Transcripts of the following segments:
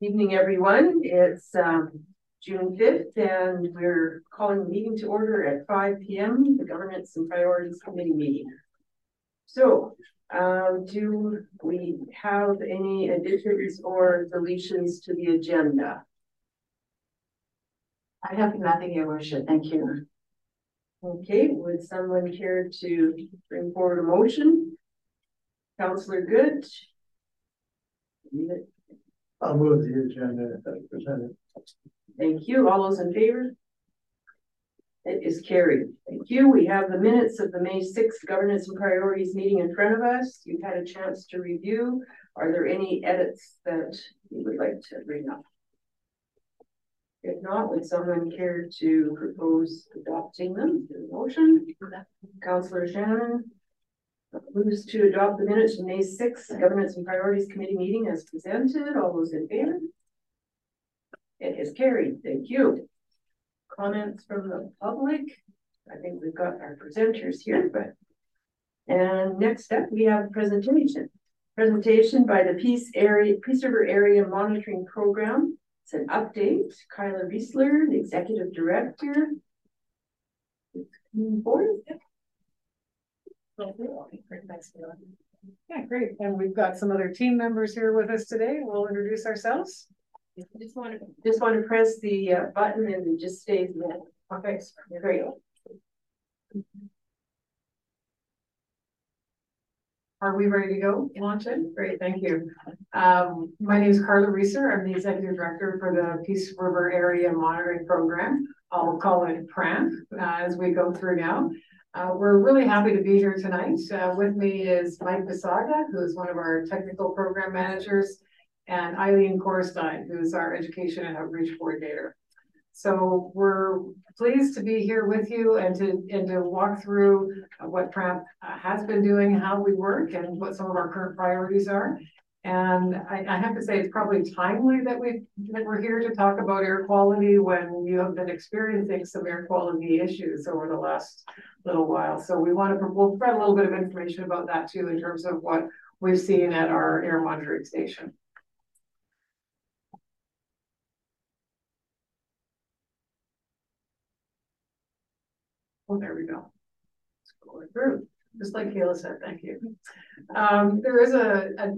Evening, everyone. It's June 5th, and we're calling the meeting to order at 5 p.m., the Governance and Priorities Committee meeting. So, do we have any additions or deletions to the agenda? I have nothing, Your Worship. Thank you. Okay, would someone care to bring forward a motion? Councillor Good? I'll move the agenda as presented. Thank you. All those in favor? It is carried. Thank you. We have the minutes of the May 6th Governance and Priorities meeting in front of us. You've had a chance to review. Are there any edits that you would like to bring up? If not, would someone care to propose adopting them? Motion. Councillor Shannon moves to adopt the minutes of May 6th Governance and Priorities Committee meeting as presented. All those in favor? It is carried. Thank you. Comments from the public. I think we've got our presenters here, and next up we have a presentation. Presentation by the Peace River Area Monitoring Program. It's an update. Carla Reeser, the Executive Director. Yeah, great. And we've got some other team members here with us today. We'll introduce ourselves. Just want to press the button and it just stays there. Okay, great. Are we ready to go? Launch it? Great, thank you. My name is Carla Reeser. I'm the Executive Director for the Peace River Area Monitoring Program. I'll call it PRAMP as we go through now. We're really happy to be here tonight. With me is Mike Visaga, who is one of our technical program managers, and Eileen Korstein, who is our Education and Outreach Coordinator. So we're pleased to be here with you and to walk through what PRAMP has been doing, how we work, and what some of our current priorities are. And I have to say, it's probably timely that we're here to talk about air quality when you have been experiencing some air quality issues over the last little while. So we'll provide a little bit of information about that too, in terms of what we've seen at our air monitoring station. Oh, there we go. Let's go through. Just like Kayla said, thank you. There is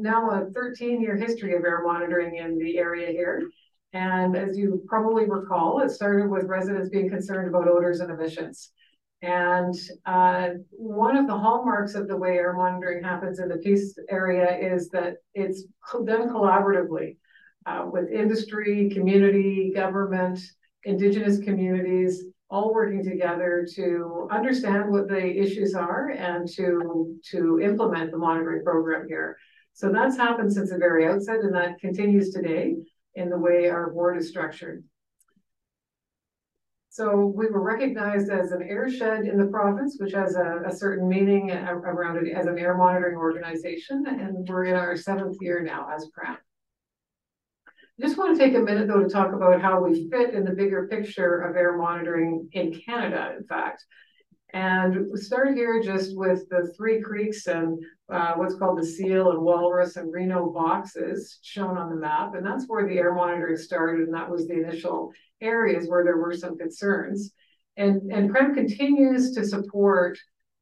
now a 13-year history of air monitoring in the area here. And as you probably recall, it started with residents being concerned about odors and emissions. And one of the hallmarks of the way air monitoring happens in the Peace area is that it's done collaboratively with industry, community, government, Indigenous communities, all working together to understand what the issues are and to implement the monitoring program here. So that's happened since the very outset, and that continues today in the way our board is structured. So we were recognized as an airshed in the province, which has a certain meaning around it as an air monitoring organization, and we're in our 7th year now as PRAMP. Just want to take a minute, though, to talk about how we fit in the bigger picture of air monitoring in Canada, in fact. And we start here just with the Three Creeks and what's called the Seal and Walrus and Reno boxes shown on the map. And that's where the air monitoring started, and that was the initial areas where there were some concerns. And PRAMP continues to support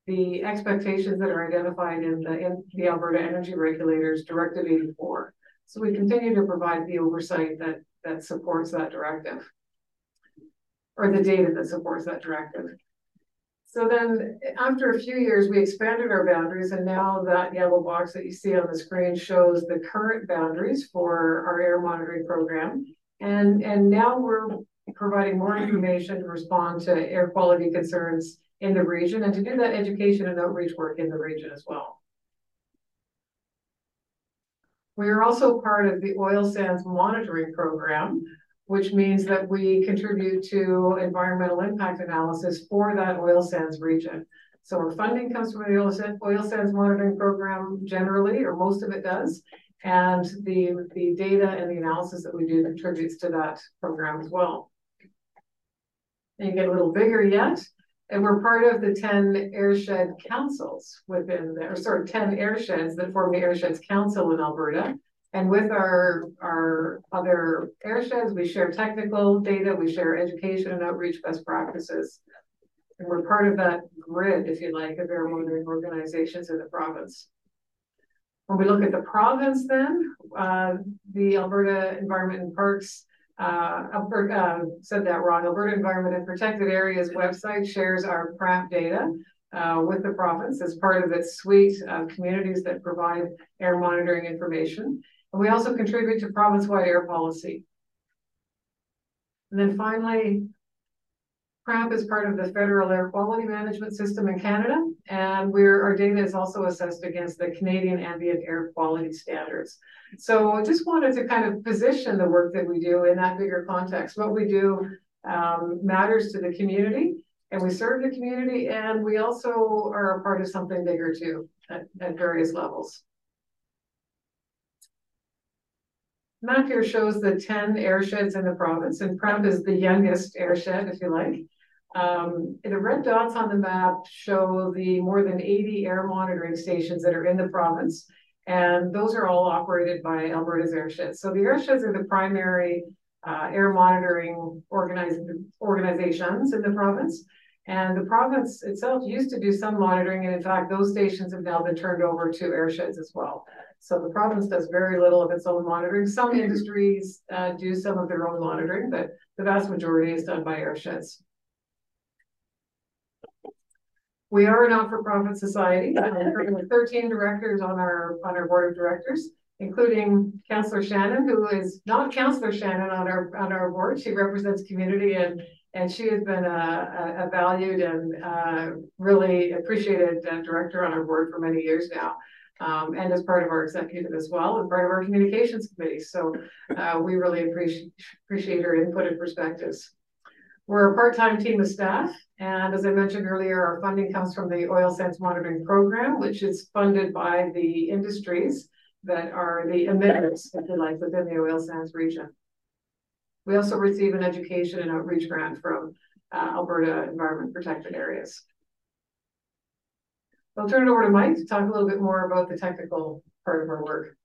the expectations that are identified in the Alberta Energy Regulators Directive 84. So we continue to provide the oversight that supports that directive, or the data that supports that directive. So then after a few years, we expanded our boundaries, and now that yellow box that you see on the screen shows the current boundaries for our air monitoring program. And now we're providing more information to respond to air quality concerns in the region, and to do that education and outreach work in the region as well. We are also part of the Oil Sands Monitoring Program, which means that we contribute to environmental impact analysis for that oil sands region. So our funding comes from the Oil Sands Monitoring Program generally, or most of it does, and the data and the analysis that we do contributes to that program as well. And you get a little bigger yet. And we're part of the 10 Airsheds councils within there, sorry, 10 Airsheds that form the Airsheds Council in Alberta. And with our other Airsheds, we share technical data, we share education and outreach best practices. And we're part of that grid, if you like, of air monitoring organizations in the province. When we look at the province then, the Alberta Environment and Parks, Alberta Environment and Protected Areas website shares our PRAP data with the province as part of its suite of communities that provide air monitoring information. And we also contribute to province-wide air policy. And then finally, PRAP is part of the Federal Air Quality Management System in Canada, and our data is also assessed against the Canadian Ambient Air Quality Standards. So I just wanted to kind of position the work that we do in that bigger context. What we do matters to the community, and we serve the community, and we also are a part of something bigger too at various levels. The map here shows the 10 airsheds in the province, and PRAP is the youngest airshed, if you like. The red dots on the map show the more than 80 air monitoring stations that are in the province, and those are all operated by Alberta's airsheds. So the airsheds are the primary air monitoring organizations in the province, and the province itself used to do some monitoring, and in fact, those stations have now been turned over to airsheds as well. So the province does very little of its own monitoring. Some industries do some of their own monitoring, but the vast majority is done by airsheds. We are a not-for-profit society. We're currently 13 directors on our board of directors, including Councillor Shannon, who is not Councillor Shannon on our board. She represents community, and she has been a valued and really appreciated director on our board for many years now, and as part of our executive as well, and part of our communications committee. So we really appreciate her input and perspectives. We're a part-time team of staff, and as I mentioned earlier, our funding comes from the Oil Sands Monitoring Program, which is funded by the industries that are the emitters, if you like, within the Oil Sands region. We also receive an education and outreach grant from Alberta Environment Protected Areas. I'll turn it over to Mike to talk a little bit more about the technical part of our work.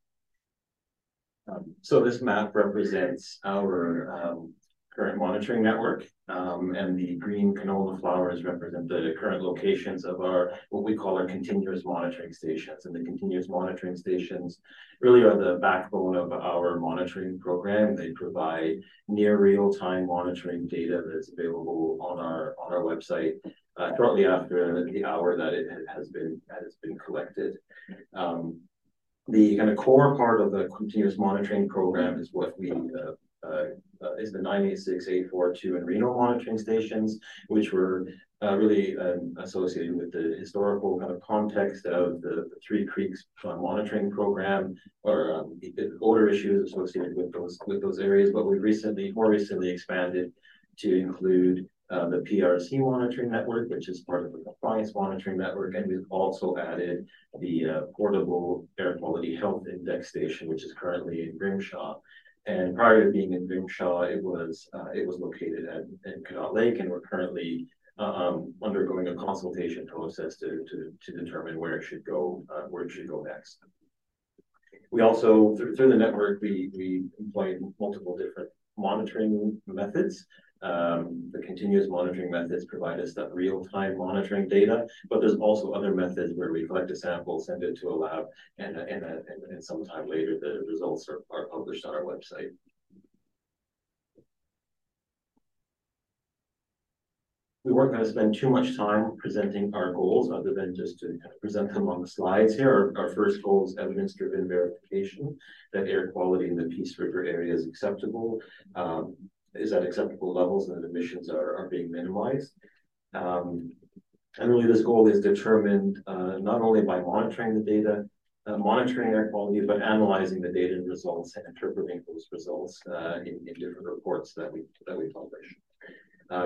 So this map represents our current monitoring network, and the green canola flowers represent the current locations of what we call our continuous monitoring stations. And the continuous monitoring stations really are the backbone of our monitoring program. They provide near real-time monitoring data that's available on our website shortly after the hour that it has been collected. The kind of core part of the continuous monitoring program is what we is the 986, 842, and Reno monitoring stations, which were really associated with the historical kind of context of the Three Creeks monitoring program, or the odor issues associated with those areas. But we more recently expanded to include the PRC monitoring network, which is part of the compliance monitoring network, and we've also added the portable air quality health index station, which is currently in Grimshaw. And prior to being in Grimshaw, it was located in Cadotte Lake, and we're currently undergoing a consultation process to determine where it should go next. We also through the network we employ multiple different monitoring methods. The continuous monitoring methods provide us that real-time monitoring data, but there's also other methods where we collect a sample, send it to a lab, and sometime later the results are published on our website. We weren't going to spend too much time presenting our goals other than just to present them on the slides here. Our first goal is evidence-driven verification that air quality in the Peace River area is acceptable. Is at acceptable levels, and that emissions are being minimized. And really this goal is determined not only by monitoring the data, monitoring air quality, but analyzing the data and results and interpreting those results in different reports that we publish.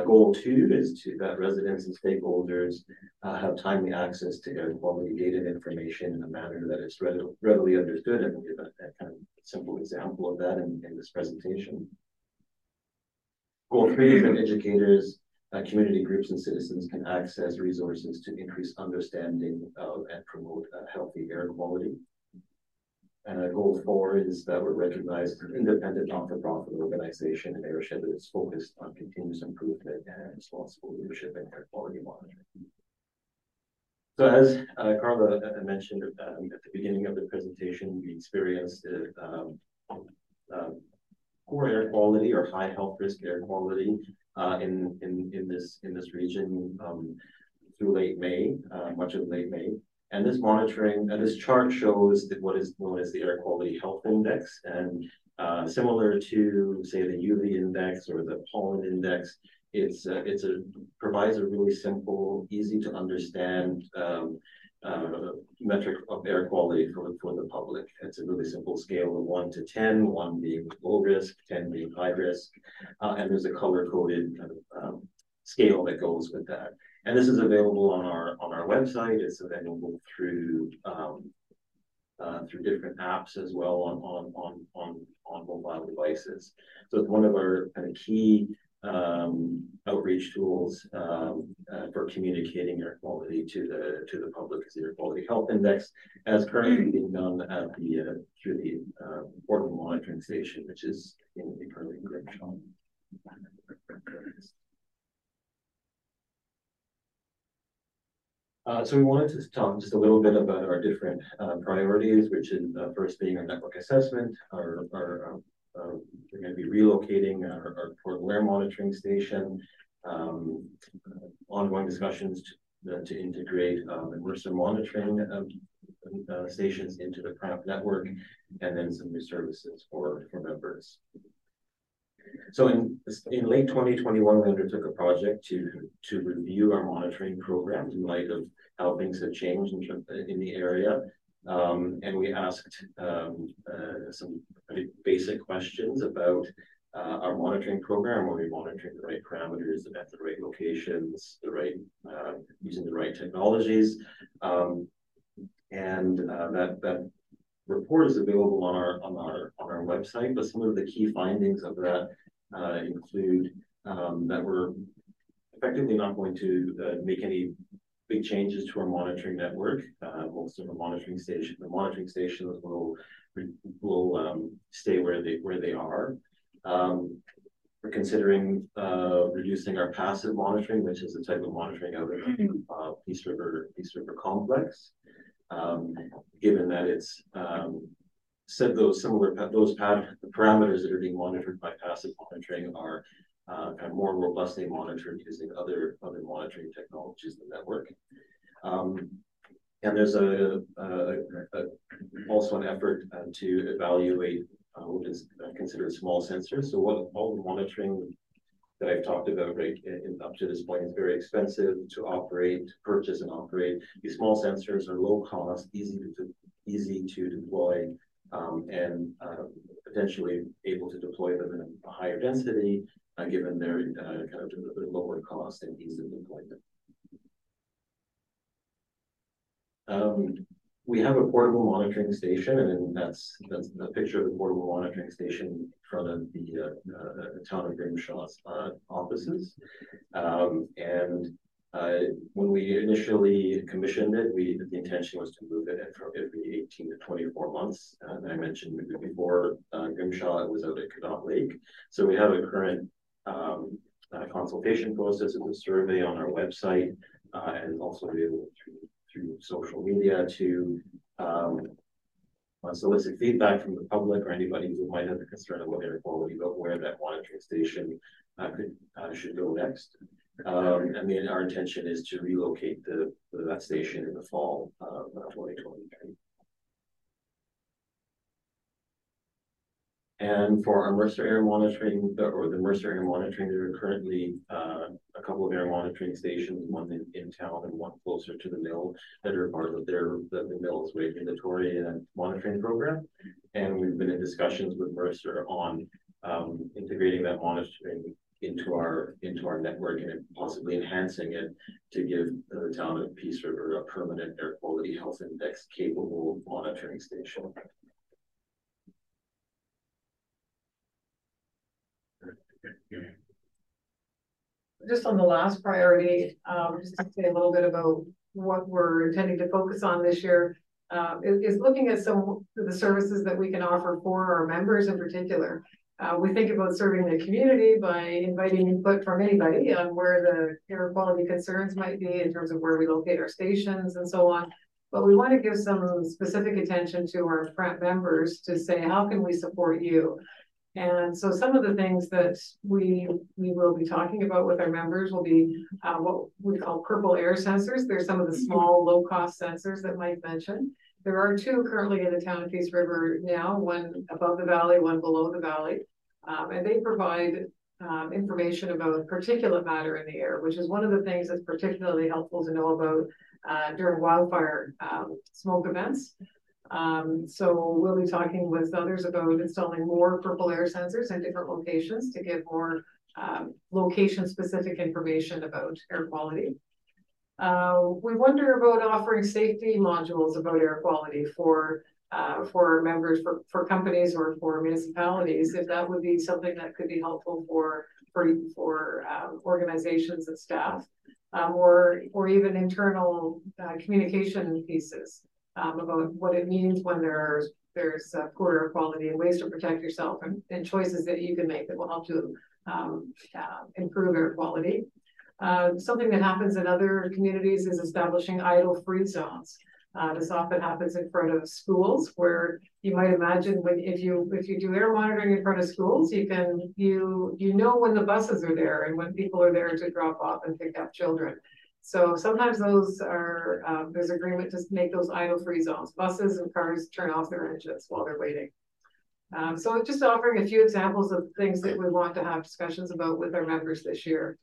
Goal 2 is that residents and stakeholders have timely access to air quality data and information in a manner that is readily understood, and we give a kind of simple example of that in this presentation. Goal 3 is that educators community groups and citizens can access resources to increase understanding of and promote healthy air quality. And goal 4 is that we're recognized as an independent not-for-profit organization and airship that is focused on continuous improvement and responsible leadership and air quality monitoring. So as Carla mentioned at the beginning of the presentation, we experienced poor air quality or high health risk air quality in this region through late May, much of late May. And this monitoring, this chart shows that what is known as the Air Quality Health Index, and similar to, say, the UV index or the pollen index, it provides a really simple, easy to understand metric of air quality for the public. It's a really simple scale of 1 to 10, 1 being low risk, 10 being high risk, and there's a color coded kind of scale that goes with that. And this is available on our website. It's available through through different apps as well on mobile devices. So it's one of our kind of key outreach tools for communicating air quality to the public is the Air Quality Health Index, as currently being done at the through the Portland monitoring station, which is in the currently great job. So we wanted to talk just a little bit about our different priorities, which is first being our network assessment. We're going to be relocating our Portland Air Monitoring Station, ongoing discussions to integrate immersive monitoring stations into the CRAMP network, and then some new services for members. So in late 2021, we undertook a project to review our monitoring programs in light of how things have changed in the area. And we asked some basic questions about our monitoring program. Are we monitoring the right parameters at the right locations, the right using the right technologies? That report is available on our website, but some of the key findings of that include that we're effectively not going to make any big changes to our monitoring network. Most of the monitoring stations will stay where they are. We're considering reducing our passive monitoring, which is the type of monitoring out of Peace River complex. Given that it's said the parameters that are being monitored by passive monitoring are kind of more robustly monitored using other monitoring technologies in the network. And there's also an effort to evaluate what is considered small sensors. So what all the monitoring that I've talked about right up to this point is very expensive to operate, to purchase and operate. These small sensors are low cost, easy to deploy, and potentially able to deploy them in a higher density, given their kind of lower cost and ease of deployment. We have a portable monitoring station, and that's the picture of the portable monitoring station in front of the town of Grimshaw's offices. When we initially commissioned it, the intention was to move it every 18 to 24 months. And I mentioned before Grimshaw, it was out at Cadott Lake. So we have a current consultation process and a survey on our website, and also available through social media to solicit feedback from the public or anybody who might have a concern about air quality about where that monitoring station should go next. Our intention is to relocate that station in the fall of 2023. And for our Mercer air monitoring, there are currently a couple of air monitoring stations, one in town and one closer to the mill, that are part of the mill's regulatory and monitoring program. And we've been in discussions with Mercer on integrating that monitoring into our network and possibly enhancing it to give the town of Peace River a permanent air quality health index capable monitoring station. just on the last priority, just to say a little bit about what we're intending to focus on this year, is looking at some of the services that we can offer for our members in particular. We think about serving the community by inviting input from anybody on where the air quality concerns might be in terms of where we locate our stations and so on. But we want to give some specific attention to our front members to say, how can we support you? And so some of the things that we will be talking about with our members will be what we call purple air sensors. They're some of the small, low-cost sensors that Mike mentioned. There are two currently in the town of Peace River now, one above the valley, one below the valley. And they provide information about particulate matter in the air, which is one of the things that's particularly helpful to know about during wildfire smoke events. So we'll be talking with others about installing more purple air sensors in different locations to give more location-specific information about air quality. We wonder about offering safety modules about air quality for members, for companies or for municipalities, if that would be something that could be helpful for organizations and staff, or even internal communication pieces about what it means when there's poor air quality and ways to protect yourself and choices that you can make that will help to improve air quality. Something that happens in other communities is establishing idle-free zones. This often happens in front of schools, where you might imagine when if you do air monitoring in front of schools, you know when the buses are there and when people are there to drop off and pick up children. So sometimes those are there's agreement to make those idle-free zones. Buses and cars turn off their engines while they're waiting. So just offering a few examples of things that we want to have discussions about with our members this year.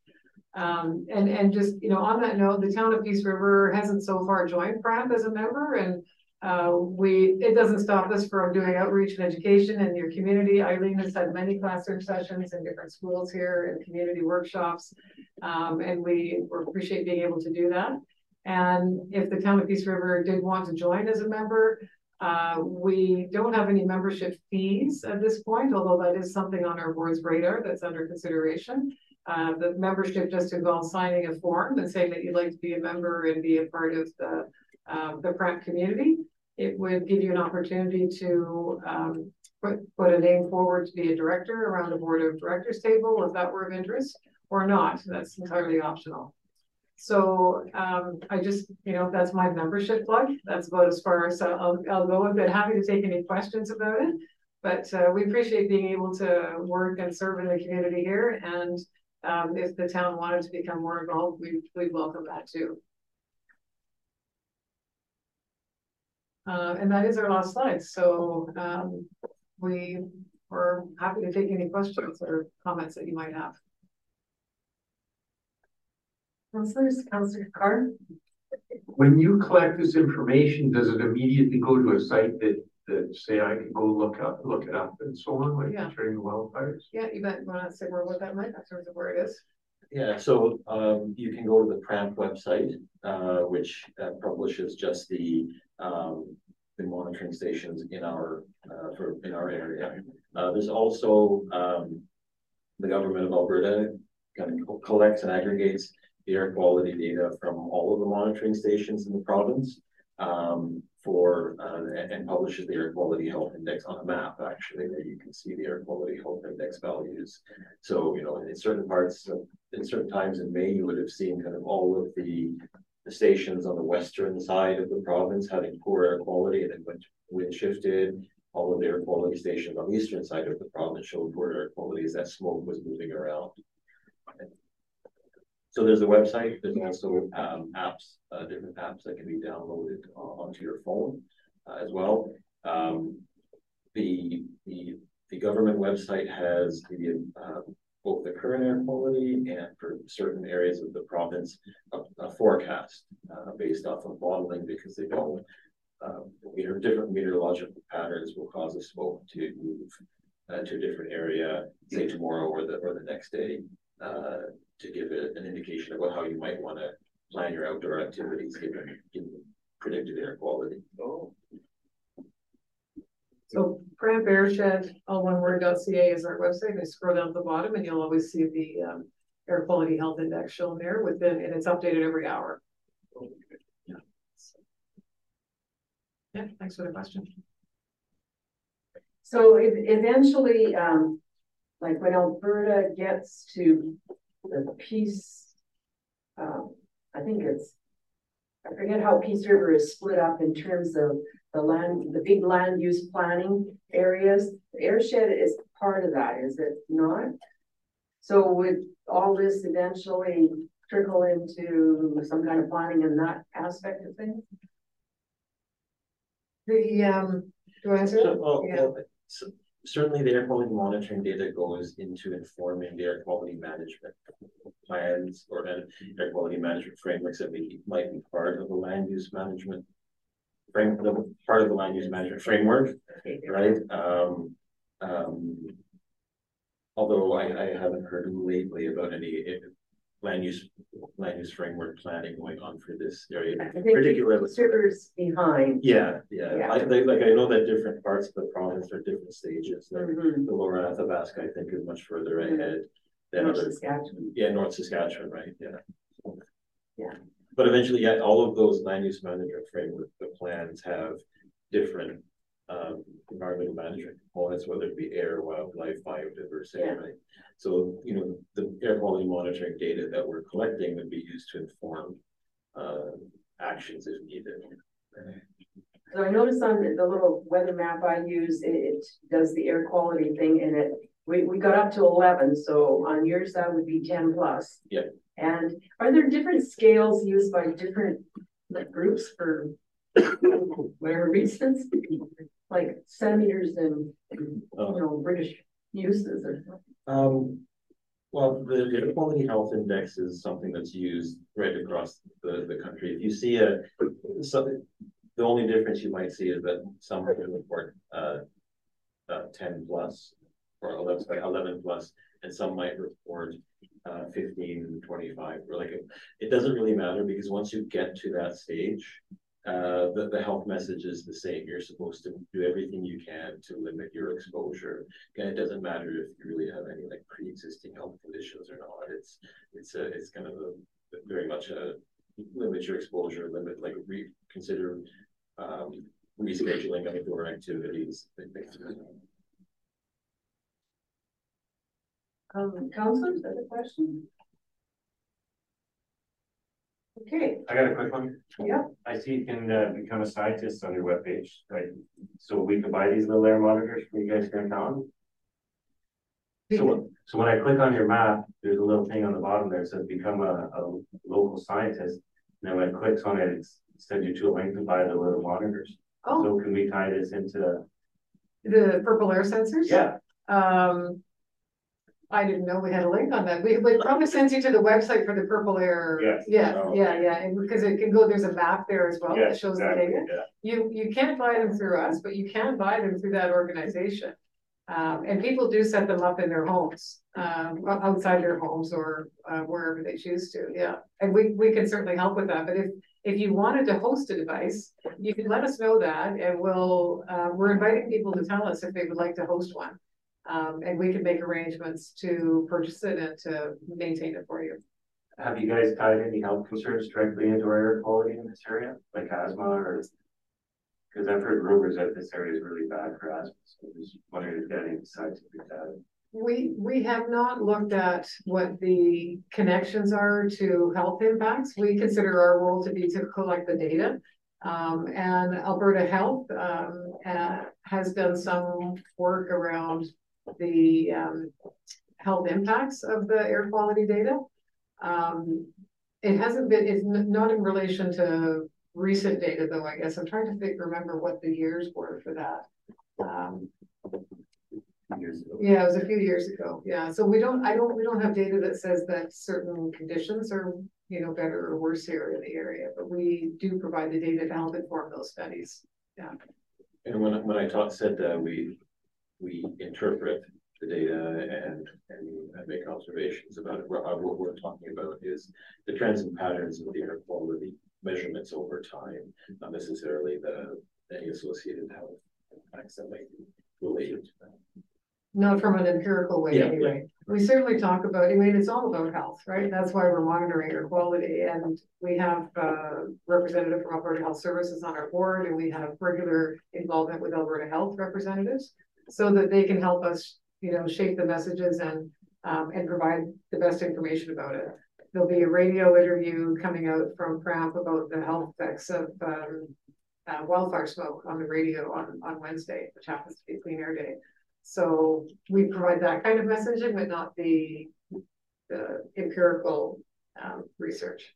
And just, you know, on that note, the town of Peace River hasn't so far joined PRAP as a member, and it doesn't stop us from doing outreach and education in your community. Eileen has had many classroom sessions in different schools here and community workshops, and we appreciate being able to do that. And if the town of Peace River did want to join as a member, we don't have any membership fees at this point, although that is something on our board's radar that's under consideration. The membership just involves signing a form and saying that you'd like to be a member and be a part of the PRAP community. It would give you an opportunity to put a name forward to be a director around the board of directors table, if that were of interest, or not. That's entirely optional. So I just, you know, that's my membership plug. That's about as far as I'll go. I'm happy to take any questions about it, but we appreciate being able to work and serve in the community here. And if the town wanted to become more involved, we'd welcome that too. And that is our last slide. So we're happy to take any questions or comments that you might have. Councillors, Councillor Carr. When you collect this information, does it immediately go to a site that say I can go look it up and so on, like during the wildfires? Yeah, you might want to say more about that, Mike, in terms of where it is. Yeah, so you can go to the PRAP website, which publishes just the monitoring stations in our area. There's also the government of Alberta kind of collects and aggregates the air quality data from all of the monitoring stations in the province. And publishes the Air Quality Health Index on a map, actually, where you can see the Air Quality Health Index values. So, you know, in certain parts, in certain times in May, you would have seen kind of all of the stations on the western side of the province having poor air quality, and then when wind shifted, all of the air quality stations on the eastern side of the province showed poor air quality as that smoke was moving around. So there's a website, there's also apps, different apps that can be downloaded onto your phone as well. The government website has both the current air quality and for certain areas of the province, a forecast based off of modeling, because they don't, different meteorological patterns will cause the smoke to move to a different area, say tomorrow or the next day. To give it an indication about how you might want to plan your outdoor activities given predicted air quality. Oh. So PRAP airshed, all one word.ca is our website. I scroll down to the bottom and you'll always see the Air Quality Health Index shown there within, and it's updated every hour. Yeah. Yeah, thanks for the question. So if eventually, like when Alberta gets to the Peace, I think it's, I forget how Peace River is split up in terms of the land, the big land use planning areas. The airshed is part of that, is it not? So would all this eventually trickle into some kind of planning in that aspect of things? The do I answer? So, yeah. So certainly the air quality monitoring data goes into informing the air quality management plans or air quality management frameworks that might be part of the land use management framework, right? Although I haven't heard lately about any land use framework planning going on for this area, particularly. Servers behind. Yeah. Like I know that different parts of the province are different stages. Mm-hmm. The lower Athabasca, I think, is much further ahead than Saskatchewan. Yeah, North Saskatchewan, right? Yeah. Yeah. But eventually, yeah, all of those land use management framework, the plans have different environmental management components, whether it be air, wildlife, biodiversity, right? So, you know, the air quality monitoring data that we're collecting would be used to inform actions if needed. So I noticed on the little weather map I use, it does the air quality thing in it. We got up to 11, so on yours that would be 10 plus. Yeah. And are there different scales used by different groups for whatever reasons? Like centimeters and British uses or something. Well, the air quality health index is something that's used right across the country. If you see the only difference you might see is that some report 10 plus or 11 plus, and some might report 15, 25. Or like it doesn't really matter, because once you get to that stage, the health message is the same. You're supposed to do everything you can to limit your exposure. And it doesn't matter if you really have any like pre-existing health conditions or not. It's kind of very much a limit your exposure, limit like reconsider rescheduling outdoor activities. Councillor, is that a question? Okay. I got a quick one. Yeah. I see you can become a scientist on your webpage, right? So we can buy these little air monitors for you guys here in town. So when I click on your map, there's a little thing on the bottom there that says become a local scientist. And then when it clicks on it, it's send you to a link to buy the little monitors. Oh. So can we tie this into the purple air sensors? Yeah. I didn't know we had a link on that. We probably sends you to the website for the purple air. Yes. Yeah. And because it can go, there's a map there as well that shows the data. Yeah. You can't buy them through us, but you can buy them through that organization. And people do set them up in their homes, outside their homes or wherever they choose to. Yeah. And we can certainly help with that. But if you wanted to host a device, you can let us know that, and we're inviting people to tell us if they would like to host one. And we can make arrangements to purchase it and to maintain it for you. Have you guys tied any health concerns directly into air quality in this area, like asthma, or? Because I've heard rumors that this area is really bad for asthma. So I'm just wondering if that any scientific data. We have not looked at what the connections are to health impacts. We consider our role to be to collect the data. And Alberta Health has done some work around the health impacts of the air quality data. It hasn't been, it's not in relation to recent data though, I guess. I'm trying to remember what the years were for that. Years ago. Yeah, it was a few years ago. Yeah, so we don't have data that says that certain conditions are, you know, better or worse here in the area, but we do provide the data to help inform those studies. Yeah. And when I said that we interpret the data and make observations about it, what we're talking about is the trends and patterns of the air quality measurements over time, not necessarily the associated health impacts that might be related to that. Not from an empirical way, anyway. Yeah. We certainly talk about, I mean, it's all about health, right? That's why we're monitoring air quality. And we have a representative from Alberta Health Services on our board, and we have regular involvement with Alberta Health representatives so that they can help us, you know, shape the messages and provide the best information about it. There'll be a radio interview coming out from CRAP about the health effects of wildfire smoke on the radio on Wednesday, which happens to be Clean Air Day. So we provide that kind of messaging, but not the empirical research.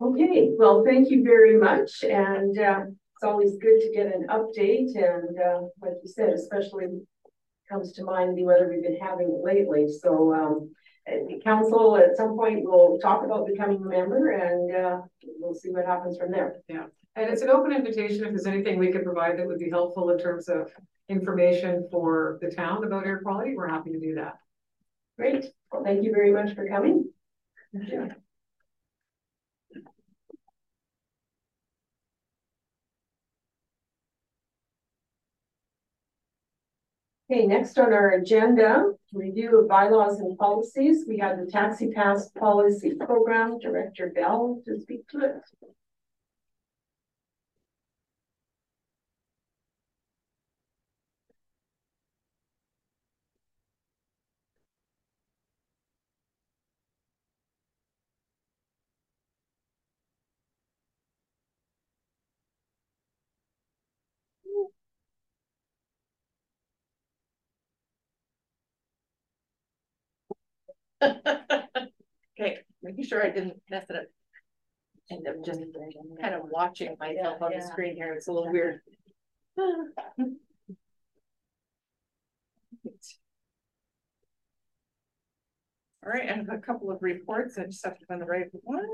Okay, well, thank you very much. And it's always good to get an update. And like you said, especially comes to mind the weather we've been having lately. So the council at some point will talk about becoming a member, and we'll see what happens from there. Yeah. And it's an open invitation if there's anything we could provide that would be helpful in terms of information for the town about air quality. We're happy to do that. Great. Well, thank you very much for coming. Yeah. Okay, next on our agenda, review of bylaws and policies. We have the Taxi Pass Policy Program, Director Bell to speak to it. Okay, making sure I didn't mess it up. And I'm just kind of watching myself on the screen here. It's a little weird. All right, I have a couple of reports. I just have to find the right one.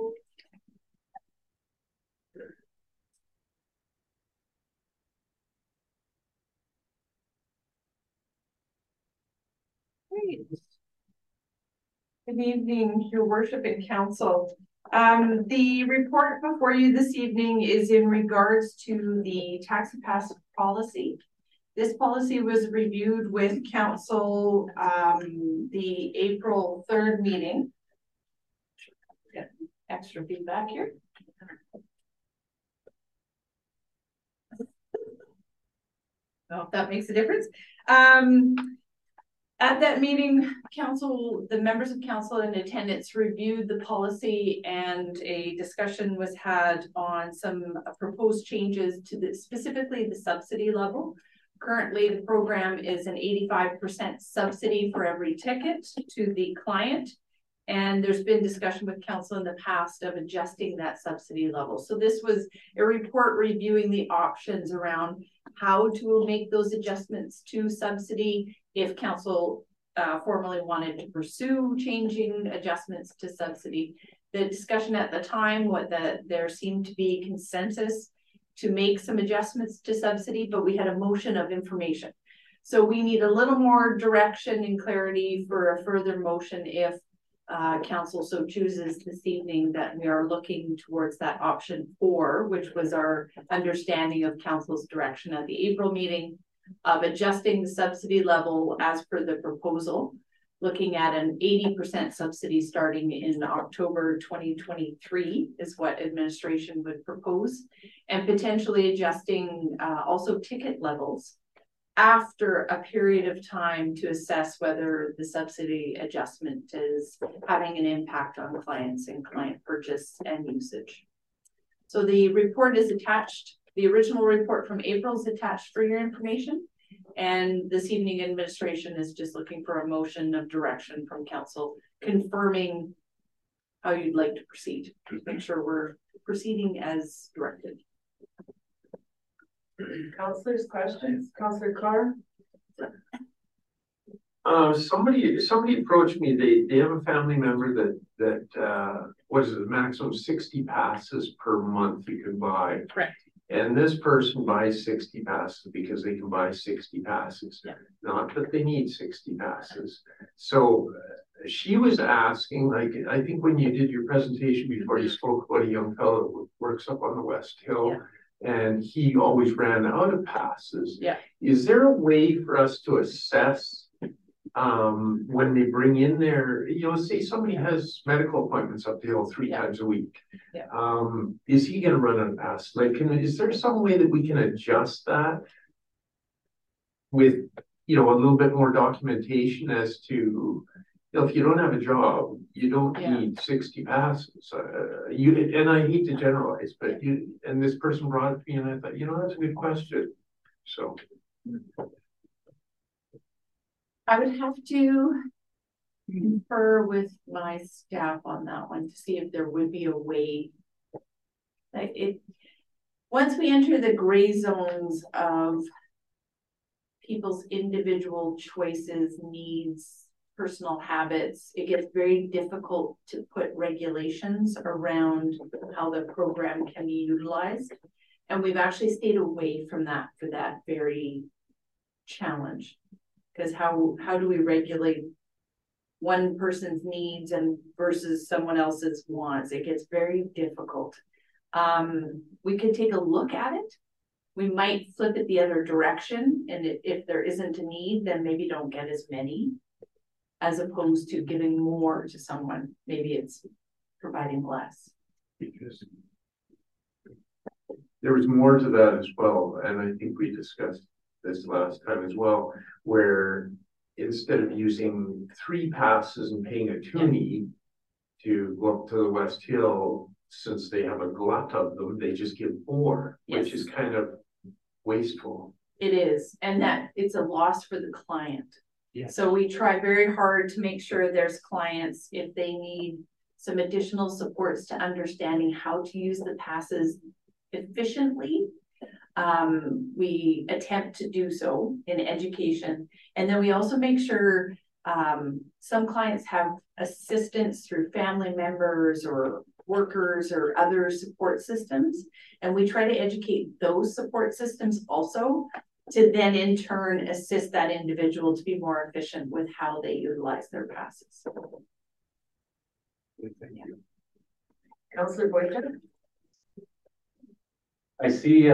Great. Good evening, Your Worship and Council. The report before you this evening is in regards to the Taxi Pass policy. This policy was reviewed with Council the April 3rd meeting. Got extra feedback here. Well, if that makes a difference. At that meeting, council, the members of council in attendance reviewed the policy, and a discussion was had on some proposed changes to the, specifically the subsidy level. Currently, the program is an 85% subsidy for every ticket to the client, and there's been discussion with council in the past of adjusting that subsidy level. So this was a report reviewing the options around how to make those adjustments to subsidy if council formally wanted to pursue changing adjustments to subsidy. The discussion at the time was that there seemed to be consensus to make some adjustments to subsidy, but we had a motion of information. So we need a little more direction and clarity for a further motion if council so chooses this evening that we are looking towards that option 4, which was our understanding of council's direction at the April meeting of adjusting the subsidy level as per the proposal, looking at an 80% subsidy starting in October 2023 is what administration would propose, and potentially adjusting also ticket levels after a period of time to assess whether the subsidy adjustment is having an impact on clients and client purchase and usage. So the report is attached. The original report from April is attached for your information, and this evening administration is just looking for a motion of direction from council confirming how you'd like to proceed to make sure we're proceeding as directed. Councillors, questions? Councillor Carr? Somebody approached me. They have a family member that what is it, the maximum 60 passes per month you can buy. Correct. And this person buys 60 passes because they can buy 60 passes, not that they need 60 passes. So she was asking, like, I think when you did your presentation before, you spoke about a young fellow who works up on the West Hill and he always ran out of passes. Yeah. Is there a way for us to assess when they bring in their, you know, say somebody has medical appointments up the hill three times a week. Yeah. Is he going to run out of passes? Like, is there some way that we can adjust that with, you know, a little bit more documentation as to, you know, if you don't have a job, you don't need 60 passes. And I hate to generalize, but and this person brought it to me, and I thought, you know, that's a good question. So. I would have to confer with my staff on that one to see if there would be a way. Like once we enter the gray zones of people's individual choices, needs, personal habits, it gets very difficult to put regulations around how the program can be utilized. And we've actually stayed away from that for that very challenge. Because how do we regulate one person's needs and versus someone else's wants? It gets very difficult. We could take a look at it. We might flip it the other direction, and if there isn't a need, then maybe don't get as many, as opposed to giving more to someone. Maybe it's providing less. Because there was more to that as well, and I think we discussed this last time as well, where instead of using three passes and paying a toonie to go up to the West Hill, since they have a glut of them, they just give four, which is kind of wasteful. It is, and that it's a loss for the client. Yes. So we try very hard to make sure there's clients, if they need some additional supports to understanding how to use the passes efficiently, we attempt to do so in education. And then we also make sure some clients have assistance through family members or workers or other support systems. And we try to educate those support systems also to then in turn assist that individual to be more efficient with how they utilize their passes. Thank you. Councillor Boykin? I see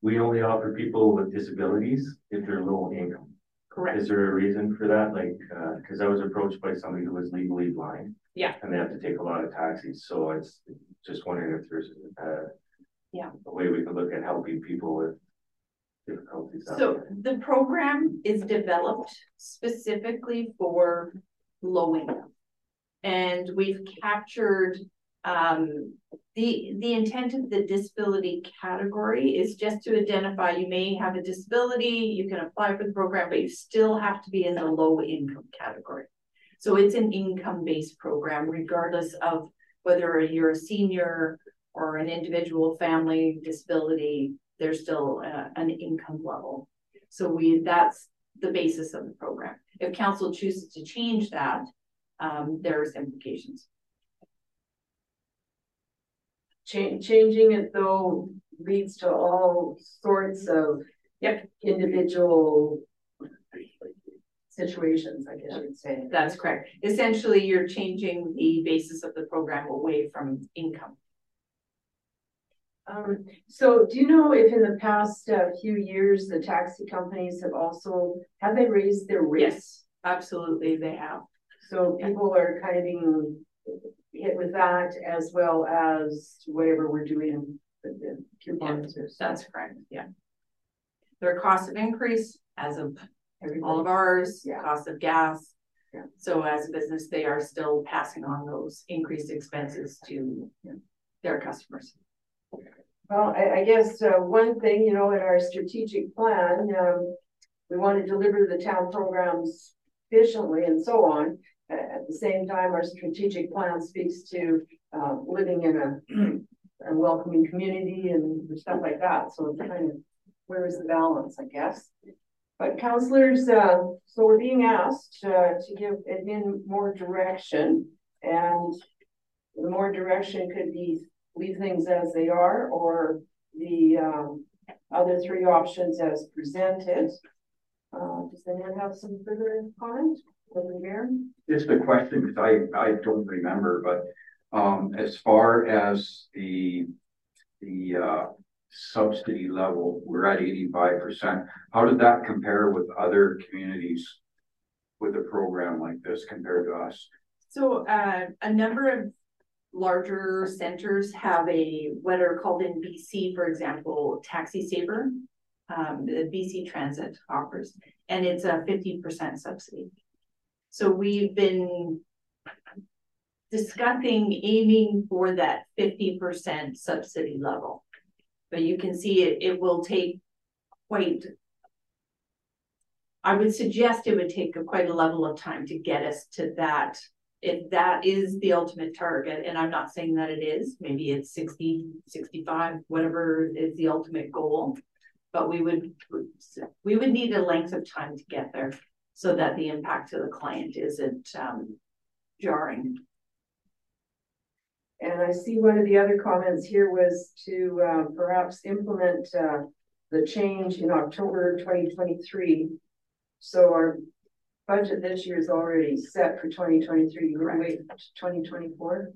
we only offer people with disabilities if they're low income. Correct. Is there a reason for that? Like, because I was approached by somebody who was legally blind. Yeah. And they have to take a lot of taxis. So it's just wondering if there's a way we could look at helping people with difficulties. So the program is developed specifically for low income. And we've captured the intent of the disability category is just to identify you may have a disability, you can apply for the program, but you still have to be in the low income category. So it's an income-based program, regardless of whether you're a senior or an individual family disability, there's still an income level. So that's the basis of the program. If council chooses to change that, there's implications. Changing it, though, leads to all sorts of individual situations, I guess you would say. That's correct. Essentially, you're changing the basis of the program away from income. So do you know if in the past few years, the taxi companies have they raised their rates? Yes, absolutely, they have. So people are kind of being hit with that, as well as whatever we're doing with the coupons. Yeah, that's correct. Yeah, their costs have increased as of all of ours. Yeah. Cost of gas. Yeah. So as a business, they are still passing on those increased expenses to their customers. Well, I guess one thing, you know, in our strategic plan, we want to deliver the town programs efficiently and so on. At the same time, our strategic plan speaks to living in a welcoming community and stuff like that. So it's kind of, where is the balance, I guess? But councillors, so we're being asked to give admin more direction, and the more direction could be leave things as they are, or the other three options as presented. Does anyone have some further comment? Just a question, because I don't remember, but as far as the subsidy level, we're at 85%. How did that compare with other communities with a program like this compared to us? So a number of larger centers have a, what are called in BC, for example, Taxi Saver, the BC Transit offers, and it's a 50% subsidy. So we've been discussing aiming for that 50% subsidy level. But you can see it will take quite, I would suggest it would take quite a level of time to get us to that, if that is the ultimate target. And I'm not saying that it is, maybe it's 60, 65, whatever is the ultimate goal. But we would need a length of time to get there so that the impact to the client isn't jarring. And I see one of the other comments here was to perhaps implement the change in October 2023. So our budget this year is already set for 2023. You can wait to 2024?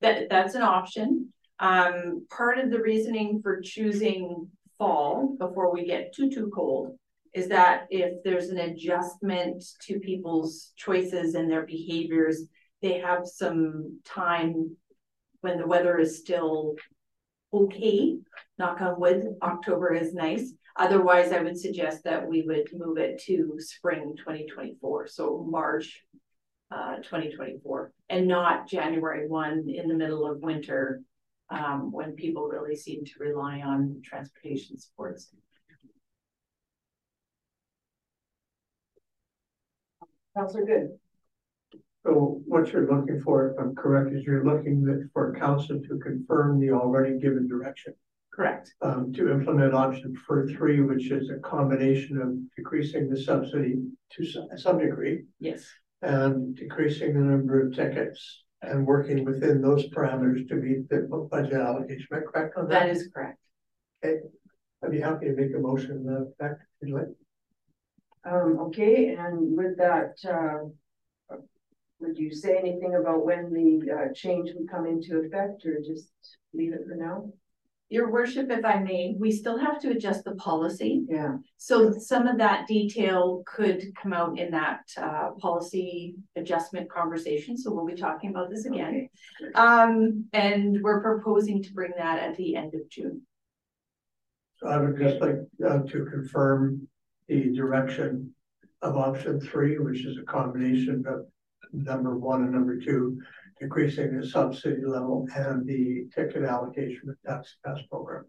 That's an option. Part of the reasoning for choosing fall before we get too cold is that if there's an adjustment to people's choices and their behaviors, they have some time when the weather is still okay, knock on wood, October is nice. Otherwise, I would suggest that we would move it to spring 2024, so March 2024, and not January 1 in the middle of winter when people really seem to rely on transportation supports. Councillor Good. So what you're looking for, if I'm correct, is you're looking for council to confirm the already given direction. Correct. To implement option for 3, which is a combination of decreasing the subsidy to some degree. Yes. And decreasing the number of tickets and working within those parameters to meet the budget allocation. Am I correct on that? That is correct. Okay. I'd be happy to make a motion to that effect if you'd like. Okay. And with that, would you say anything about when the change would come into effect, or just leave it for now? Your worship, if I may, we still have to adjust the policy. Yeah. So some of that detail could come out in that policy adjustment conversation. So we'll be talking about this again. Okay. And we're proposing to bring that at the end of June. So I would just like to confirm the direction of option 3, which is a combination of number 1 and number 2, decreasing the subsidy level and the ticket allocation of tax pass program.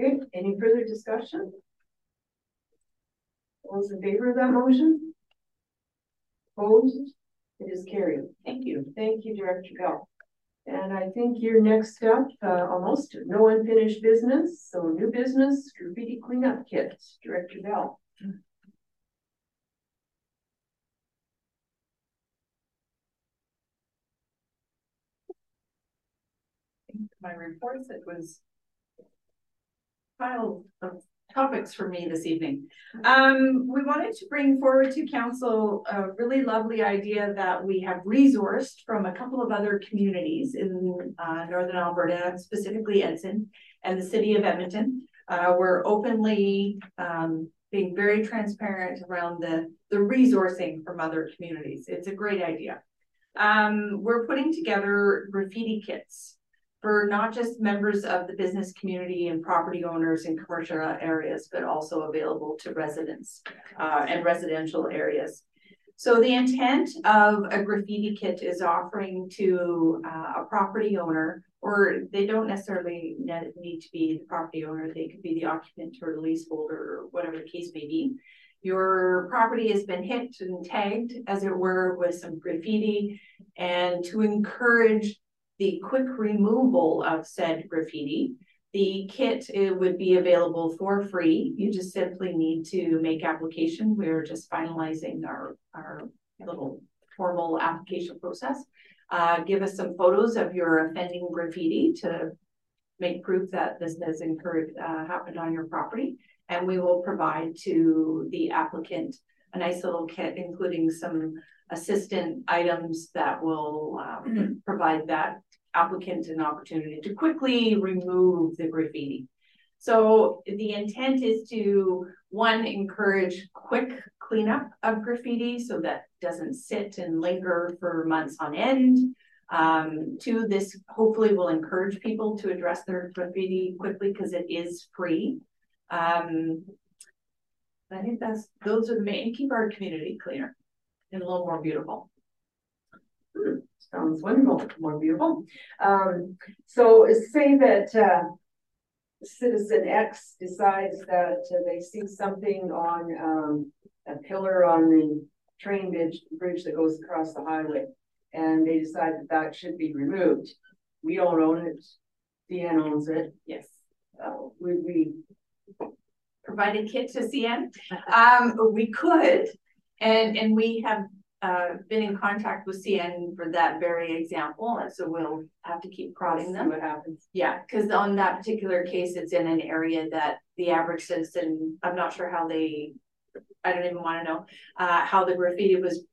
Okay, any further discussion? All those in favor of that motion? Opposed? It is carried. Thank you. Thank you, Director Bell. And I think you're next up, almost no unfinished business. So new business, graffiti cleanup kits, Director Bell. My reports, it was a pile of topics for me this evening. We wanted to bring forward to council a really lovely idea that we have resourced from a couple of other communities in Northern Alberta, specifically Edson and the city of Edmonton. We're openly being very transparent around the resourcing from other communities. It's a great idea. We're putting together graffiti kits for not just members of the business community and property owners in commercial areas, but also available to residents and residential areas. So the intent of a graffiti kit is offering to a property owner, or they don't necessarily need to be the property owner, they could be the occupant or leaseholder or whatever the case may be. Your property has been hit and tagged, as it were, with some graffiti, and to encourage the quick removal of said graffiti. The kit would be available for free. You just simply need to make application. We're just finalizing our little formal application process. Give us some photos of your offending graffiti to make proof that this has happened on your property. And we will provide to the applicant a nice little kit, including some assistant items that will provide that applicants an opportunity to quickly remove the graffiti. So the intent is to, one, encourage quick cleanup of graffiti so that doesn't sit and linger for months on end. Two, this hopefully will encourage people to address their graffiti quickly because it is free. I think those are the main, and keep our community cleaner and a little more beautiful. Sounds wonderful, more beautiful. So say that citizen X decides that they see something on a pillar on the train bridge that goes across the highway, and they decide that that should be removed. We don't own it. CN owns it. Yes. Would we provide a kit to CN? We could, and we have been in contact with CN for that very example, and so we'll have to keep prodding them. See what happens? Yeah, because on that particular case, it's in an area that the average citizen, I'm not sure how they, I don't even want to know how the graffiti was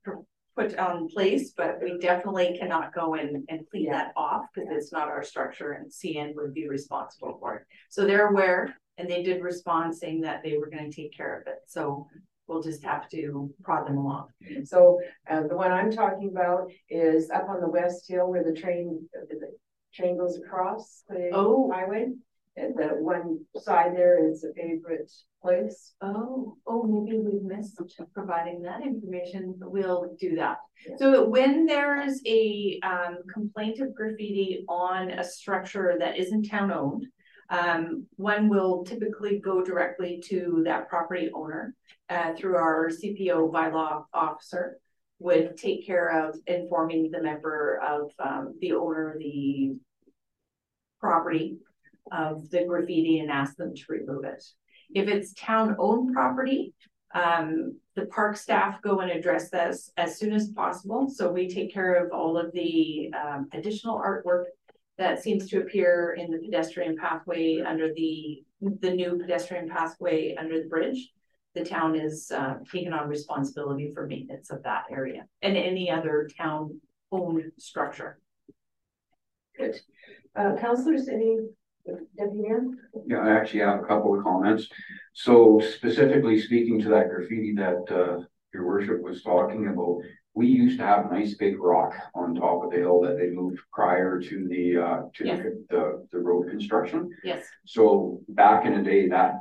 put on place, but we definitely cannot go in and clean that off because it's not our structure, and CN would be responsible for it. So they're aware, and they did respond saying that they were going to take care of it. So we'll just have to prod them along. So the one I'm talking about is up on the West Hill where the train goes across the highway. And the one side there is a favorite place. Oh, maybe we've missed providing that information. We'll do that. Yeah. So when there's a complaint of graffiti on a structure that isn't town-owned, one will typically go directly to that property owner through our CPO bylaw officer, would take care of informing the member of the owner of the property of the graffiti and ask them to remove it. If it's town-owned property, the park staff go and address this as soon as possible. So we take care of all of the additional artwork that seems to appear in the pedestrian pathway under the new pedestrian pathway under the bridge. The town is taking on responsibility for maintenance of that area and any other town-owned structure. Good. Councillors, any? Yeah, I actually have a couple of comments. So specifically speaking to that graffiti that your worship was talking about, we used to have a nice big rock on top of the hill that they moved prior to the road construction. Yes. So back in the day, that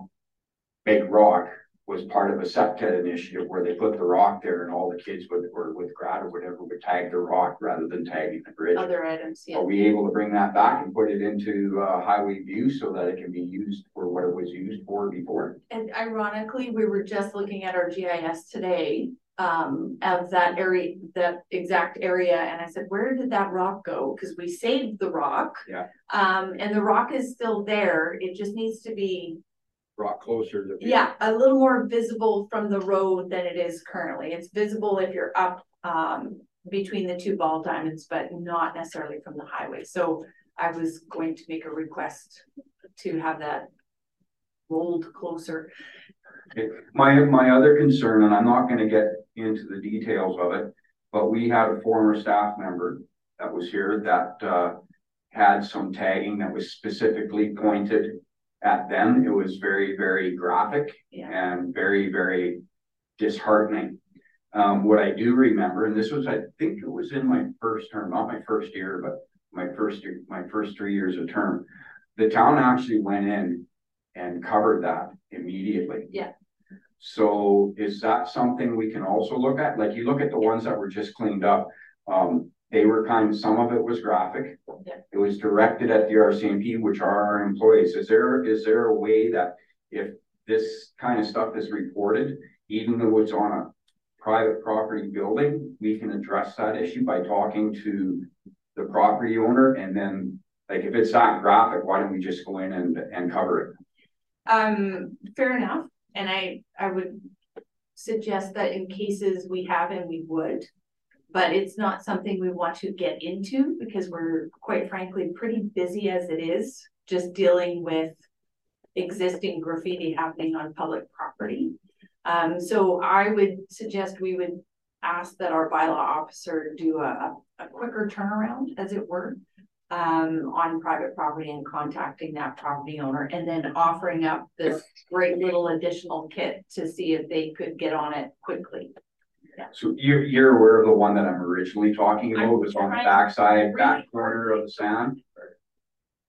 big rock was part of a SEPTED initiative where they put the rock there, and all the kids with grad or whatever would tag the rock rather than tagging the bridge. Other items, yeah. Are we able to bring that back and put it into highway view so that it can be used for what it was used for before? And ironically, we were just looking at our GIS today of that area, that exact area, and I said, where did that rock go? Because we saved the rock, and the rock is still there. It just needs to be brought closer to people. Yeah, a little more visible from the road than it is currently. It's visible if you're up between the two ball diamonds, but not necessarily from the highway. So I was going to make a request to have that rolled closer. Okay. My other concern, and I'm not going to get into the details of it, but we had a former staff member that was here that had some tagging that was specifically pointed at them. It was very, very graphic and very, very disheartening. What I do remember, and this was, I think it was in my first term, not my first year, but my first 3 years of term, the town actually went in and covered that immediately. Yeah. So is that something we can also look at? Like you look at the ones that were just cleaned up, they were kind of, some of it was graphic. Yeah. It was directed at the RCMP, which are our employees. Is there a way that if this kind of stuff is reported, even though it's on a private property building, we can address that issue by talking to the property owner? And then, like, if it's not graphic, why don't we just go in and cover it? Fair enough. And I would suggest that in cases we have, and we would, but it's not something we want to get into because we're quite frankly pretty busy as it is, just dealing with existing graffiti happening on public property. So I would suggest we would ask that our bylaw officer do a quicker turnaround, as it were, on private property and contacting that property owner, and then offering up this great little additional kit to see if they could get on it quickly. Yeah. So you're aware of the one that I'm originally talking about? It was on the backside, back corner of the sand?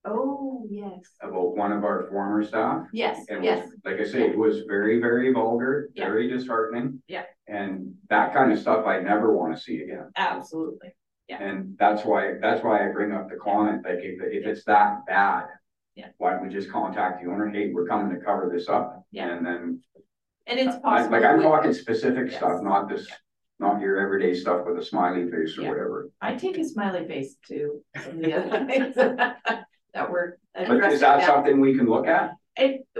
Oh, yes. About one of our former staff? Yes, and yes. Was, like I say, it was very, very vulgar, yeah. Very disheartening. Yeah. And that kind of stuff I never want to see again. Absolutely. Yeah. And that's why I bring up the comment, like if it's that bad, yeah. Why don't we just contact the owner? Hey, we're coming to cover this up. Yeah. And then it's possible. I'm talking specific yes. stuff, not this, yeah. Not your everyday stuff with a smiley face or yeah. whatever. I take a smiley face too from the other things that we're addressing. But is that something we can look at?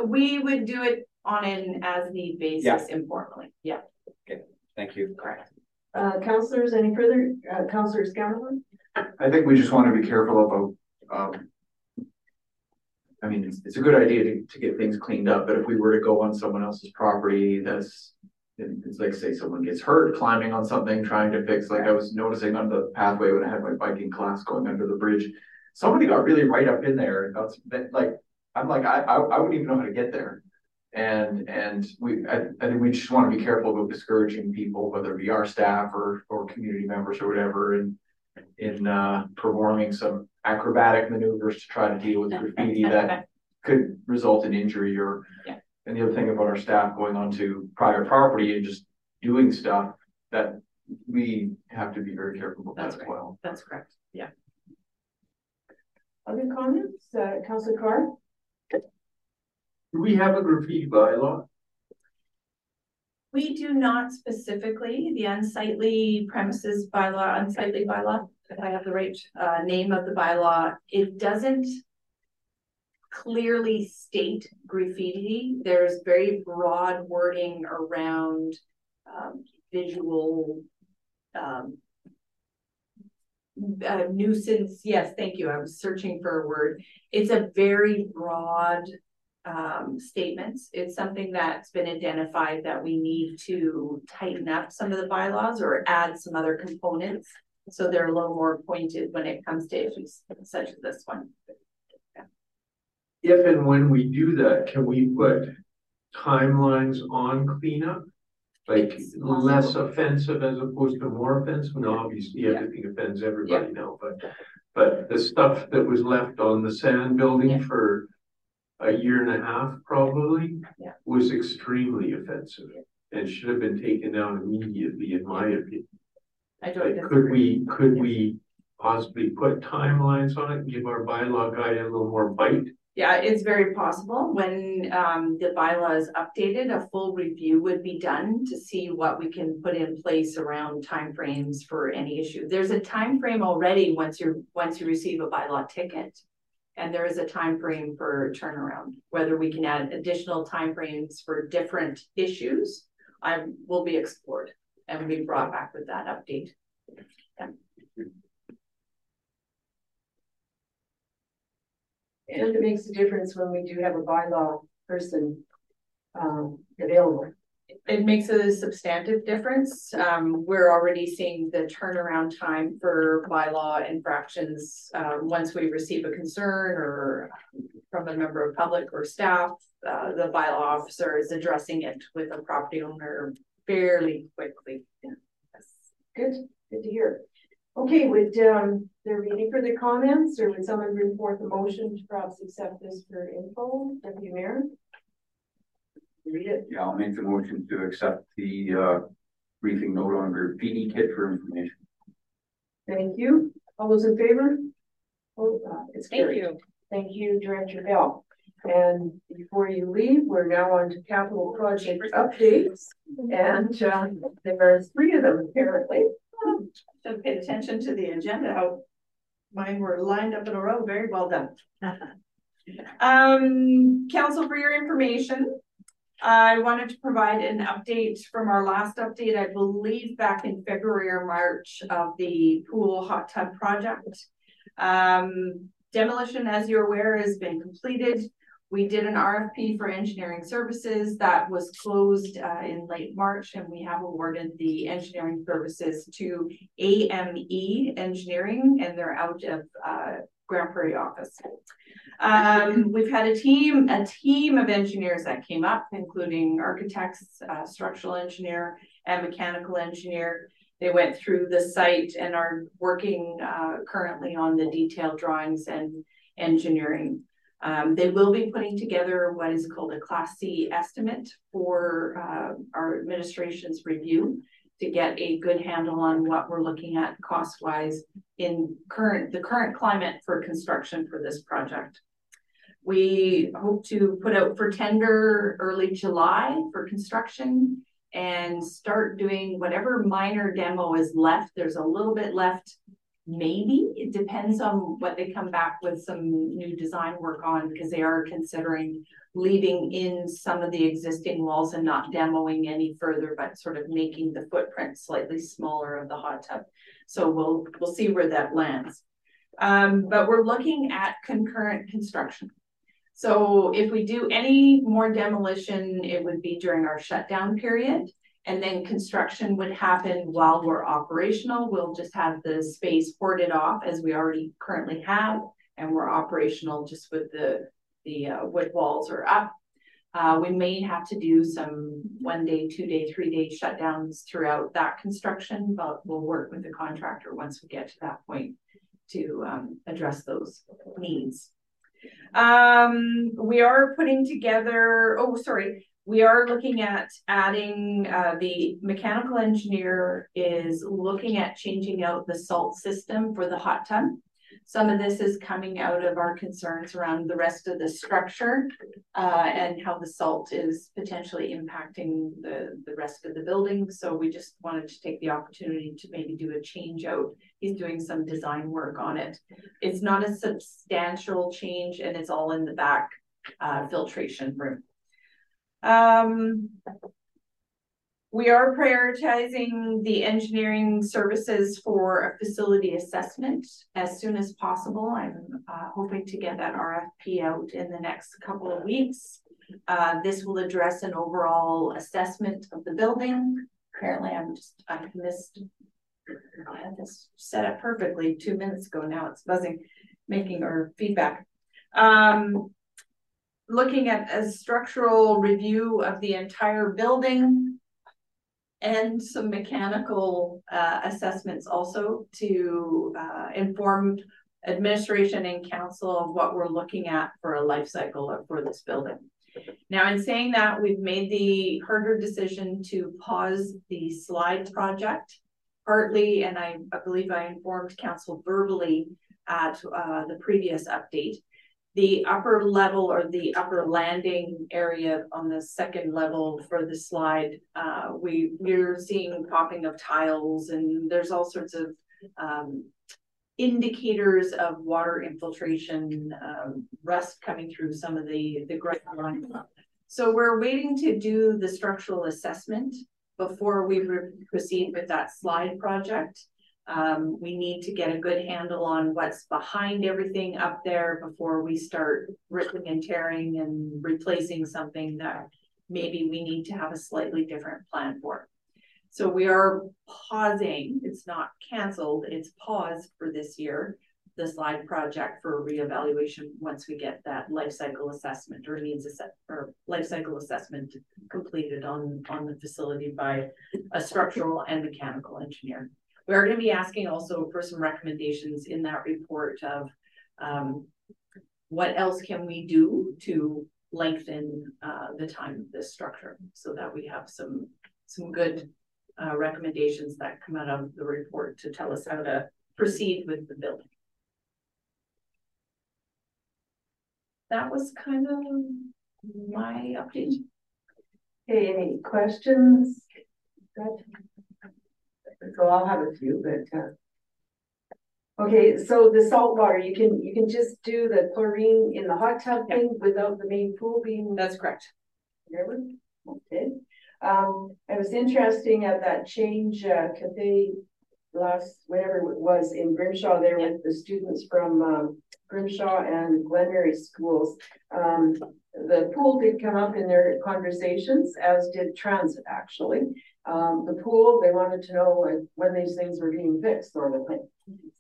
We would do it on an as-need basis yeah. informally. Yeah. Okay. Thank you. Correct. Councillors, any further? Councillor Scanlon? I think we just want to be careful about. I mean, it's a good idea to get things cleaned up, but if we were to go on someone else's property, it's like, say someone gets hurt climbing on something, trying to fix, like I was noticing on the pathway when I had my biking class going under the bridge, somebody got really right up in there and got like, I'm like, I wouldn't even know how to get there. And I think we just want to be careful about discouraging people, whether it be our staff or community members or whatever, in performing some acrobatic maneuvers to try to deal with graffiti that could result in injury or yeah. And the other thing about our staff going onto private property and just doing stuff that we have to be very careful about that as well. That's correct. Yeah. Other comments, Councillor Carr? Do we have a graffiti bylaw? We do not specifically. The unsightly premises bylaw, unsightly bylaw, if I have the right name of the bylaw, it doesn't clearly state graffiti. There's very broad wording around visual nuisance. Yes, thank you. I was searching for a word. It's a very broad statements. It's something that's been identified that we need to tighten up some of the bylaws or add some other components so they're a little more pointed when it comes to issues such as this one. Yeah. If and when we do that, can we put timelines on cleanup? Like it's less offensive as opposed to more offensive? No, obviously everything yeah. offends everybody yeah. now, but the stuff that was left on the sand building yeah. for a year and a half probably yeah. was extremely offensive yeah. and should have been taken down immediately, in my opinion. I don't like, could yeah. we possibly put timelines on it and give our bylaw guy a little more bite? Yeah, it's very possible. When the bylaw is updated, a full review would be done to see what we can put in place around timeframes for any issue. There's a time frame already once you receive a bylaw ticket. And there is a time frame for turnaround. Whether we can add additional time frames for different issues, will be explored and will be brought back with that update. Yeah. And it makes a difference when we do have a bylaw person available. It makes a substantive difference. We're already seeing the turnaround time for bylaw infractions once we receive a concern or from a member of public or staff. The bylaw officer is addressing it with a property owner fairly quickly. Yeah. Yes. Good to hear. Okay, would there be any further comments, or would someone bring forth a motion to perhaps accept this for info? Deputy Mayor? Read it. Yeah, I'll make the motion to accept the briefing note on graffiti kit for information. Thank you. All those in favor? Oh, it's carried. Thank you. Thank you, Director Bell. And before you leave, we're now on to capital project updates, and there are three of them apparently. Oh, should have paid attention to the agenda. How mine were lined up in a row. Very well done. Council, for your information. I wanted to provide an update from our last update, I believe back in February or March, of the pool hot tub project. Demolition, as you're aware, has been completed. We did an RFP for engineering services that was closed in late March, and we have awarded the engineering services to AME Engineering, and they're out of Grand Prairie office. We've had a team of engineers that came up, including architects, structural engineer, and mechanical engineer. They went through the site and are working currently on the detailed drawings and engineering. They will be putting together what is called a Class C estimate for our administration's review to get a good handle on what we're looking at cost-wise in the current climate for construction for this project. We hope to put out for tender early July for construction and start doing whatever minor demo is left. There's a little bit left, maybe. It depends on what they come back with some new design work on, because they are considering leaving in some of the existing walls and not demoing any further, but sort of making the footprint slightly smaller of the hot tub. So we'll see where that lands. But we're looking at concurrent construction. So if we do any more demolition, it would be during our shutdown period, and then construction would happen while we're operational. We'll just have the space hoarded off as we already currently have, and we're operational just with the wood walls are up. We may have to do some 1-day, 2-day, 3-day shutdowns throughout that construction, but we'll work with the contractor once we get to that point to address those needs. We are putting together, we are looking at adding, the mechanical engineer is looking at changing out the salt system for the hot tub. Some of this is coming out of our concerns around the rest of the structure and how the salt is potentially impacting the rest of the building. So we just wanted to take the opportunity to maybe do a change out. He's doing some design work on it. It's not a substantial change, and it's all in the back filtration room. We are prioritizing the engineering services for a facility assessment as soon as possible. I'm hoping to get that RFP out in the next couple of weeks. This will address an overall assessment of the building. Apparently I had this set up perfectly 2 minutes ago. Now it's buzzing, making our feedback. Looking at a structural review of the entire building, and some mechanical assessments also to inform administration and council of what we're looking at for a life cycle for this building. Now, in saying that, we've made the harder decision to pause the slide project partly, and I believe I informed council verbally at the previous update. The upper level, or the upper landing area on the second level for the slide, we're seeing popping of tiles, and there's all sorts of indicators of water infiltration, rust coming through some of the grate line. So we're waiting to do the structural assessment before we proceed with that slide project. We need to get a good handle on what's behind everything up there before we start ripping and tearing and replacing something that maybe we need to have a slightly different plan for. So we are pausing. It's not canceled. It's paused for this year, the slide project, for reevaluation once we get that life cycle assessment or life cycle assessment completed on the facility by a structural and mechanical engineer. We are going to be asking also for some recommendations in that report of what else can we do to lengthen the time of this structure, so that we have some good recommendations that come out of the report to tell us how to proceed with the building. That was kind of my update. Hey, any questions? Good. So I'll have a few, but okay. So the salt water, you can just do the chlorine in the hot tub thing without the main pool being. That's correct. Okay. It was interesting at that change cafe last whatever it was in Grimshaw there with the students from Grimshaw and Glenmary schools. The pool did come up in their conversations, as did transit actually. The pool, they wanted to know when these things were being fixed, sort of thing.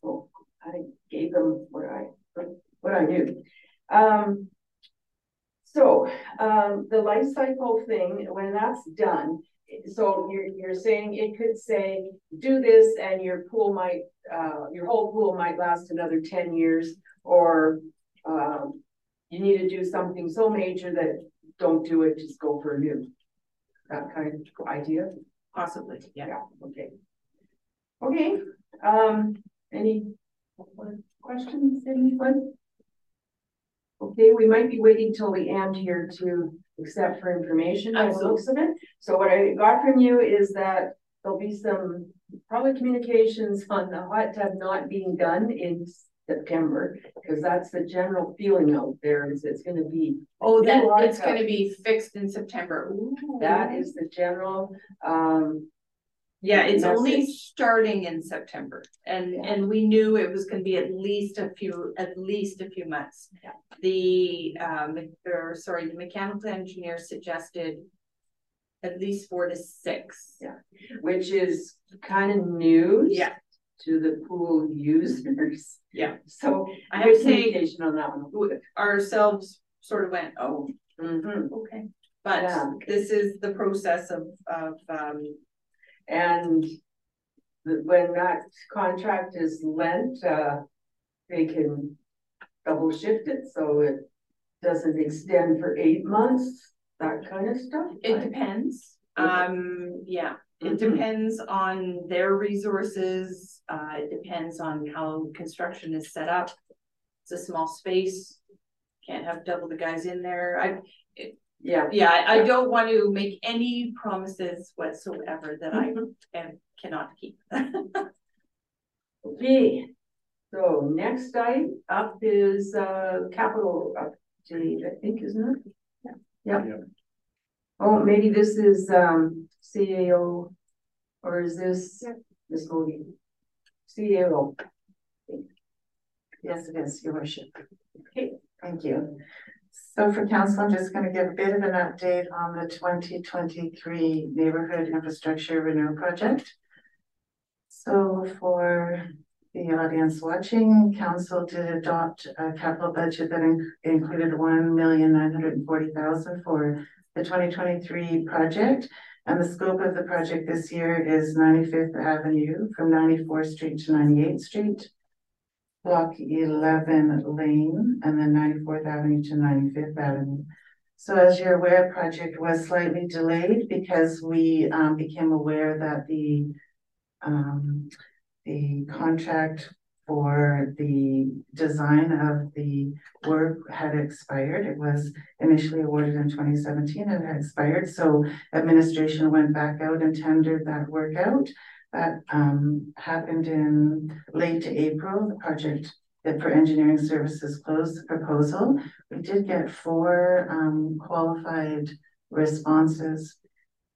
So I gave them what I what I do. The life cycle thing, when that's done, so you're saying it could say, do this and your pool might, your whole pool might last another 10 years, or you need to do something so major that don't do it, just go for a new. That kind of idea? Possibly, yeah. Okay. Okay. Any questions, anyone? Okay, we might be waiting till the end here to accept for information by the looks of it. So what I got from you is that there'll be some probably communications on the hot tub not being done in September, because that's the general feeling out there, is it's going to be it's going to be fixed in September. Ooh. That is the general it's message. Only starting in September, and we knew it was going to be at least a few months. The the mechanical engineer suggested at least 4 to 6, which is kind of news to the pool users. So I have communication on that one. Ourselves sort of went, okay. But this is the process and when that contract is lent, they can double shift it so it doesn't extend for 8 months, that kind of stuff. It depends. It depends on their resources. It depends on how construction is set up. It's a small space. Can't have double the guys in there. I don't want to make any promises whatsoever that I cannot keep. Okay. So next item up is capital update, I think, isn't it? Yeah. Oh, maybe this is CAO, or is this Miss Moody? CAO. Yes, it is, Your Worship. Okay, thank you. So for council, I'm just going to give a bit of an update on the 2023 Neighborhood Infrastructure Renewal Project. So for the audience watching, council did adopt a capital budget that included $1,940,000 for the 2023 project, and the scope of the project this year is 95th Avenue from 94th Street to 98th Street, Block 11 Lane, and then 94th Avenue to 95th Avenue. So as you're aware, project was slightly delayed because we became aware that the contract for the design of the work had expired. It was initially awarded in 2017 and had expired. So administration went back out and tendered that work out. That happened in late April. The project that for engineering services closed the proposal. We did get 4 qualified responses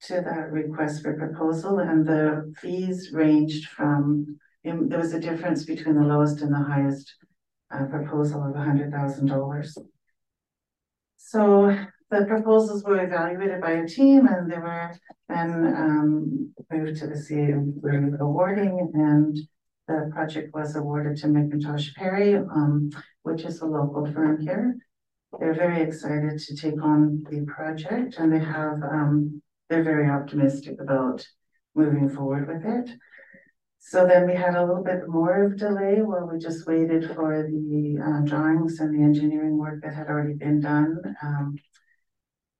to that request for proposal, and the fees ranged from, there was a difference between the lowest and the highest proposal of $100,000. So the proposals were evaluated by a team, and they were then moved to the CAO for awarding, and the project was awarded to McIntosh Perry, which is a local firm here. They're very excited to take on the project, and they have they're very optimistic about moving forward with it. So then we had a little bit more of delay while we just waited for the drawings and the engineering work that had already been done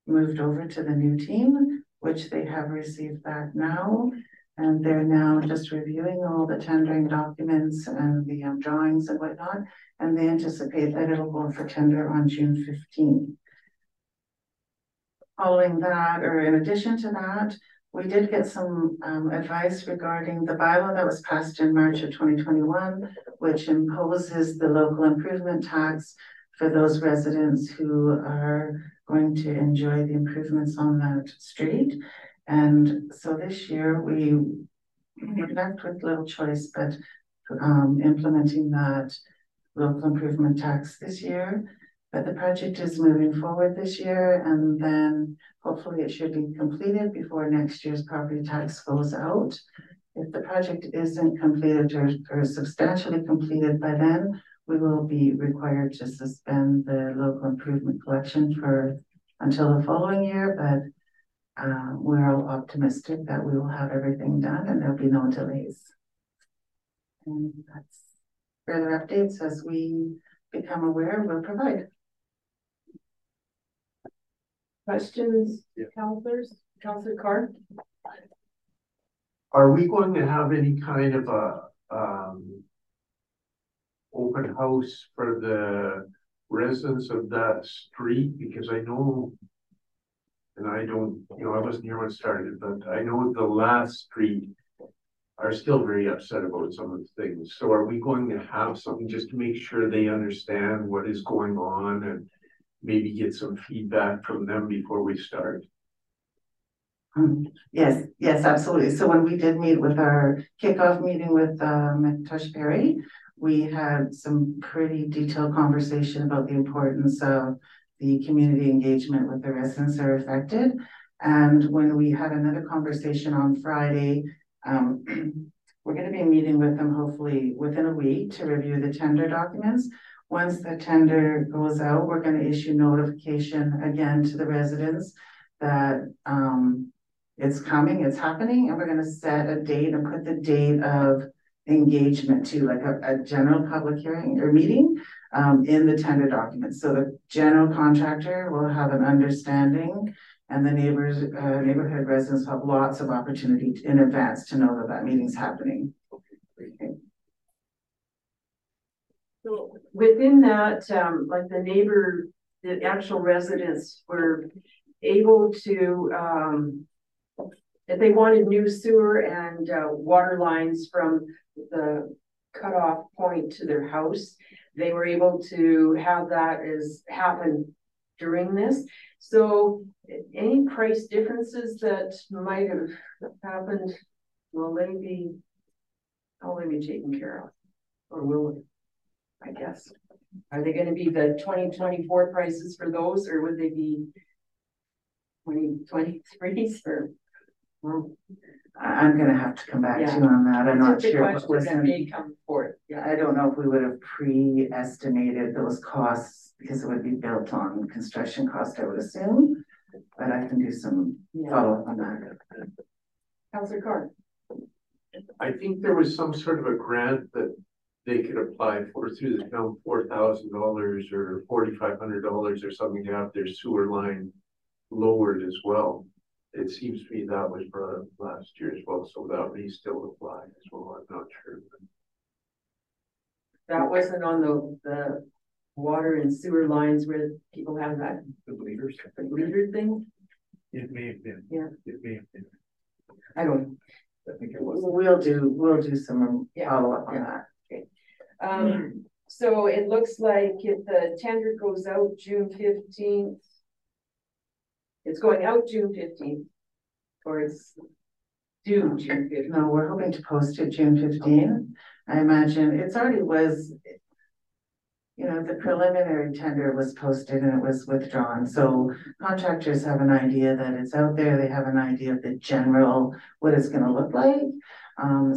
moved over to the new team, which they have received that now. And they're now just reviewing all the tendering documents and the drawings and whatnot. And they anticipate that it'll go for tender on June 15th. Following that, or in addition to that, we did get some advice regarding the bylaw that was passed in March of 2021, which imposes the local improvement tax for those residents who are going to enjoy the improvements on that street. And so this year we were left with little choice but implementing that local improvement tax this year. But the project is moving forward this year, and then hopefully it should be completed before next year's property tax goes out. If the project isn't completed or substantially completed by then, we will be required to suspend the local improvement collection for until the following year, but we're all optimistic that we will have everything done and there'll be no delays. And that's further updates as we become aware, we'll provide. Questions, yeah. Councillors? Councillor Carr? Are we going to have any kind of a open house for the residents of that street? Because I know, and I don't, you know, I wasn't here when it started, but I know the last street are still very upset about some of the things. So are we going to have something just to make sure they understand what is going on and maybe get some feedback from them before we start? Yes, yes, absolutely. So when we did meet with our kickoff meeting with McIntosh Perry, we had some pretty detailed conversation about the importance of the community engagement with the residents that are affected. And when we had another conversation on Friday, we're going to be meeting with them hopefully within a week to review the tender documents. Once the tender goes out, we're going to issue notification again to the residents that it's coming, it's happening, and we're going to set a date and put the date of engagement to like a general public hearing or meeting in the tender document. So the general contractor will have an understanding, and the neighborhood residents have lots of opportunity in advance to know that that meeting's happening. Okay. So within that, like the actual residents were able to, if they wanted new sewer and water lines from the cutoff point to their house, they were able to have that as happen during this. So any price differences that might have happened, will they be taken care of? Or will they, I guess? Are they going to be the 2024 prices for those, or would they be 2023s? Or well, I'm going to have to come back to you on that. I'm not sure. I don't know if we would have pre-estimated those costs because it would be built on construction cost, I would assume. But I can do some follow-up on that. Councillor Carr. I think there was some sort of a grant that they could apply for through the town, $4,000 or $4,500 or something to have their sewer line lowered as well. It seems to me that was brought up last year as well, so that may still apply as well. I'm not sure. That wasn't on the water and sewer lines where people have that the bleeder thing. It may have been. Yeah. It may have been. I don't know. I think it was. We'll do some follow up on that. Okay. So it looks like if the tender goes out June 15th. It's going out June 15th, or it's due June 15th. No, we're hoping to post it June 15th. I imagine it's already was, you know, the preliminary tender was posted and it was withdrawn. So contractors have an idea that it's out there. They have an idea of the general, what it's going to look like.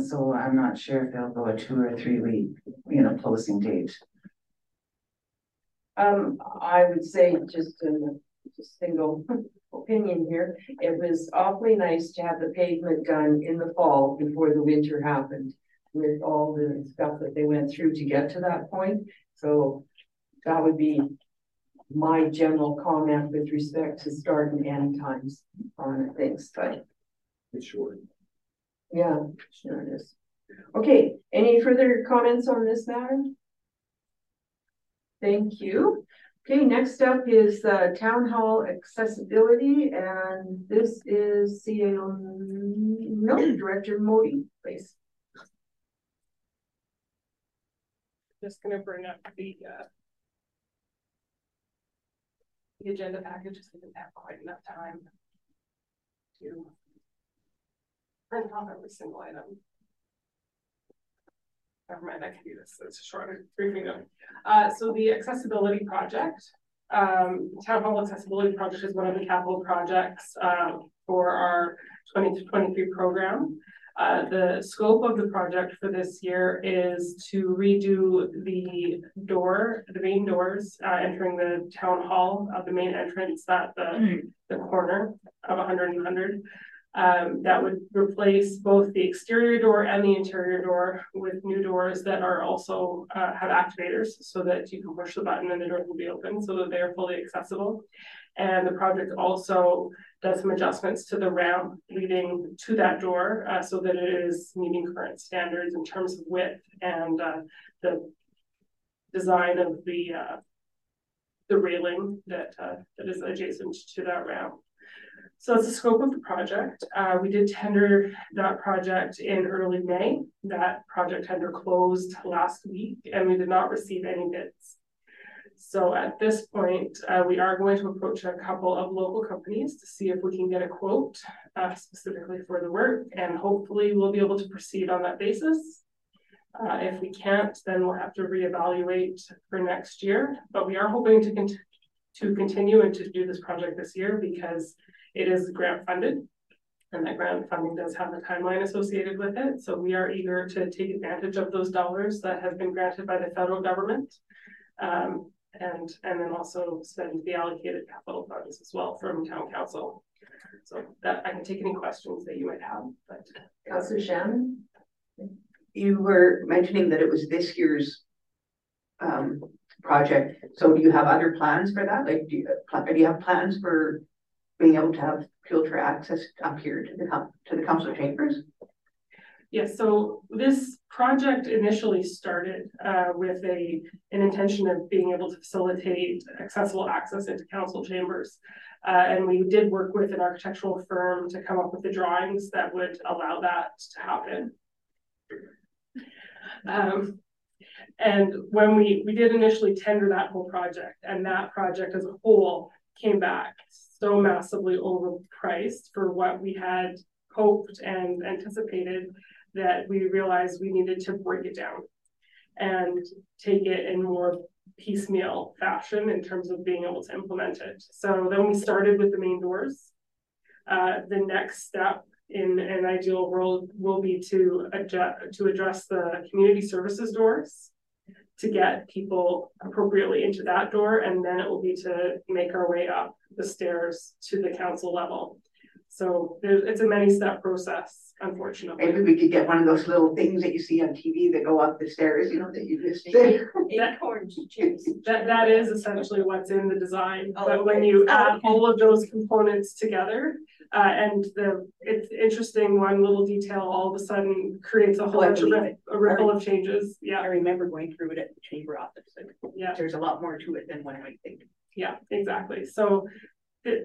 So I'm not sure if they'll go a 2 or 3 week, you know, closing date. I would say just single opinion here. It was awfully nice to have the pavement done in the fall before the winter happened with all the stuff that they went through to get to that point. So that would be my general comment with respect to start and end times on things. But it's short. Yeah, sure it is. Okay, any further comments on this matter? Thank you. Okay, next up is Town Hall Accessibility, and this is CAO, Director Modi, please. Just going to bring up the agenda package, because we didn't have quite enough time to print off every single item. Never mind, I can do this. It's a short briefing. So the accessibility project, Town Hall Accessibility Project is one of the capital projects for our 2023 program. The scope of the project for this year is to redo the main doors entering the town hall of the main entrance at the corner of 100 and 100. That would replace both the exterior door and the interior door with new doors that are also have activators, so that you can push the button and the door will be open, so that they are fully accessible. And the project also does some adjustments to the ramp leading to that door, so that it is meeting current standards in terms of width and the design of the railing that is adjacent to that ramp. So that's the scope of the project. We did tender that project in early May. That project tender closed last week, and we did not receive any bids. So at this point, we are going to approach a couple of local companies to see if we can get a quote specifically for the work, and hopefully we'll be able to proceed on that basis. If we can't, then we'll have to reevaluate for next year. But we are hoping to continue and to do this project this year, because it is grant funded, and that grant funding does have a timeline associated with it. So we are eager to take advantage of those dollars that have been granted by the federal government, and then also spend the allocated capital funds as well from town council. So that I can take any questions that you might have. But Councillor Shannon, you were mentioning that it was this year's project. So do you have other plans for that? Like, do you have plans for being able to have realtor access up here to the council chambers? Yes. Yeah, so this project initially started with an intention of being able to facilitate accessible access into council chambers. And we did work with an architectural firm to come up with the drawings that would allow that to happen. And when we did initially tender that whole project, and that project as a whole came back so massively overpriced for what we had hoped and anticipated, that we realized we needed to break it down and take it in more piecemeal fashion in terms of being able to implement it. So then we started with the main doors. The next step in an ideal world will be to address the community services doors, to get people appropriately into that door, and then it will be to make our way up the stairs to the council level. So it's a many-step process, unfortunately. Maybe we could get one of those little things that you see on TV that go up the stairs, you know, that you just that is essentially what's in the design. Oh, but okay. When you add all of those components together, and it's interesting, one little detail all of a sudden creates a whole ripple of changes. Yeah, I remember going through it at the chamber office. Yeah, there's a lot more to it than what I might think. Yeah, exactly. So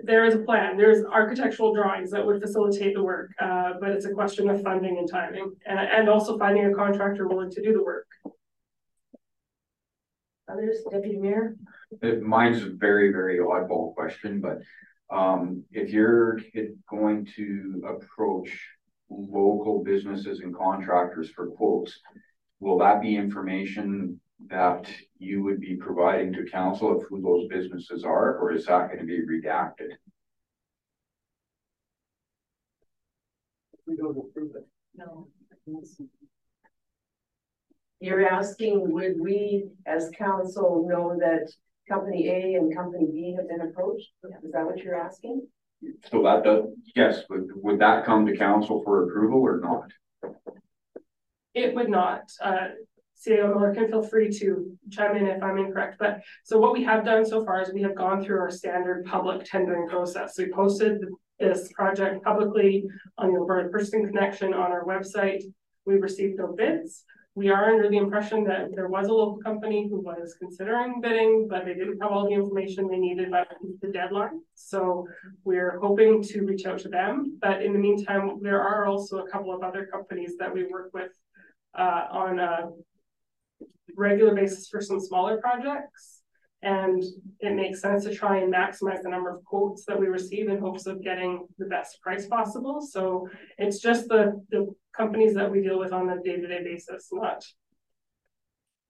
there is a plan. There's architectural drawings that would facilitate the work, but it's a question of funding and timing, and also finding a contractor willing to do the work. Others, Deputy Mayor? Mine's a very, very oddball question, but if you're going to approach local businesses and contractors for quotes, will that be information that you would be providing to council of who those businesses are, or is that going to be redacted? We don't approve it. No. You're asking, would we as council know that Company A and Company B have been approached? Is that what you're asking? So that does, yes. Would that come to council for approval or not? It would not. CEO Miller can feel free to chime in if I'm incorrect. But so what we have done so far is we have gone through our standard public tendering process. We posted this project publicly on the Alberta Purchasing Connection on our website. We received no bids. We are under the impression that there was a local company who was considering bidding, but they didn't have all the information they needed by the deadline. So we're hoping to reach out to them. But in the meantime, there are also a couple of other companies that we work with on a regular basis for some smaller projects. And it makes sense to try and maximize the number of quotes that we receive in hopes of getting the best price possible. So it's just the companies that we deal with on a day-to-day basis, not.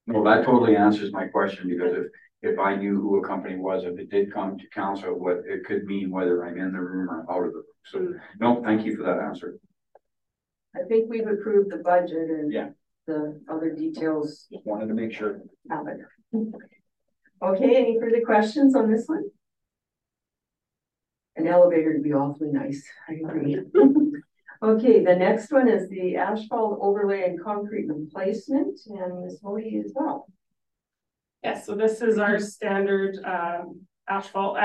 Well, that totally answers my question, because if I knew who a company was, if it did come to council, what it could mean, whether I'm in the room or out of the room. So no, thank you for that answer. I think we've approved the budget and yeah. The other details. Just wanted to make sure. Okay, any further questions on this one? An elevator would be awfully nice. I agree. Okay, the next one is the asphalt overlay and concrete replacement, and Ms. Modi as well. Yes, so this is our standard annual asphalt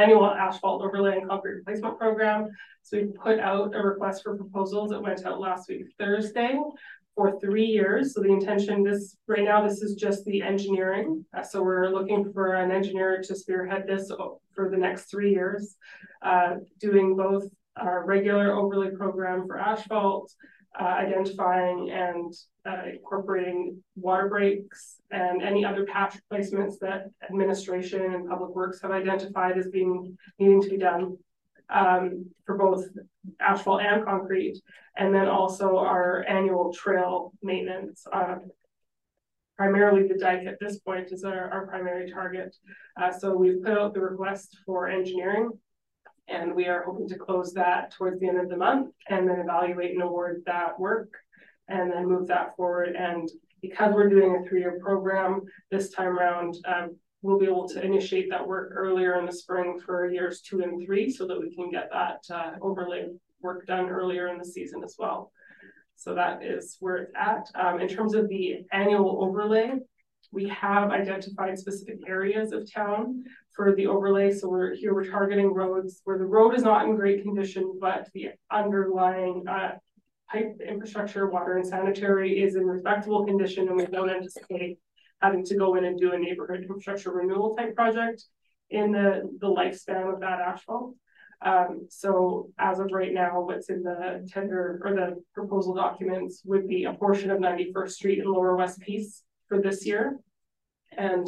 overlay and concrete replacement program. So we put out a request for proposals that went out last week Thursday for 3 years. So the intention right now this is just the engineering. So we're looking for an engineer to spearhead this for the next 3 years, doing both our regular overlay program for asphalt, identifying and incorporating water breaks and any other patch replacements that administration and public works have identified as needing to be done for both asphalt and concrete, and then also our annual trail maintenance. Primarily the dike at this point is our primary target. So we've put out the request for engineering, and we are hoping to close that towards the end of the month and then evaluate and award that work and then move that forward. And because we're doing a 3-year program this time around, we'll be able to initiate that work earlier in the spring for years 2 and 3 so that we can get that overlay work done earlier in the season as well. So that is where it's at. In terms of the annual overlay, we have identified specific areas of town for the overlay. So we're targeting roads where the road is not in great condition, but the underlying pipe infrastructure, water and sanitary is in respectable condition, and we don't anticipate having to go in and do a neighborhood infrastructure renewal type project in the lifespan of that asphalt. So as of right now, what's in the tender or the proposal documents would be a portion of 91st Street and Lower West Peace for this year, and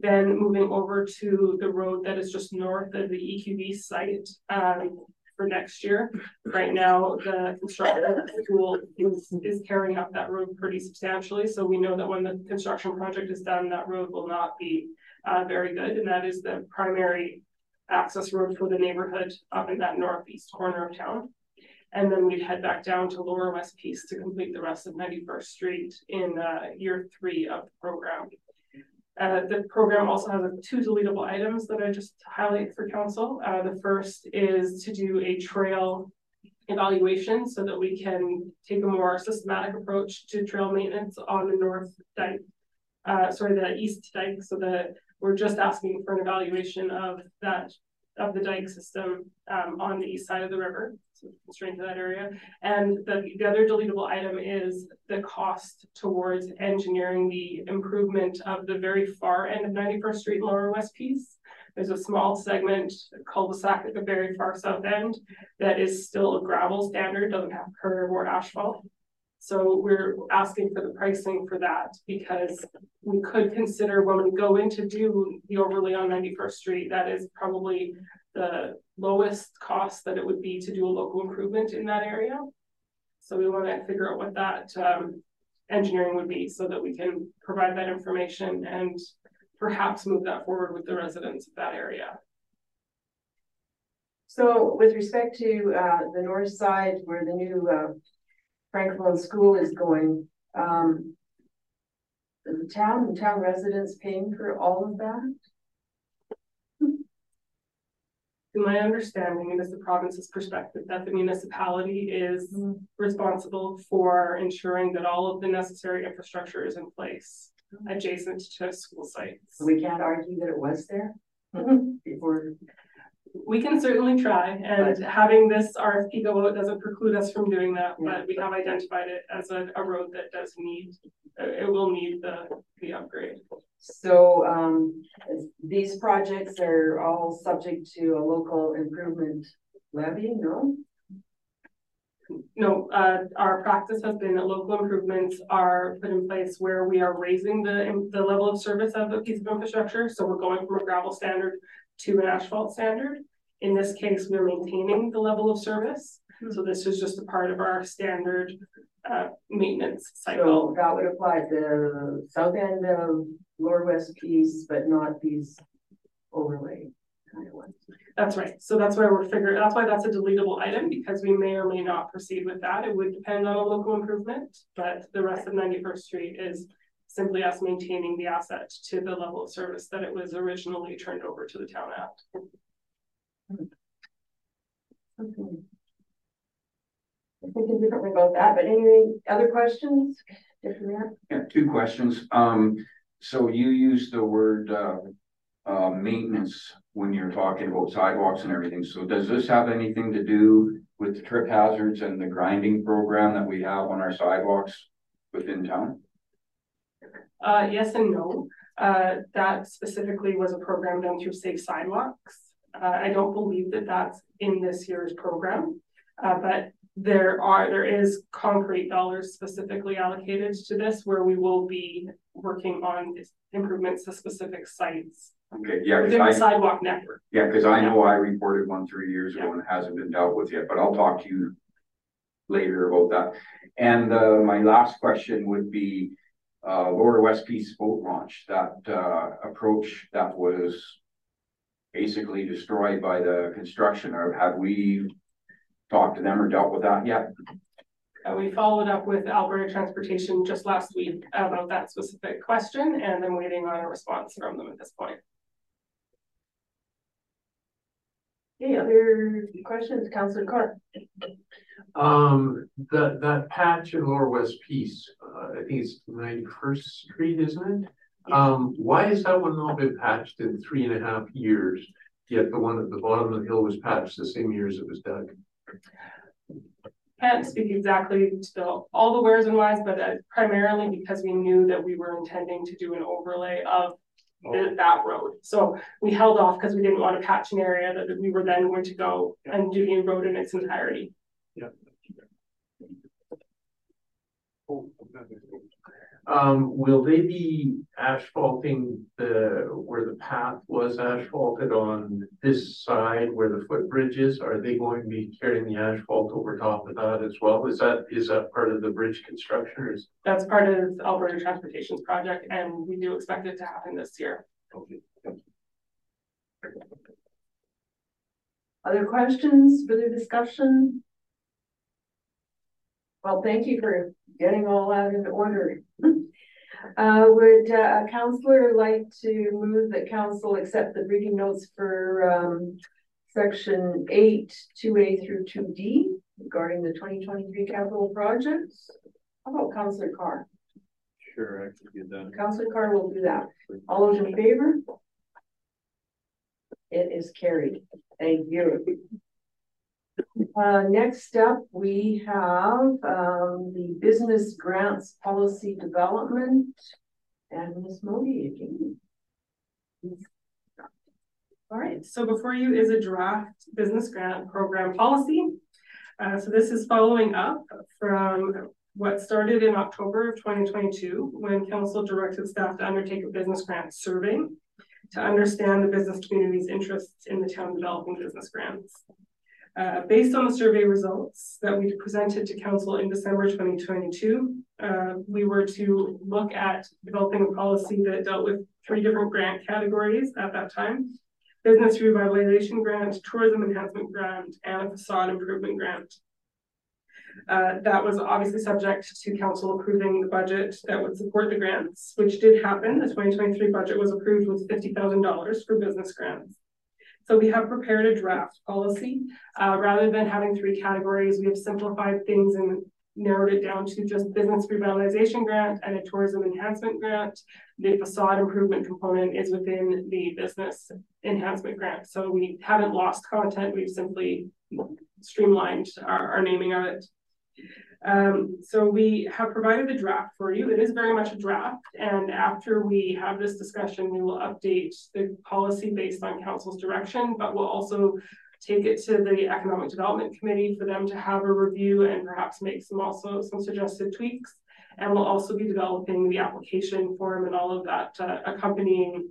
then moving over to the road that is just north of the EQV site for next year. Right now, the construction tool is carrying up that road pretty substantially, so we know that when the construction project is done, that road will not be very good, and that is the primary access road for the neighborhood up in that northeast corner of town. And then we'd head back down to Lower West Peace to complete the rest of 91st Street in year 3 of the program. The program also has 2 deletable items that I just highlight for council. The first is to do a trail evaluation so that we can take a more systematic approach to trail maintenance on the east dike, so that we're just asking for an evaluation of the dike system on the east side of the river, so constrained to that area. And the other deletable item is the cost towards engineering the improvement of the very far end of 91st Street and Lower West Peace. There's a small segment, a cul-de-sac at the very far south end that is still a gravel standard, doesn't have curb or asphalt. So we're asking for the pricing for that, because we could consider when we go in to do the overlay on 91st Street, that is probably the lowest cost that it would be to do a local improvement in that area. So we want to figure out what that engineering would be so that we can provide that information and perhaps move that forward with the residents of that area. So with respect to the north side where the new Franklin School is going, the town and town residents paying for all of that? To my understanding, and as the province's perspective, that the municipality is responsible for ensuring that all of the necessary infrastructure is in place adjacent to school sites. So we can't argue that it was there before. We can certainly try, and having this RFP go out doesn't preclude us from doing that, yeah, but we have identified it as a road that does need, it will need the upgrade. So these projects are all subject to a local improvement levy, no? No, our practice has been that local improvements are put in place where we are raising the level of service of a piece of infrastructure. So we're going from a gravel standard to an asphalt standard. In this case, we're maintaining the level of service. So this is just a part of our standard maintenance cycle. So that would apply to the south end of Lower West Peace, but not these overlay kind of ones. That's right. So that's why we're figuring, that's why that's a deletable item, because we may or may not proceed with that. It would depend on a local improvement, but the rest of 91st Street is simply us maintaining the asset to the level of service that it was originally turned over to the town at. Okay. I think it's differently about that, but anyway, other questions? Yeah, two questions. So you use the word maintenance when you're talking about sidewalks and everything. So does this have anything to do with the trip hazards and the grinding program that we have on our sidewalks within town? Yes and no. That specifically was a program done through Safe Sidewalks. I don't believe that that's in this year's program, but there is concrete dollars specifically allocated to this, where we will be working on improvements to specific sites. Okay, yeah, within the sidewalk network. Yeah, because I know I reported one 3 years ago and it hasn't been dealt with yet, but I'll talk to you later about that. And my last question would be Lower West Peace boat launch, that approach that was basically destroyed by the construction. Have we talked to them or dealt with that yet? We followed up with Alberta Transportation just last week about that specific question, and I'm waiting on a response from them at this point. Any other questions, Councillor Carr? That patch in Lower West Peace, I think it's 91st Street, isn't it? Yeah. Why has that one not been patched in 3.5 years, yet the one at the bottom of the hill was patched the same year as it was dug? Can't speak exactly to all the where's and why's, but primarily because we knew that we were intending to do an overlay of that road. So we held off because we didn't want to patch an area that we were then going to go and do the road in its entirety. Yeah. Will they be asphalting where the path was asphalted on this side where the footbridge is? Are they going to be carrying the asphalt over top of that as well? Is that part of the bridge construction? Or is... That's part of Alberta Transportation's project, and we do expect it to happen this year. Okay. Other questions, further discussion? Well, thank you for getting all out in order. Would a councillor like to move that council accept the reading notes for section 8, 2A through 2D regarding the 2023 capital projects? How about Councillor Carr? Sure, I can do that. Councillor Carr will do that. All those in favor? It is carried. Thank you. Next up, we have the business grants policy development, and Ms. Modi again. All right, so before you is a draft business grant program policy. So this is following up from what started in October of 2022, when council directed staff to undertake a business grant survey to understand the business community's interests in the town developing business grants. Based on the survey results that we presented to council in December 2022, we were to look at developing a policy that dealt with 3 different grant categories at that time: business revitalization grant, tourism enhancement grant, and a facade improvement grant. That was obviously subject to council approving the budget that would support the grants, which did happen. The 2023 budget was approved with $50,000 for business grants. So we have prepared a draft policy. Rather than having 3 categories, we have simplified things and narrowed it down to just business revitalization grant and a tourism enhancement grant. The facade improvement component is within the business enhancement grant. So we haven't lost content. We've simply streamlined our naming of it. So we have provided a draft for you. It is very much a draft, and after we have this discussion, we will update the policy based on council's direction, but we'll also take it to the Economic Development Committee for them to have a review and perhaps make some suggested tweaks. And we'll also be developing the application form and all of that accompanying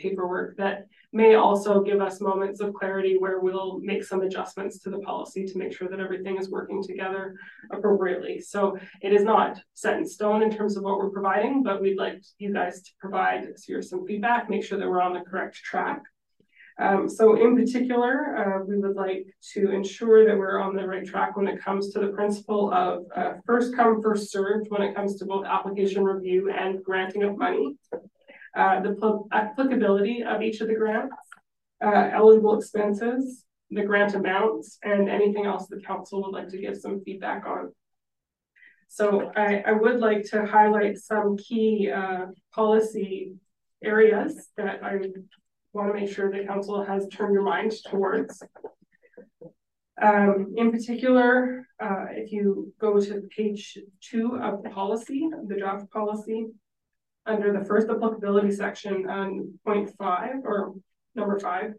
paperwork that may also give us moments of clarity where we'll make some adjustments to the policy to make sure that everything is working together appropriately. So it is not set in stone in terms of what we're providing, but we'd like you guys to provide us here some feedback, make sure that we're on the correct track. So in particular, we would like to ensure that we're on the right track when it comes to the principle of first come, first served when it comes to both application review and granting of money, the applicability of each of the grants, eligible expenses, the grant amounts, and anything else the council would like to give some feedback on. So I would like to highlight some key policy areas that I want to make sure the council has turned your mind towards. In particular, if you go to page 2 of the policy, the draft policy, under the first applicability section on number 5,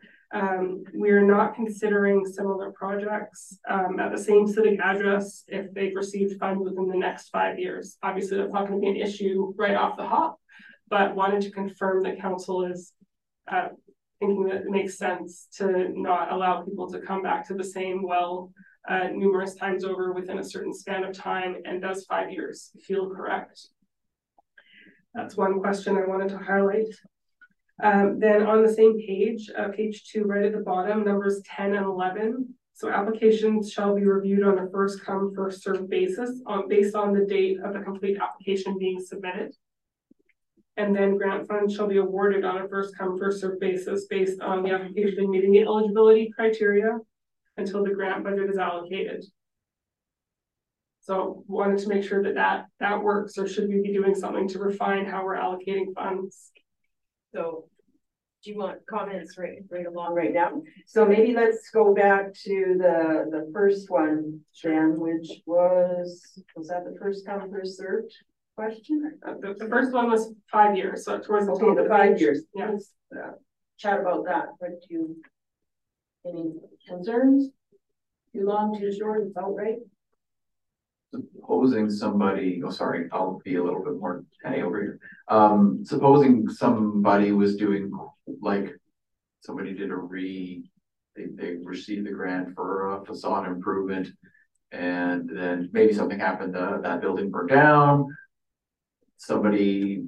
we are not considering similar projects at the same civic address if they've received funds within the next 5 years. Obviously, that's not going to be an issue right off the hop, but wanted to confirm that council is thinking that it makes sense to not allow people to come back to the same well numerous times over within a certain span of time, and does 5 years feel correct? That's one question I wanted to highlight. Then on the same page, page 2, right at the bottom, numbers 10 and 11. So applications shall be reviewed on a first come, first served basis based on the date of the complete application being submitted. And then grant funds shall be awarded on a first come, first served basis based on the application meeting the eligibility criteria until the grant budget is allocated. So wanted to make sure that that works, or should we be doing something to refine how we're allocating funds? So do you want comments right along right now? So maybe let's go back to the first one, Jan, which was that the first come, first served question? The first one was 5 years. So towards the top of the 5 years. Yeah. Let's chat about that. But do you any concerns? Too long, too short, it's outright. Supposing somebody, oh sorry, I'll be a little bit more petty over here. Supposing somebody was doing, like somebody did a they received the grant for a facade improvement, and then maybe something happened, that building burned down, somebody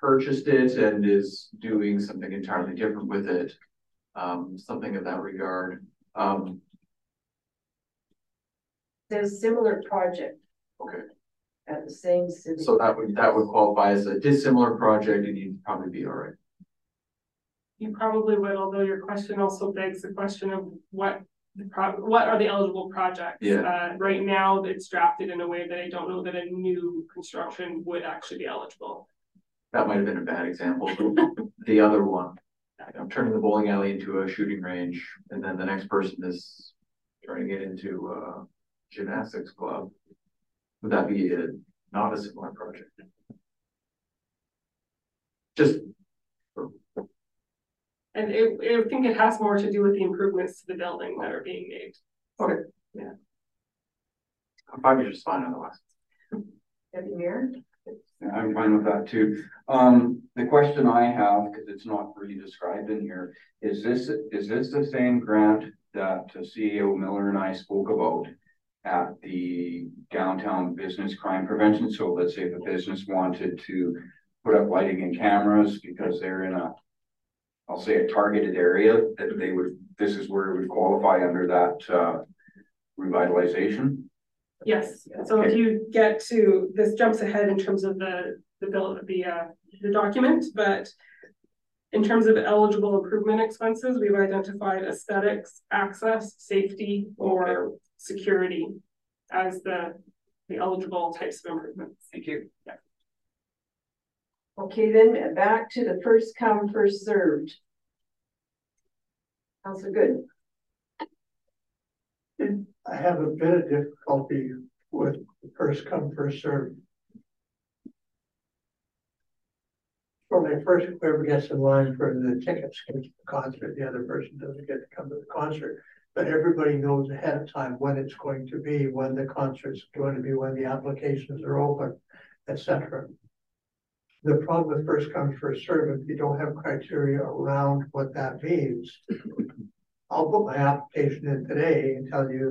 purchased it and is doing something entirely different with it, something of that regard. There's similar project. Okay. At the same city. So that would qualify as a dissimilar project, and you'd probably be all right. You probably would, although your question also begs the question of what are the eligible projects? Yeah. Right now, it's drafted in a way that I don't know that a new construction would actually be eligible. That might have been a bad example. The other one, I'm turning the bowling alley into a shooting range, and then the next person is turning it into a gymnastics club. Would that be not a similar project? Just. And I think it has more to do with the improvements to the building that are being made. Okay. Yeah. 5 years is fine otherwise. Yeah, I'm fine with that too. The question I have, because it's not really described in here, is this the same grant that CEO Miller and I spoke about at the downtown business crime prevention? So let's say if a business wanted to put up lighting and cameras because they're in a, I'll say, a targeted area, that they would, this is where it would qualify under that revitalization? Yes. So okay. If you get to, this jumps ahead in terms of the document, but in terms of eligible improvement expenses, we've identified aesthetics, access, safety, or okay. Security as the eligible types of improvements. Thank you. Yeah. Okay, then back to the first come, first served. How's it good? I have a bit of difficulty with the first come, first served. For my first, whoever gets in line for the tickets comes to the concert, the other person doesn't get to come to the concert. But everybody knows ahead of time when it's going to be, when the concert's going to be, when the applications are open, etc. The problem with first come, first serve, if you don't have criteria around what that means, I'll put my application in today and tell you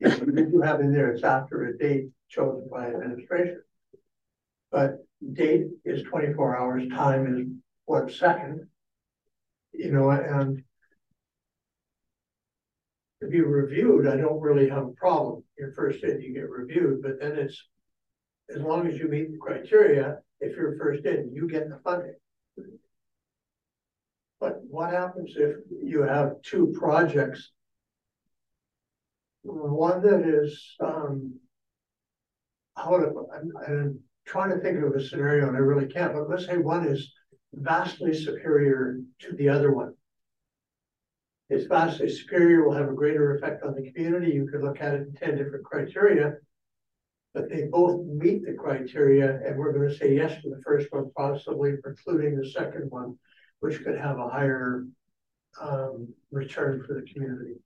that if you have in there, it's after a date chosen by administration. But date is 24 hours, time is 1 second, you know, and to be reviewed, I don't really have a problem. Your first bid, you get reviewed, but then it's, as long as you meet the criteria, if you're first in, you get the funding. But what happens if you have two projects? One that is, I'm trying to think of a scenario and I really can't, but let's say one is vastly superior to the other one. It's vastly superior, will have a greater effect on the community. You could look at it in 10 different criteria, but they both meet the criteria, and we're going to say yes to the first one, possibly precluding the second one, which could have a higher return for the community.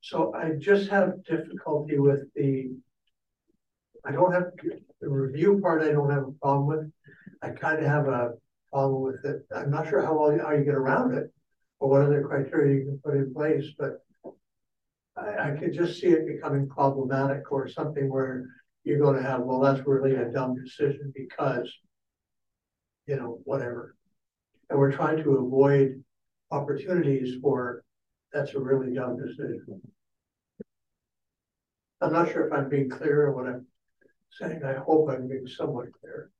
So I just have difficulty with the, I don't have the review part, I don't have a problem with. I kind of have a problem with it. I'm not sure how you get around it or what other criteria you can put in place, but I could just see it becoming problematic or something where you're going to have, well, that's really a dumb decision because, you know, whatever. And we're trying to avoid opportunities for that's a really dumb decision. I'm not sure if I'm being clear on what I'm saying. I hope I'm being somewhat clear.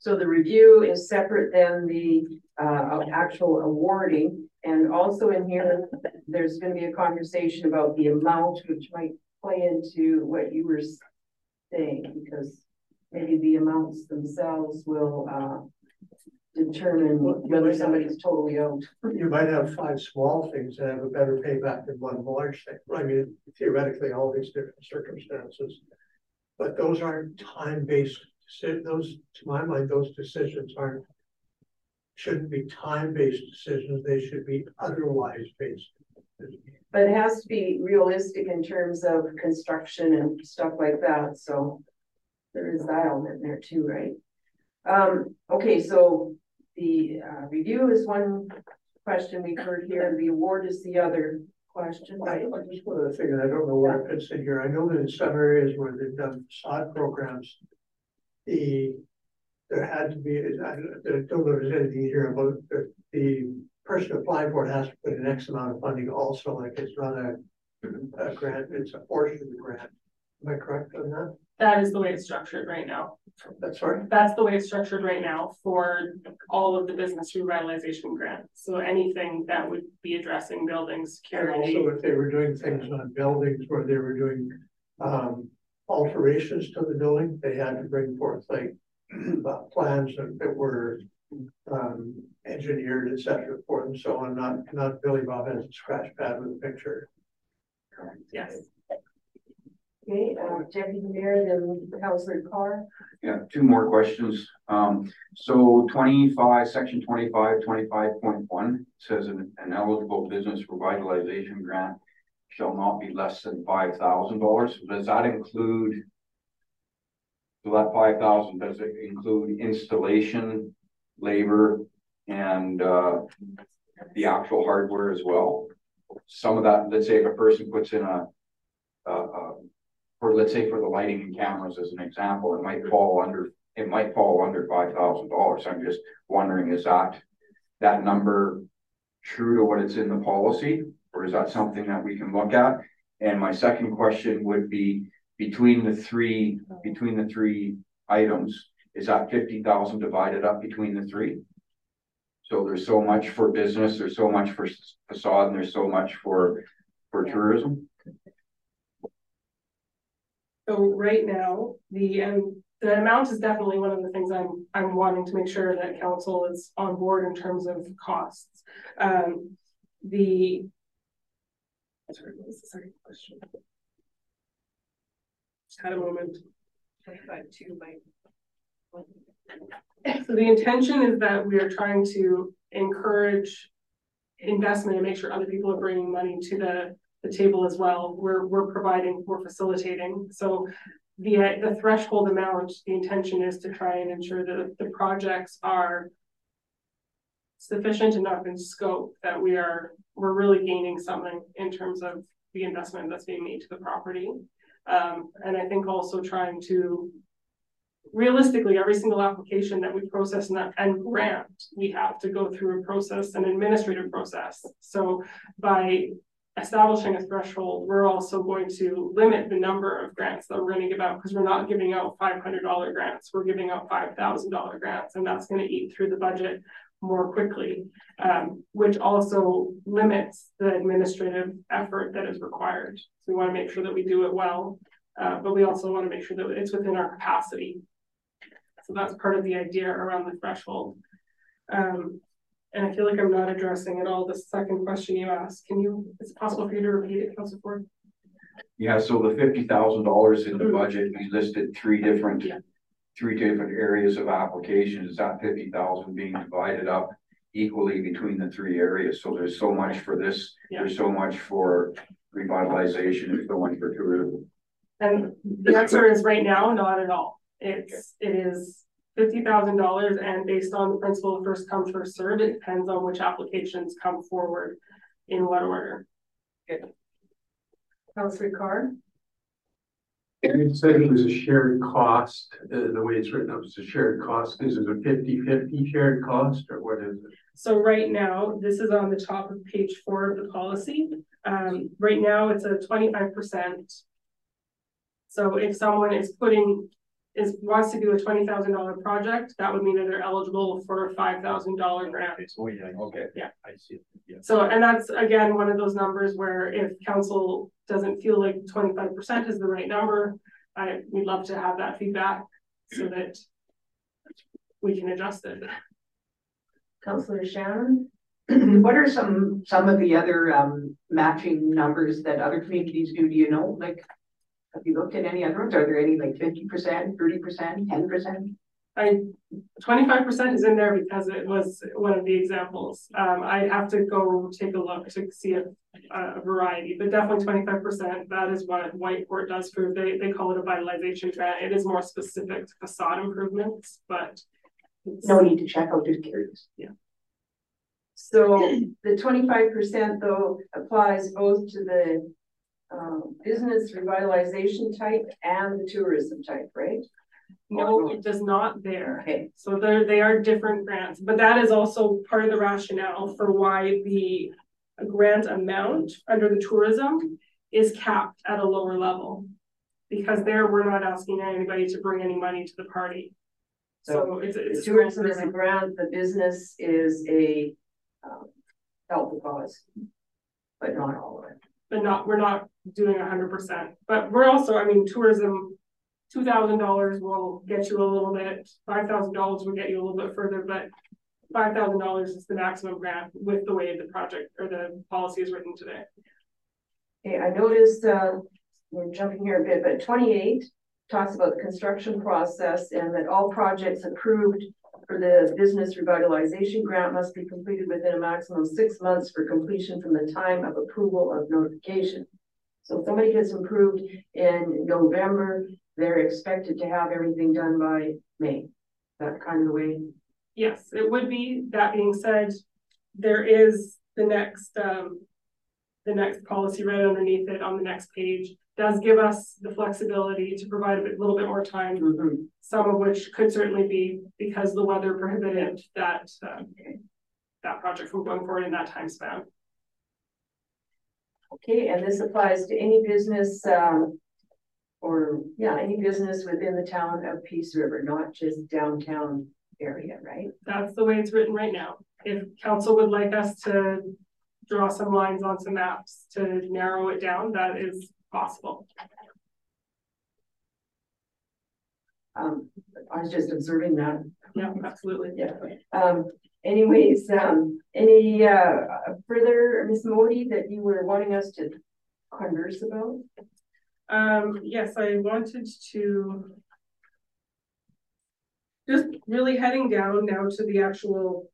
So the review is separate than the actual awarding. And also in here, there's going to be a conversation about the amount, which might play into what you were saying, because maybe the amounts themselves will determine whether somebody's totally owed. You might have five small things that have a better payback than one large thing. I mean, theoretically, all these different circumstances, but those aren't time-based. Those, to my mind, those decisions shouldn't be time-based decisions. They should be otherwise-based. But it has to be realistic in terms of construction and stuff like that. So there is that element there too, right? Okay, so the review is one question we've heard here, and the award is the other question. Well, I just one other thing, and I don't know where it fits in here. I know that in some areas where they've done facade programs, there had to be, I don't know if there's anything here about the person applying for it has to put an X amount of funding also, like it's not a grant, it's a portion of the grant. Am I correct on that? That is the way it's structured right now. That's right. That's the way it's structured right now for all of the business revitalization grants. So anything that would be addressing building security. And also if they were doing things on buildings where they were doing alterations to the building, they had to bring forth like plans that were engineered, etc. for them, so on. Not Billy Bob has a scratch pad with a picture. Correct. Yes. Okay, Deputy Mayor, then Councillor Carr. Yeah, two more questions. So section 25, 25.1 says an eligible business revitalization grant shall not be less than $5,000. Does that include, does it include installation, labor, and the actual hardware as well? Some of that, let's say if a person puts in let's say for the lighting and cameras as an example, it might fall under $5,000. I'm just wondering, is that number true to what it's in the policy, or is that something that we can look at? And my second question would be, between the three items, is that 50,000 divided up between the three? So there's so much for business, there's so much for facade, and there's so much for tourism. So right now, the amount is definitely one of the things I'm wanting to make sure that council is on board in terms of costs. Sorry, what was the second question? Just had a moment. 25.2 by one. So the intention is that we are trying to encourage investment and make sure other people are bringing money to the table as well. We're facilitating. So the threshold amount, the intention is to try and ensure that the projects are sufficient enough in scope that we're really gaining something in terms of the investment that's being made to the property. And I think also trying to realistically, every single application that we process and grant, we have to go through a process, an administrative process. So by establishing a threshold, we're also going to limit the number of grants that we're going to give out, because we're not giving out $500 grants, we're giving out $5,000 grants, and that's going to eat through the budget more quickly, which also limits the administrative effort that is required. So we want to make sure that we do it well, but we also want to make sure that it's within our capacity. So that's part of the idea around the threshold. And I feel like I'm not addressing at all the second question you asked. Can you, is it possible for you to repeat it, Councilor Ford? Yeah, so the $50,000 in the budget, we listed three different areas of application. Is that $50,000 being divided up equally between the three areas? So there's so much for this, there's so much for revitalization, there's so much for tourism. And the answer is right now, not at all. It's, it is $50,000, and based on the principle of first come, first served, it depends on which applications come forward in what order. Okay. Councilor Carr? It said it was a shared cost. The way it's written up is a shared cost. Is it a 50-50 shared cost, or what is it? So right now, this is on the top of page 4 of the policy. Right now, it's a 25%. So if someone is putting... wants to do a $20,000 project, that would mean that they're eligible for a $5,000 grant. Oh, yeah. Okay. Yeah. I see. Yeah. So, and that's again one of those numbers where if council doesn't feel like 25% is the right number, we'd love to have that feedback so that we can adjust it. Councillor Shannon, what are some of the other matching numbers that other communities do? Do you know, like? Have you looked at any other ones? Are there any like 50%, 30%, 10%? 25% is in there because it was one of the examples. I have to go take a look to see a variety, but definitely 25%. That is what Whitecourt does for. They call it a vitalization grant. It is more specific to facade improvements, but no need to check. I'm just curious. Yeah. So the 25% though applies both to the business revitalization type and the tourism type, right? No, it does not there. Okay. So they are different grants, but that is also part of the rationale for why the grant amount under the tourism is capped at a lower level, because there we're not asking anybody to bring any money to the party. So it's tourism is a grant, the business is a helpful cause, but not all of it. But not, we're not doing 100%. But we're also, I mean, tourism, $2,000 will get you a little bit, $5,000 will get you a little bit further, but $5,000 is the maximum grant with the way the project or the policy is written today. Okay, I noticed, we're jumping here a bit, but 28 talks about the construction process and that all projects approved for the business revitalization grant must be completed within a maximum of 6 months for completion from the time of approval of notification. So if somebody gets approved in November, they're expected to have everything done by May. That kind of the way? Yes, it would be. That being said, there is the next policy right underneath it on the next page. Does give us the flexibility to provide a little bit more time, some of which could certainly be because the weather prohibited that that project from going forward in that time span. Okay, and this applies to any business any business within the town of Peace River, not just downtown area, right? That's the way it's written right now. If council would like us to draw some lines on some maps to narrow it down, that is possible. I was just observing that. Yeah, absolutely. Yeah. Anyways, any further, Ms. Modi, that you were wanting us to converse about? Yes, I wanted to just really heading down now to the actual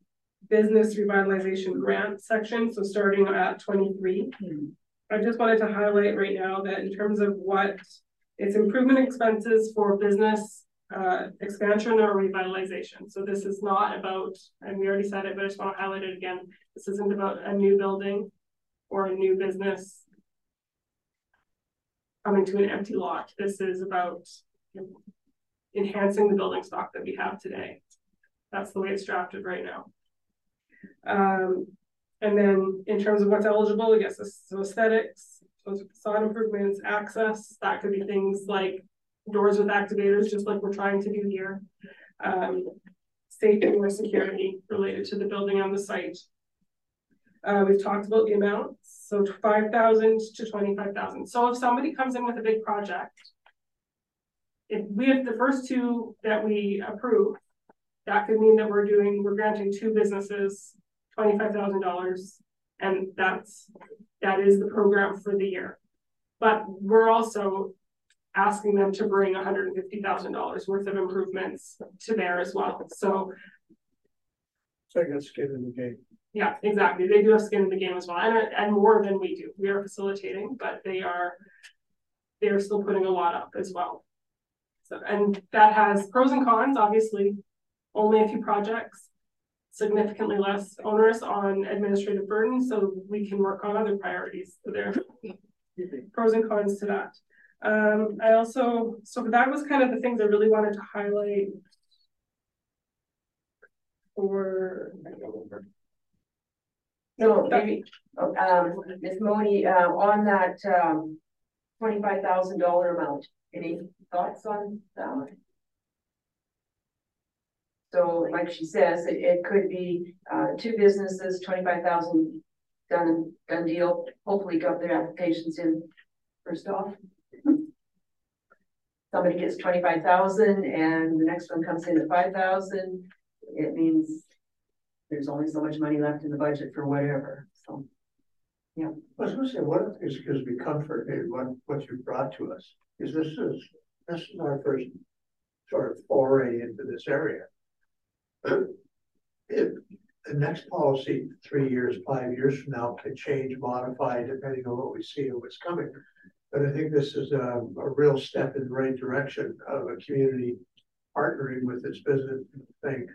business revitalization grant section. So starting at 23. I just wanted to highlight right now that in terms of what it's improvement expenses for business expansion or revitalization. So this is not about, and we already said it, but I just want to highlight it again. This isn't about a new building or a new business coming to an empty lot. This is about enhancing the building stock that we have today. That's the way it's drafted right now. And then in terms of what's eligible, yes, so aesthetics, facade improvements, access, that could be things like doors with activators, just like we're trying to do here. Safety or security related to the building on the site. We've talked about the amount, so $5,000 to $25,000. So if somebody comes in with a big project, if we have the first two that we approve, that could mean that we're granting two businesses $25,000, and that is the program for the year. But we're also asking them to bring $150,000 worth of improvements to there as well. So I got skin in the game. Yeah, exactly. They do have skin in the game as well, and more than we do. We are facilitating, but they are still putting a lot up as well. So, and that has pros and cons. Obviously, only a few projects, significantly less onerous on administrative burden, so we can work on other priorities. So there are pros and cons to that. So that was kind of the things I really wanted to highlight for. So maybe, Ms. Moni, on that $25,000 amount, any thoughts on that one? So like she says, it could be two businesses, $25,000, done deal. Hopefully got their applications in first off. Somebody gets $25,000 and the next one comes in at $5,000. It means there's only so much money left in the budget for whatever. So, yeah. I was going to say, one of the things that gives me comfort in what you brought to us is this is our first sort of foray into this area. The next policy, 3 years, 5 years from now, could change, modify, depending on what we see and what's coming. But I think this is a real step in the right direction of a community partnering with its business thing.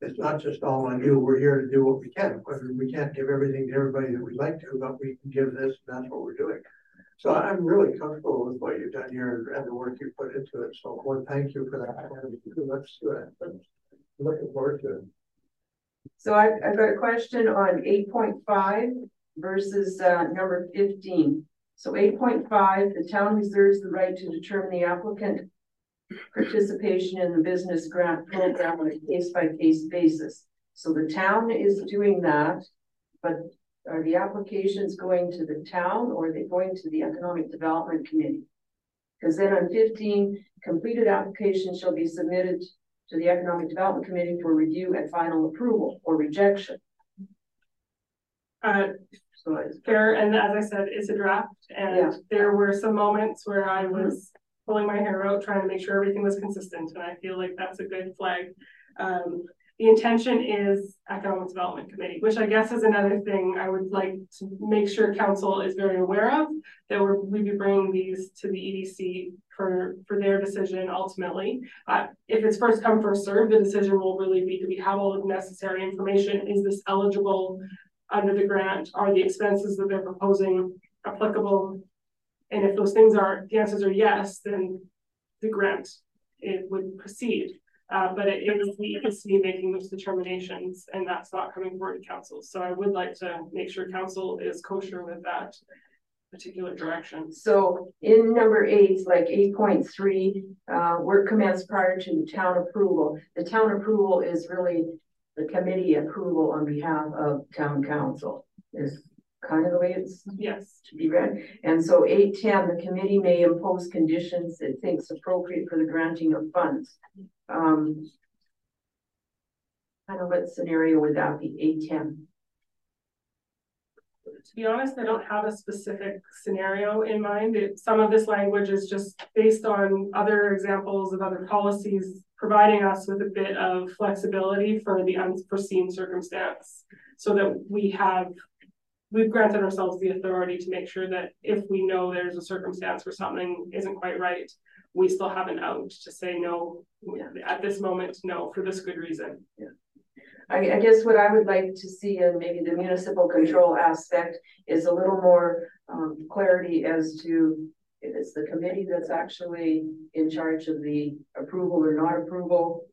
It's not just all on you. We're here to do what we can. We can't give everything to everybody that we'd like to, but we can give this, and that's what we're doing. So I'm really comfortable with what you've done here and the work you put into it. So I want to thank you for that. Let's do it. I'm looking forward to it. So I've got a question on 8.5 versus number 15. So 8.5, the town reserves the right to determine the applicant participation in the business grant program on a case-by-case basis. So the town is doing that, but are the applications going to the town or are they going to the Economic Development Committee? Because then on 15, completed applications shall be submitted to the Economic Development Committee for review and final approval or rejection. So fair, and as I said, it's a draft, and yeah. There were some moments where I was pulling my hair out trying to make sure everything was consistent, and I feel like that's a good flag. The intention is Economic Development Committee, which I guess is another thing I would like to make sure council is very aware of, that we'll be bringing these to the EDC for their decision ultimately. If it's first come, first served, the decision will really be, do we have all the necessary information? Is this eligible under the grant? Are the expenses that they're proposing applicable? And if those things are, the answers are yes, then the grant, it would proceed. But it is the EDC making those determinations, and that's not coming forward to council. So I would like to make sure council is kosher with that particular direction. So in number 8, like 8.3, work commenced prior to town approval. The town approval is really the committee approval on behalf of town council, is kind of the way it's to be read. And so 8.10, the committee may impose conditions it thinks appropriate for the granting of funds. I don't know, what scenario would that be, 8.10? To be honest, I don't have a specific scenario in mind. Some of this language is just based on other examples of other policies, providing us with a bit of flexibility for the unforeseen circumstance, so that we've granted ourselves the authority to make sure that if we know there's a circumstance where something isn't quite right, we still have an out to say no, at this moment, no, for this good reason. Yeah. I guess what I would like to see in maybe the municipal control aspect is a little more clarity as to if it's the committee that's actually in charge of the approval or not approval,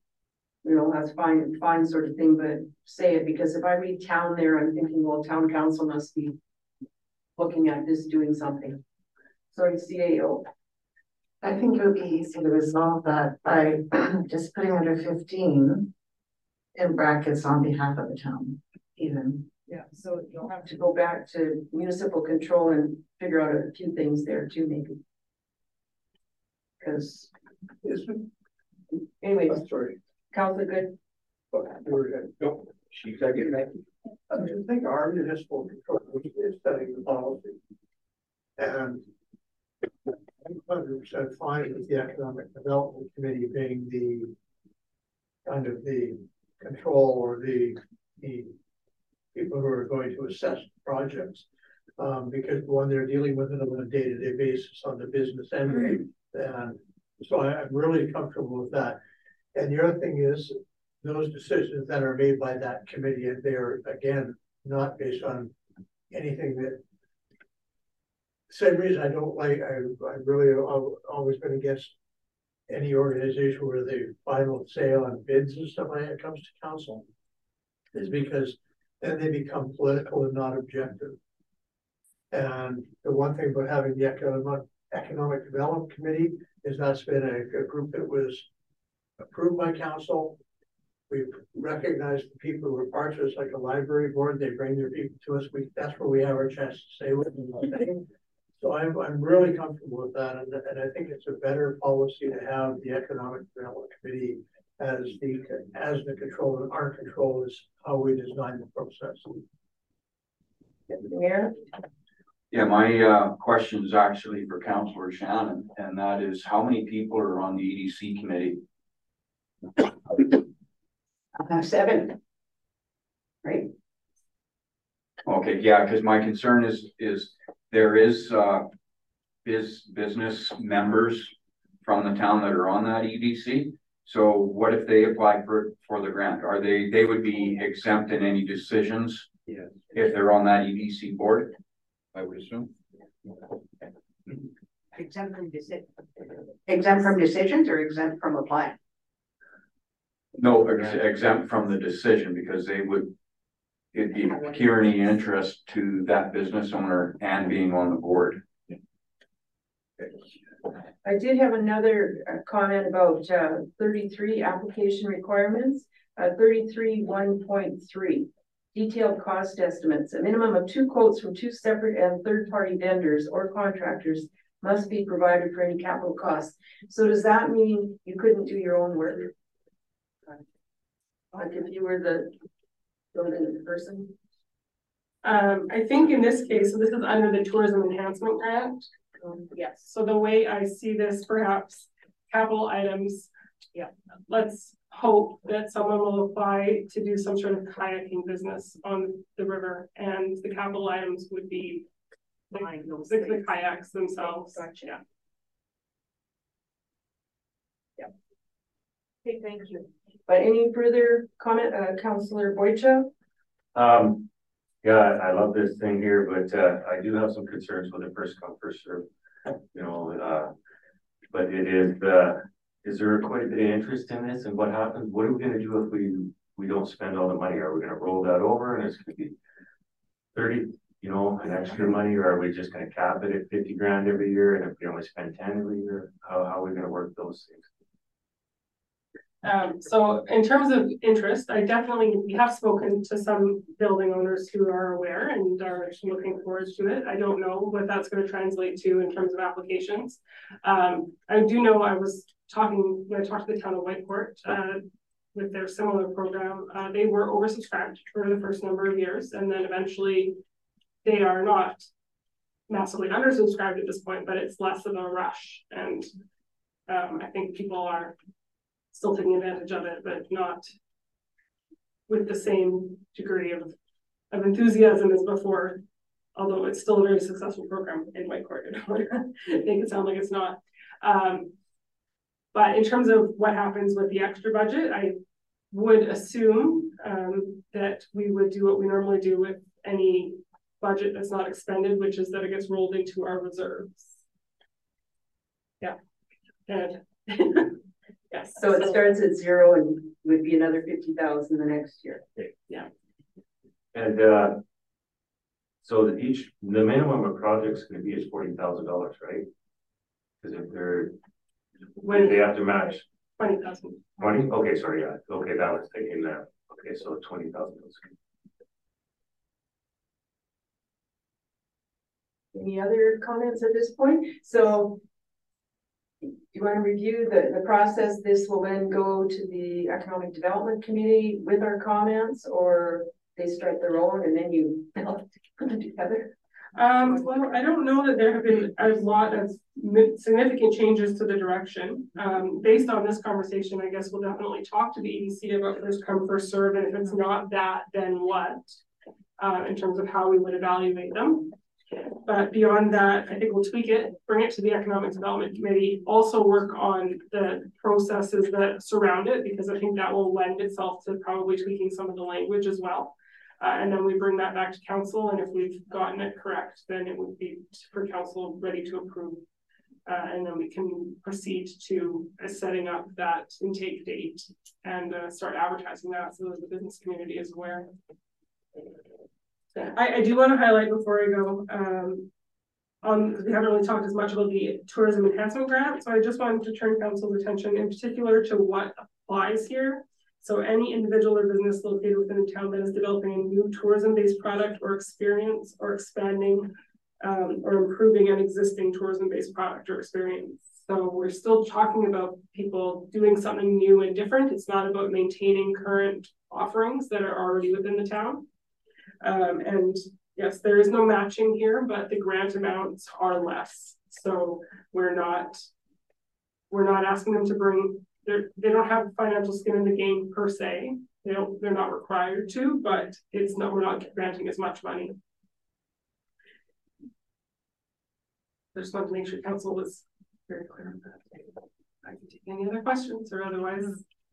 you know, that's fine sort of thing, but say it, because if I read town there, I'm thinking, well, town council must be looking at this, doing something. Sorry, CAO. I think it would be easy to resolve that by just putting under 15 in brackets on behalf of the town, even. Yeah, so you'll have to go back to municipal control and figure out a few things there too, maybe. Because anyway, Council good. She's getting that. I think our municipal control is setting the policy, and I'm 100% fine with the Economic Development Committee being the kind of the control or the people who are going to assess projects, because one, they're dealing with it on a day-to-day basis on the business end, and so I'm really comfortable with that. And the other thing is those decisions that are made by that committee, and they are again not based on anything that. Same reason I don't like. I've really always been against any organization where the final say on bids and stuff like that comes to council, is because then they become political and not objective. And the one thing about having the Economic Development Committee is that's been a group that was approved by council. We've recognized the people who are parts of it, like a library board. They bring their people to us. That's where we have our chance to say what we think. So I'm really comfortable with that, and I think it's a better policy to have the Economic Development Committee as the control, and our control is how we design the process. Yeah, my question is actually for Councillor Shannon, and that is, how many people are on the EDC committee? Seven, right? Okay, yeah, because my concern is there is business members from the town that are on that EDC. So what if they apply for the grant? Are they would be exempt in any decisions? Yes. If they're on that EDC board, I would assume. Exempt from decisions or exempt from applying? No, exempt from the decision, because they would, it'd be pecuniary interest to that business owner and being on the board. I did have another comment about 33 application requirements, 33.1.3, detailed cost estimates. A minimum of 2 quotes from 2 separate and third-party vendors or contractors must be provided for any capital costs. So does that mean you couldn't do your own work? Like if you were the person? I think in this case, so this is under the Tourism Enhancement Grant. Yes. So the way I see this, perhaps capital items, yeah, let's hope that someone will apply to do some sort of kayaking business on the river, and the capital items would be the kayaks themselves. Gotcha. Yeah. Yep. Okay, thank you. But any further comment, Councillor Boycha? Yeah, I love this thing here, but I do have some concerns with the first come, first serve. You know, but it is there quite a bit of interest in this? And what happens? What are we going to do if we don't spend all the money? Are we going to roll that over and it's going to be 30, you know, an extra money, or are we just going to cap it at 50 grand every year? And if we only spend 10 every year, how are we going to work those things? So in terms of interest, we have spoken to some building owners who are aware and are looking forward to it. I don't know what that's going to translate to in terms of applications. I do know when I talked to the town of Whitecourt with their similar program, they were oversubscribed for the first number of years, and then eventually they are not massively undersubscribed at this point, but it's less of a rush. And I think people are still taking advantage of it, but not with the same degree of enthusiasm as before, although it's still a very successful program in Whitecourt. I don't make it sound like it's not. But in terms of what happens with the extra budget, I would assume that we would do what we normally do with any budget that's not expended, which is that it gets rolled into our reserves. Yeah. And Yes. So it starts at zero and would be another 50,000 the next year. Okay. Yeah. And so that the minimum a project's going to be is $40,000, right? Because if they're they have to match 20,000. 20? Okay, sorry, yeah. Okay, that was taken there. Okay, so 20,000. Any other comments at this point? So you want to review the process? This will then go to the Economic Development Committee with our comments, or they start their own and then you put them together? Well, I don't know that there have been a lot of significant changes to the direction. Based on this conversation, I guess we'll definitely talk to the EDC about first come, first serve, and if it's not that, then what, in terms of how we would evaluate them. But beyond that, I think we'll tweak it, bring it to the Economic Development Committee, also work on the processes that surround it, because I think that will lend itself to probably tweaking some of the language as well. And then we bring that back to council, and if we've gotten it correct, then it would be for council ready to approve. And then we can proceed to setting up that intake date and start advertising that so that the business community is aware. I do want to highlight before I go, because we haven't really talked as much about the tourism enhancement grant, so I just wanted to turn council's attention in particular to what applies here. So any individual or business located within a town that is developing a new tourism-based product or experience, or expanding or improving an existing tourism-based product or experience. So we're still talking about people doing something new and different. It's not about maintaining current offerings that are already within the town. And yes, there is no matching here, but the grant amounts are less. So we're not asking them to bring, they don't have financial skin in the game per se. They're not required to, but it's not, we're not granting as much money. I just wanted to make sure council was very clear on that. I can take any other questions, or otherwise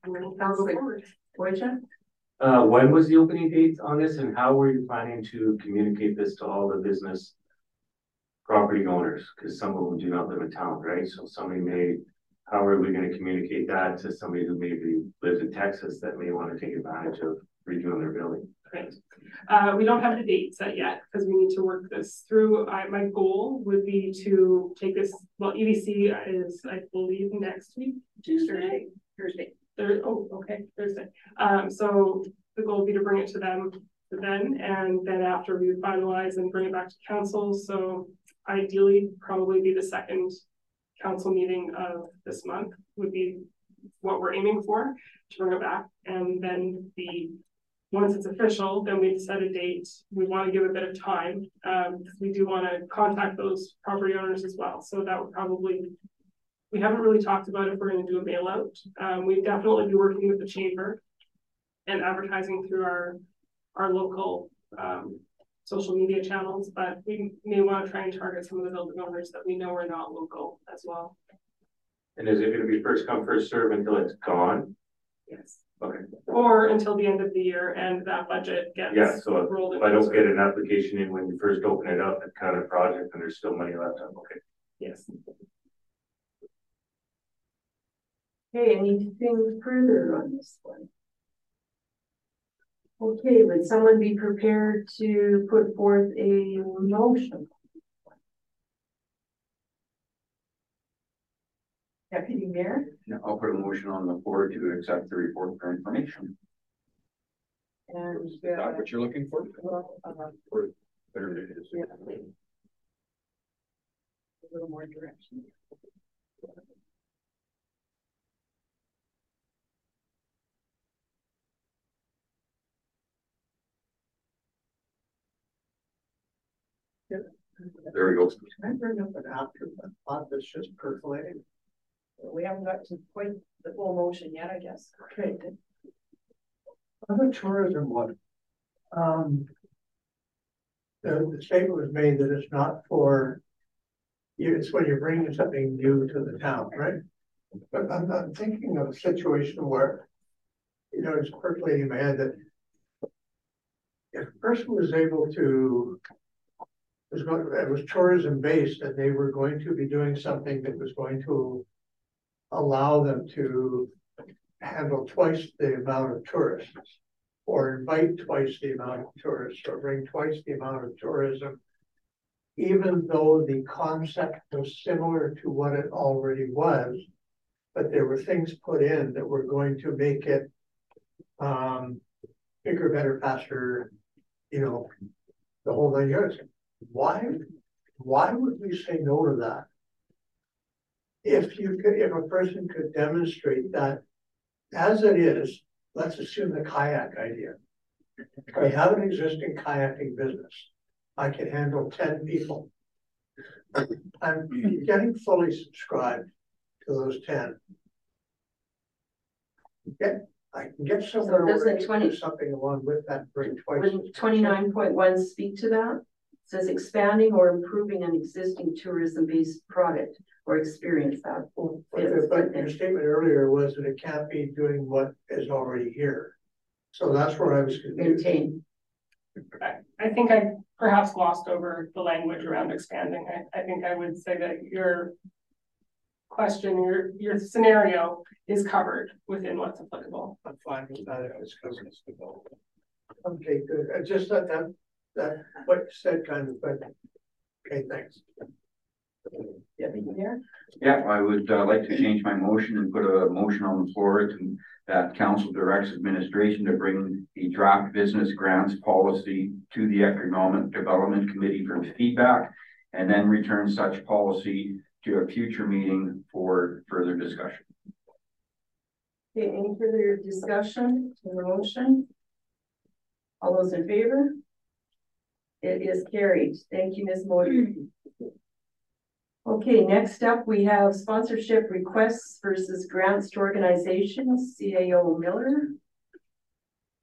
I'm going to pass forward. When was the opening date on this, and how were you planning to communicate this to all the business property owners? Because some of them do not live in town, right? So somebody may, how are we going to communicate that to somebody who maybe lives in Texas that may want to take advantage of redoing their building? Right. We don't have a date set yet because we need to work this through. My goal would be to take this, well, EDC is, I believe, next week, Thursday. Oh, okay, Thursday. So the goal would be to bring it to them then, and then after we finalize and bring it back to council. So ideally, probably be the second council meeting of this month would be what we're aiming for, to bring it back. And then once it's official, then we've set a date. We want to give a bit of time. We do want to contact those property owners as well. So that would probably, we haven't really talked about if we're going to do a mailout. We've definitely been working with the chamber and advertising through our local social media channels, but we may want to try and target some of the building owners that we know are not local as well. And is it going to be first come, first serve until it's gone? Yes. Okay. Or until the end of the year and that budget gets rolled in. So if I don't get an application in when you first open it up, that kind of project, and there's still money left on. Okay. Yes. Okay, anything further on this one? Okay, would someone be prepared to put forth a motion? Deputy Mayor? Yeah, I'll put a motion on the floor to accept the report for information. And is that what you're looking for? Well, or there it is. Yeah. A little more direction. There we go. Can I bring up an after thought that's just percolating? We haven't got to quite the full motion yet, I guess. Okay. On the tourism one, the statement was made that it's not for you, it's when you're bringing something new to the town, right? But I'm thinking of a situation where, you know, it's percolating in my head that if a person was able to, it was tourism based, and they were going to be doing something that was going to allow them to handle twice the amount of tourists, or invite twice the amount of tourists, or bring twice the amount of tourism, even though the concept was similar to what it already was, but there were things put in that were going to make it bigger, better, faster, you know, the whole 9 yards. Why would we say no to that? If you could, if a person could demonstrate that as it is, let's assume the kayak idea. I have an existing kayaking business. I can handle 10 people. I'm getting fully subscribed to those 10. Okay, I can get somewhere so where I can do something along with that, bring twice. 29.1 speak to that? It says expanding or improving an existing tourism-based product or experience that. Well, but your statement earlier was that it can't be doing what is already here. So that's where I was confused. Maintain. I think I perhaps glossed over the language around expanding. I think I would say that your question, your scenario is covered within what's applicable. I'm fine with that if it's covered. Okay, good. I just thought that what you said kind of, but okay, thanks. Yeah, I would like to change my motion and put a motion on the floor to that council directs administration to bring the draft business grants policy to the Economic Development Committee for feedback, and then return such policy to a future meeting for further discussion. Okay, any further discussion to the motion? All those in favor? It is carried. Thank you, Ms. Moody. Okay, next up we have sponsorship requests versus grants to organizations, CAO Miller.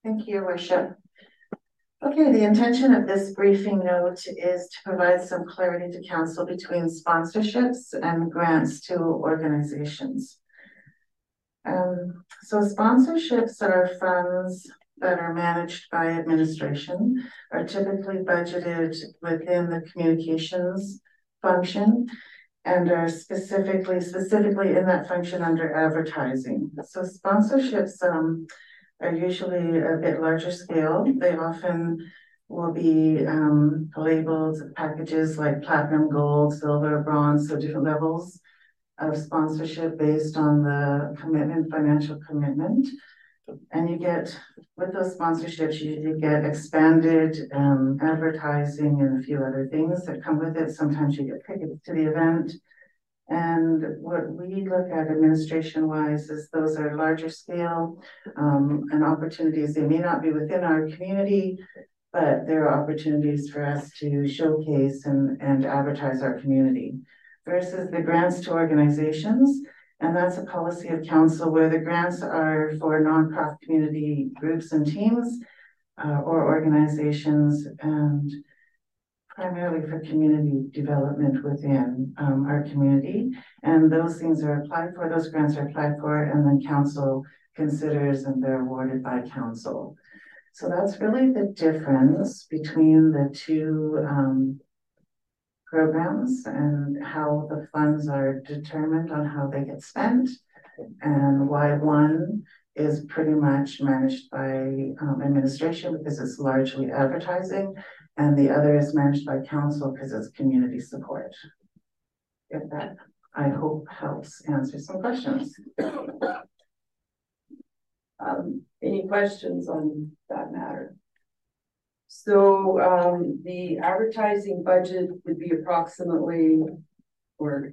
Thank you, Your Worship. Okay, the intention of this briefing note is to provide some clarity to council between sponsorships and grants to organizations. So sponsorships are funds that are managed by administration, are typically budgeted within the communications function and are specifically in that function under advertising. So sponsorships are usually a bit larger scale. They often will be labeled packages like platinum, gold, silver, bronze, so different levels of sponsorship based on the commitment, financial commitment. And you get, with those sponsorships, you get expanded advertising and a few other things that come with it. Sometimes you get tickets to the event. And what we look at administration-wise is those are larger scale and opportunities. They may not be within our community, but there are opportunities for us to showcase and advertise our community. Versus the grants to organizations, and that's a policy of council where the grants are for nonprofit community groups and teams or organizations, and primarily for community development within our community. And those things are applied for, those grants are applied for, and then council considers and they're awarded by council. So that's really the difference between the two programs and how the funds are determined on how they get spent, and why one is pretty much managed by administration because it's largely advertising, and the other is managed by council because it's community support. If that, I hope, helps answer some questions. Any questions on that matter? So the advertising budget would be approximately, or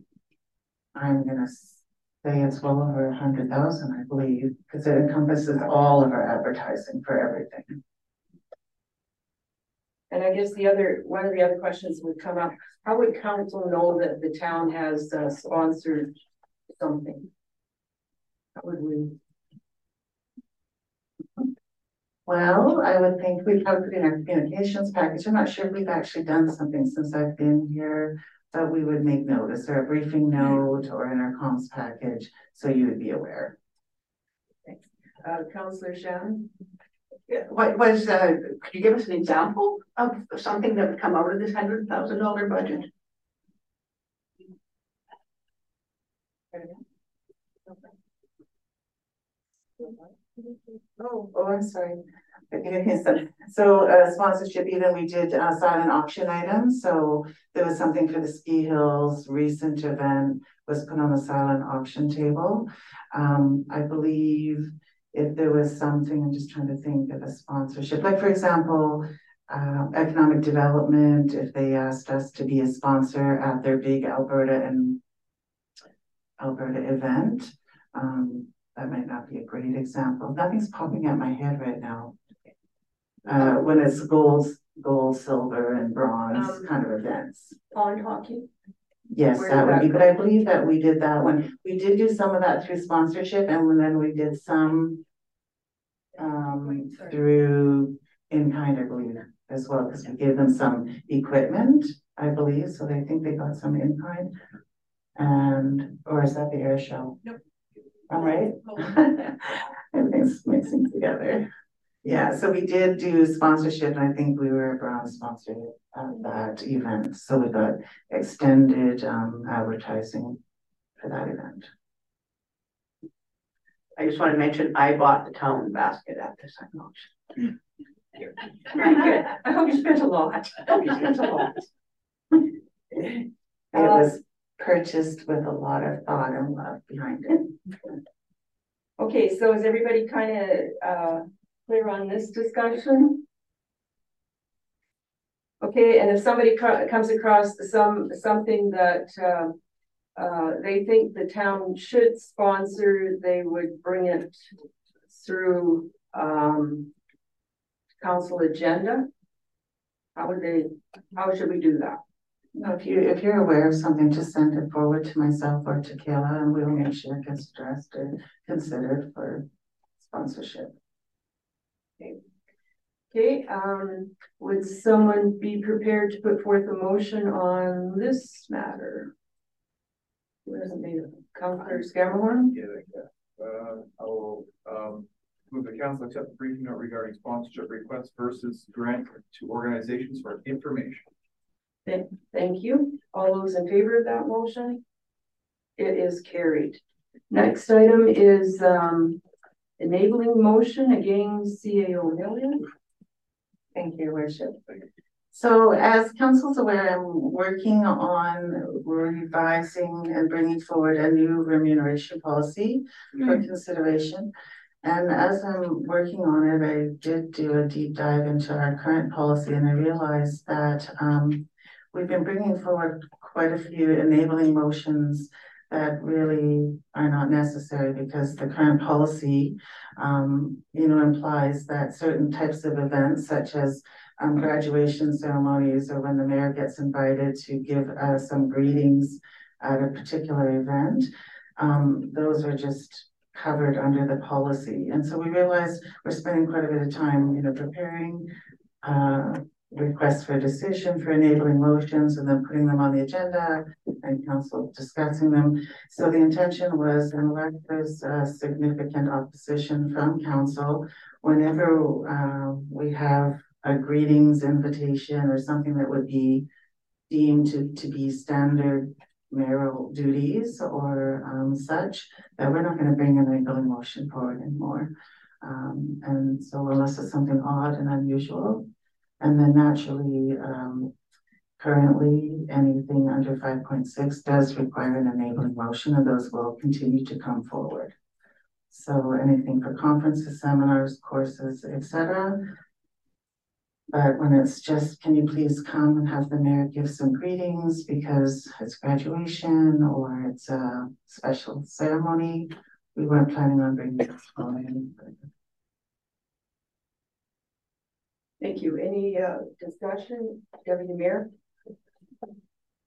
I'm going to say it's well over 100,000, I believe, because it encompasses all of our advertising for everything. And I guess the other, one of the other questions would come up, how would council know that the town has sponsored something? How would we? Well, I would think we'd have put in our communications package. I'm not sure if we've actually done something since I've been here, but we would make notice or a briefing note or in our comms package, so you would be aware. Thanks. Councillor Shannon? Yeah, what was, could you give us an example of something that would come out of this $100,000 budget? Oh, I'm sorry. So sponsorship, even we did silent auction items. So there was something for the ski hills. Recent event was put on a silent auction table. I believe if there was something, I'm just trying to think of a sponsorship. Like for example, economic development. If they asked us to be a sponsor at their big Alberta event. That might not be a great example. Nothing's popping at my head right now. When it's gold, silver, and bronze kind of events. Pond hockey? Yes, that would be. But I believe that we did that one. We did do some of that through sponsorship, and then we did some through in-kind, I believe, as well, because we gave them some equipment, I believe. So they think they got some in-kind. Or is that the air show? Nope. All right. Everything's mixing together. Yeah, so we did do sponsorship, and I think we were bronze sponsored at that event. So we got extended advertising for that event. I just want to mention I bought the town basket at this auction. I hope you spent a lot. It was purchased with a lot of thought and love behind it. Okay, so is everybody kind of clear on this discussion? Okay, and if somebody comes across something that they think the town should sponsor, they would bring it through council agenda. How should we do that? If you're aware of something, just send it forward to myself or to Kayla, and we will make sure it gets addressed and considered for sponsorship. Okay. Would someone be prepared to put forth a motion on this matter? Who hasn't made it? Councillor Scammahorn? Yeah, I will move the council accept the briefing note regarding sponsorship requests versus grant to organizations for information. Thank you. All those in favor of that motion? It is carried. Next item is enabling motion against CA O'Million. Thank you, Your Worship. So as council's aware, I'm working on revising and bringing forward a new remuneration policy for consideration. And as I'm working on it, I did do a deep dive into our current policy, and I realized that we've been bringing forward quite a few enabling motions that really are not necessary, because the current policy, implies that certain types of events, such as graduation ceremonies, or when the mayor gets invited to give some greetings at a particular event, those are just covered under the policy. And so we realized we're spending quite a bit of time, preparing requests for a decision for enabling motions and then putting them on the agenda and council discussing them. So the intention was, unless there's significant opposition from council, whenever we have a greetings invitation or something that would be deemed to be standard mayoral duties or such, that we're not going to bring an enabling motion forward anymore. And so unless it's something odd and unusual. And then naturally, currently, anything under 5.6 does require an enabling motion, and those will continue to come forward. So anything for conferences, seminars, courses, etc. But when it's just, can you please come and have the mayor give some greetings because it's graduation or it's a special ceremony, we weren't planning on bringing this forward. Thank you. Any discussion, Deputy Mayor?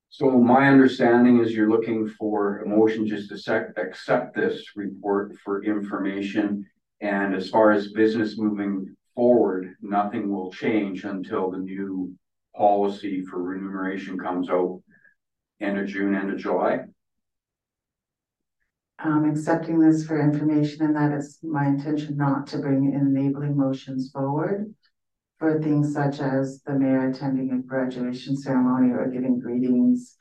So my understanding is you're looking for a motion just to accept this report for information. And as far as business moving forward, nothing will change until the new policy for remuneration comes out end of June, end of July. Accepting this for information, and that is my intention not to bring enabling motions forward for things such as the mayor attending a graduation ceremony or giving greetings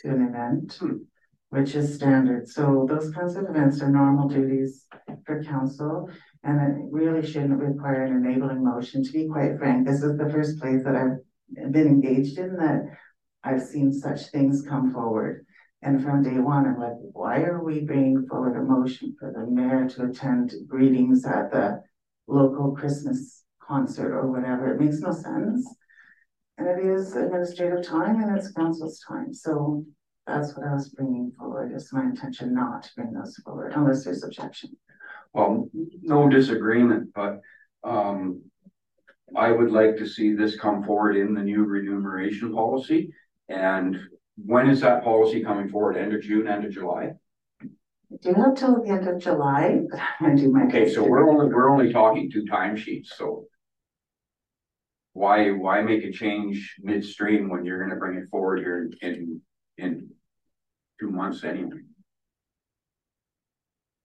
to an event, which is standard. So those kinds of events are normal duties for council, and it really shouldn't require an enabling motion. To be quite frank, this is the first place that I've been engaged in that I've seen such things come forward. And from day one, I'm like, why are we bringing forward a motion for the mayor to attend greetings at the local Christmas concert or whatever? It makes no sense. And it is administrative time and it's council's time. So that's what I was bringing forward. It's my intention not to bring those forward unless there's objection. Well, no disagreement, but I would like to see this come forward in the new remuneration policy. And when is that policy coming forward? End of June, end of July? I do have till the end of July, but I'm going to do my best. Okay, so we're only talking two timesheets. So why make a change midstream when you're going to bring it forward here in 2 months anyway?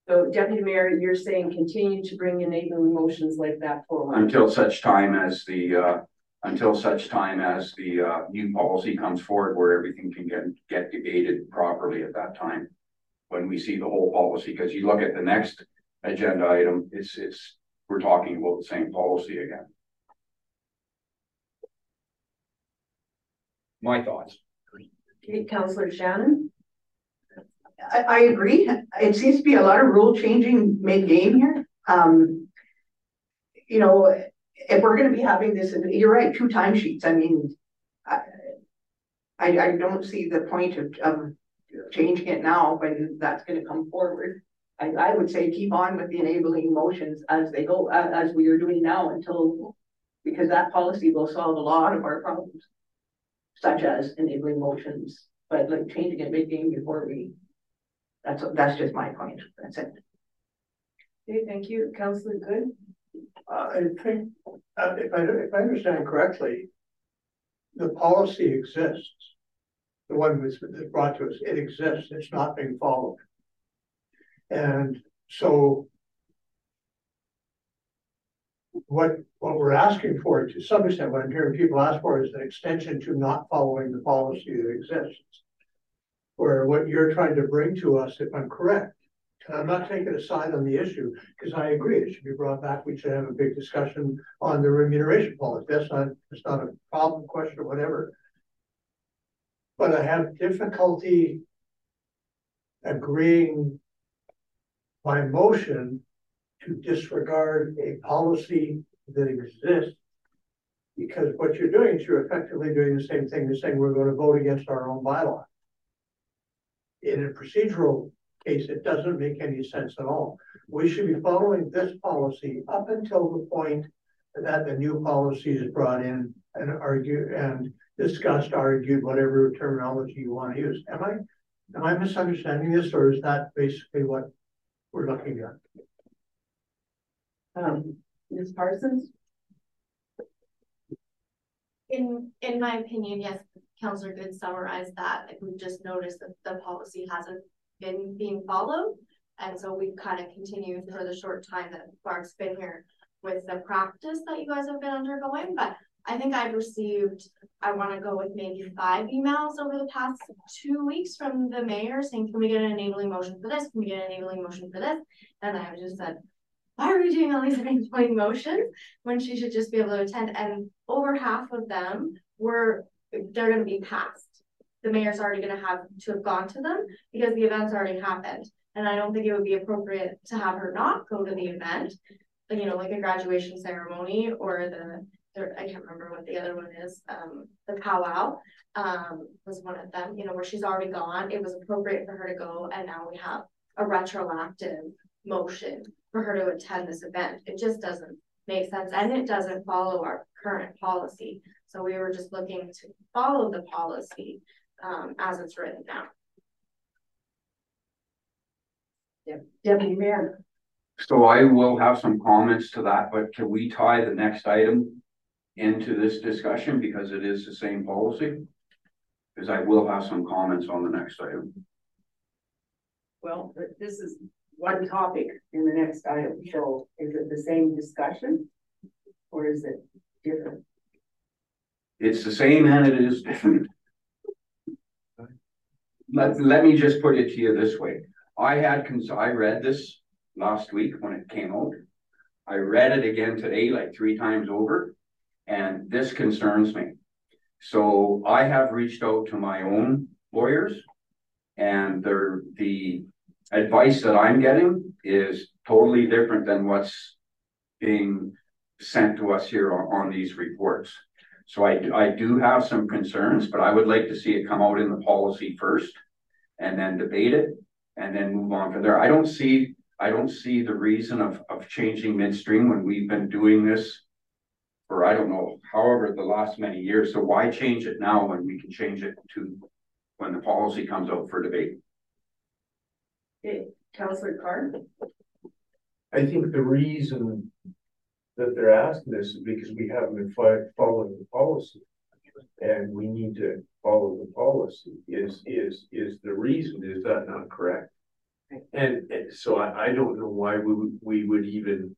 So, Deputy Mayor, you're saying continue to bring enabling motions like that forward until such time as the new policy comes forward, where everything can get debated properly at that time when we see the whole policy. Because you look at the next agenda item, it's we're talking about the same policy again. My thoughts. Okay, Councillor Shannon. I agree. It seems to be a lot of rule changing mid-game here. You know, if we're going to be having this, you're right, two timesheets. I mean, I don't see the point of changing it now when that's going to come forward. I would say keep on with the enabling motions as they go, as we are doing now, until, because that policy will solve a lot of our problems, such as enabling motions. But like changing it mid-game before we. That's just my point. That's it. Okay, thank you, Councillor Good. I think if I understand correctly, the policy exists. The one that's brought to us, it exists. It's not being followed, and so what we're asking for, to some extent, what I'm hearing people ask for, is an extension to not following the policy that exists. Where what you're trying to bring to us, if I'm correct, and I'm not taking a side on the issue, because I agree it should be brought back. We should have a big discussion on the remuneration policy. That's not a problem, question, or whatever. But I have difficulty agreeing my motion to disregard a policy that exists, because what you're doing is you're effectively doing the same thing as saying we're going to vote against our own bylaw. In a procedural case, it doesn't make any sense at all. We should be following this policy up until the point that the new policy is brought in and discussed, argued, whatever terminology you want to use. Am I misunderstanding this, or is that basically what we're looking at? Ms. Parsons? In my opinion, yes. Councillor Good summarized that. Like, we've just noticed that the policy hasn't been being followed, and so we've kind of continued for the short time that Mark's been here with the practice that you guys have been undergoing. But I think I've received, I want to go with maybe 5 emails over the past 2 weeks from the mayor saying, can we get an enabling motion for this? Can we get an enabling motion for this? And I just said, why are we doing all these enabling motions when she should just be able to attend? And over half of them were, they're going to be passed. The mayor's already going to have gone to them because the event's already happened. And I don't think it would be appropriate to have her not go to the event, you know, like a graduation ceremony or the I can't remember what the other one is, the powwow was one of them, you know, where she's already gone. It was appropriate for her to go, and now we have a retroactive motion for her to attend this event. It just doesn't make sense, and it doesn't follow our current policy. So we were just looking to follow the policy as it's written now. Yep. Deputy Mayor. So I will have some comments to that, but can we tie the next item into this discussion, because it is the same policy? Because I will have some comments on the next item. Well, this is one topic in the next item. So is it the same discussion or is it different? It's the same and it is different. Let me just put it to you this way. I read this last week when it came out. I read it again today, like 3 times over, and this concerns me. So I have reached out to my own lawyers, and the advice that I'm getting is totally different than what's being sent to us here on these reports. So I do have some concerns, but I would like to see it come out in the policy first, and then debate it, and then move on from there. I don't see the reason of changing midstream when we've been doing this for, I don't know, however, the last many years. So why change it now when we can change it to when the policy comes out for debate? Okay, Councillor Carr. I think the reason that they're asking this is because we haven't been following the policy, and we need to follow the policy. Is the reason? Is that not correct? And so I don't know why we would even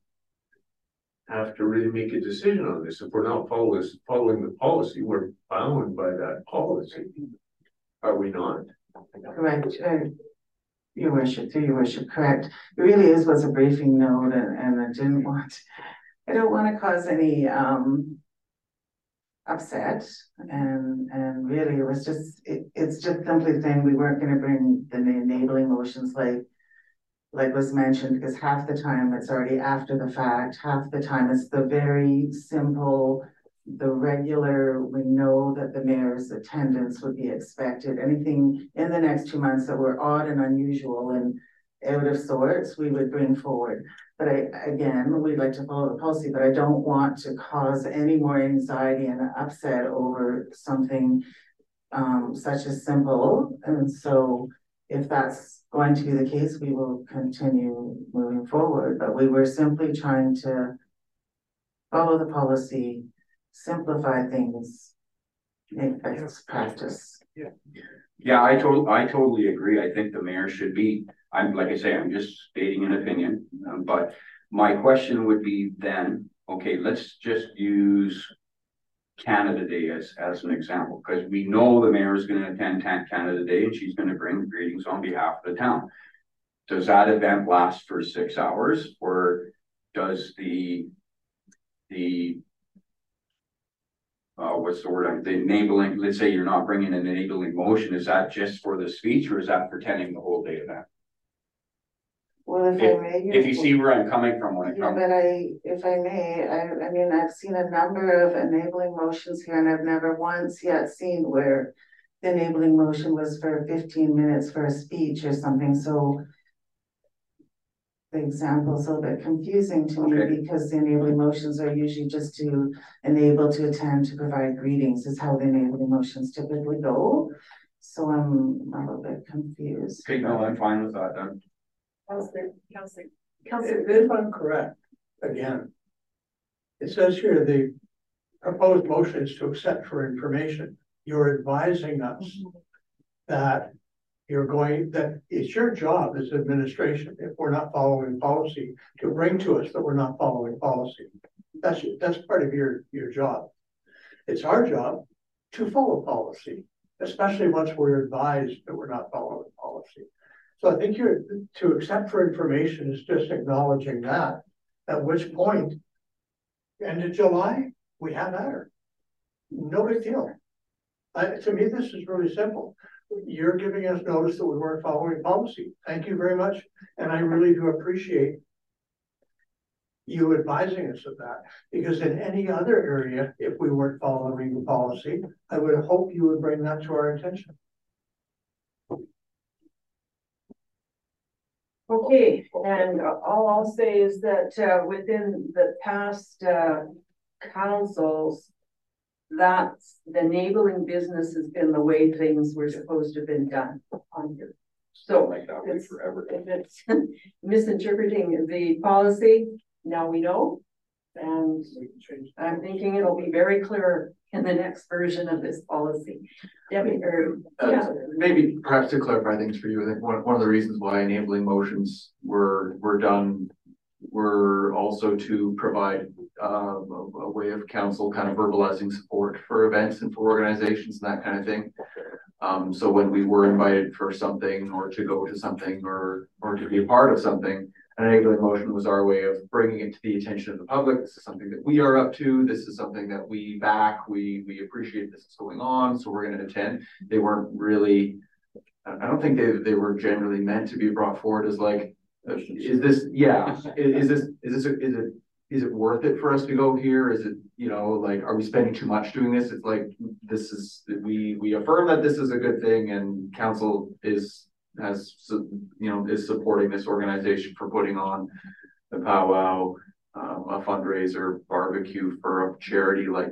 have to really make a decision on this if we're not following the policy. We're bound by that policy, are we not? Correct. Your worship, through your worship, correct. It really was a briefing note, and I don't want to cause any upset, and really it was just, it's just simply saying we weren't going to bring the enabling motions like was mentioned, because half the time it's already after the fact, half the time it's the very simple, the regular, we know that the mayor's attendance would be expected. Anything in the next 2 months that were odd and unusual and out of sorts, we would bring forward. But again, we'd like to follow the policy, but I don't want to cause any more anxiety and upset over something such as simple. And so if that's going to be the case, we will continue moving forward. But we were simply trying to follow the policy, simplify things, make best practice. Yeah, I totally agree. I think the mayor should be, I'm just stating an opinion, but my question would be then, okay, let's just use Canada Day as an example, because we know the mayor is going to attend Canada Day and she's going to bring greetings on behalf of the town. Does that event last for 6 hours, or does the enabling, let's say you're not bringing an enabling motion, is that just for the speech, or is that pretending the whole day event? Well, if I may, see where I'm coming from when it comes. But if I may, I mean, I've seen a number of enabling motions here, and I've never once yet seen where the enabling motion was for 15 minutes for a speech or something. So the example is a little bit confusing to me, because the enabling motions are usually just to enable to attend, to provide greetings is how the enabling motions typically go. So I'm a little bit confused. Okay, no, I'm fine with that then. If I'm correct, again, it says here the proposed motion is to accept for information. You're advising us that it's your job as administration, if we're not following policy, to bring to us that we're not following policy. That's part of your job. It's our job to follow policy, especially once we're advised that we're not following policy. So I think to accept for information is just acknowledging that, at which point, end of July, we have at her. No big deal. To me, this is really simple. You're giving us notice that we weren't following policy. Thank you very much. And I really do appreciate you advising us of that, because in any other area, if we weren't following the policy, I would hope you would bring that to our attention. Okay, and all I'll say is that within the past councils, that's the enabling business has been the way things were supposed to have been done on here. So like that way forever. If it's misinterpreting the policy, now we know. And I'm thinking it'll be very clear in the next version of this policy. Debbie, maybe perhaps to clarify things for you, I think one of the reasons why enabling motions were done were also to provide a way of council kind of verbalizing support for events and for organizations and that kind of thing. So when we were invited for something or to go to something or to be a part of something, an enabling motion was our way of bringing it to the attention of the public. This is something that we are up to. This is something that we back. We appreciate this is going on, so we're going to attend. They weren't really, I don't think they were generally meant to be brought forward as like, is this, yeah, is it worth it for us to go here? Is it, you know, like, are we spending too much doing this? It's like, this is, we affirm that this is a good thing, and council is supporting this organization for putting on the powwow, a fundraiser, barbecue for a charity like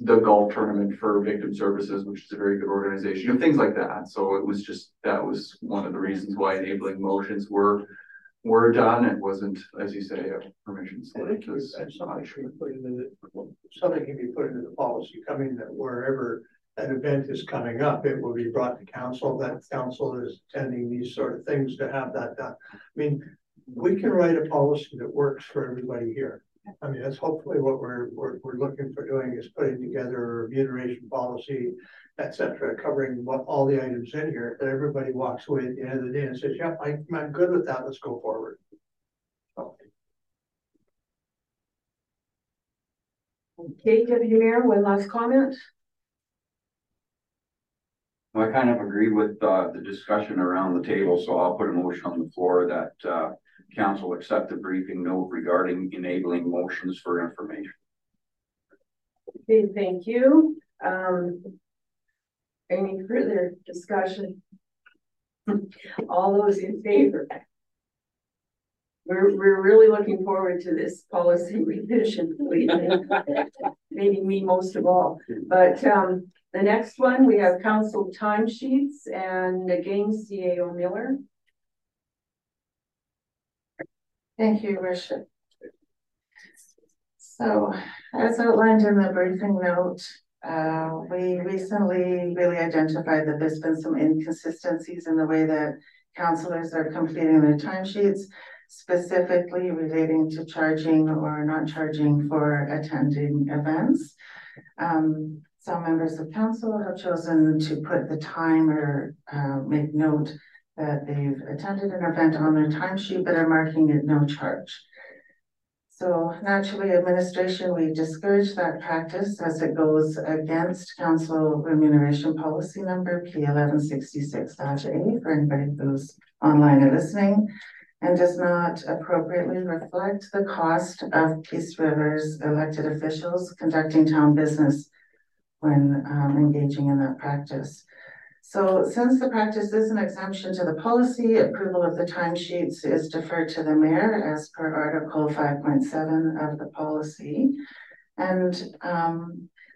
the golf tournament for Victim Services, which is a very good organization, and things like that. So it was just, that was one of the reasons why enabling motions were done. It wasn't, as you say, a permission slip. Something should be put into the, something can be put into the policy coming that wherever an event is coming up, it will be brought to council that council is attending these sort of things to have that done. I mean, we can write a policy that works for everybody here. I mean, that's hopefully what we're looking for doing, is putting together a remuneration policy, etc., covering what all the items in here, that everybody walks away at the end of the day and says, "Yep, yeah, I'm good with that. Let's go forward." Okay, Deputy Mayor, one last comment. Well, I kind of agree with the discussion around the table, so I'll put a motion on the floor that council accept the briefing note regarding enabling motions for information. Okay, thank you. Any further discussion? All those in favor? We're really looking forward to this policy revision, maybe me most of all. But the next one, we have council timesheets, and again, CAO Miller. Thank you, Your Worship. So, as outlined in the briefing note, we recently really identified that there's been some inconsistencies in the way that councillors are completing their timesheets, specifically relating to charging or not charging for attending events. Some members of council have chosen to put the time or make note that they've attended an event on their timesheet, but are marking it no charge. So naturally, administration, we discourage that practice as it goes against council remuneration policy number P1166-A for anybody who's online and listening, and does not appropriately reflect the cost of Peace River's elected officials conducting town business when engaging in that practice. So since the practice is an exemption to the policy, approval of the timesheets is deferred to the mayor as per Article 5.7 of the policy. And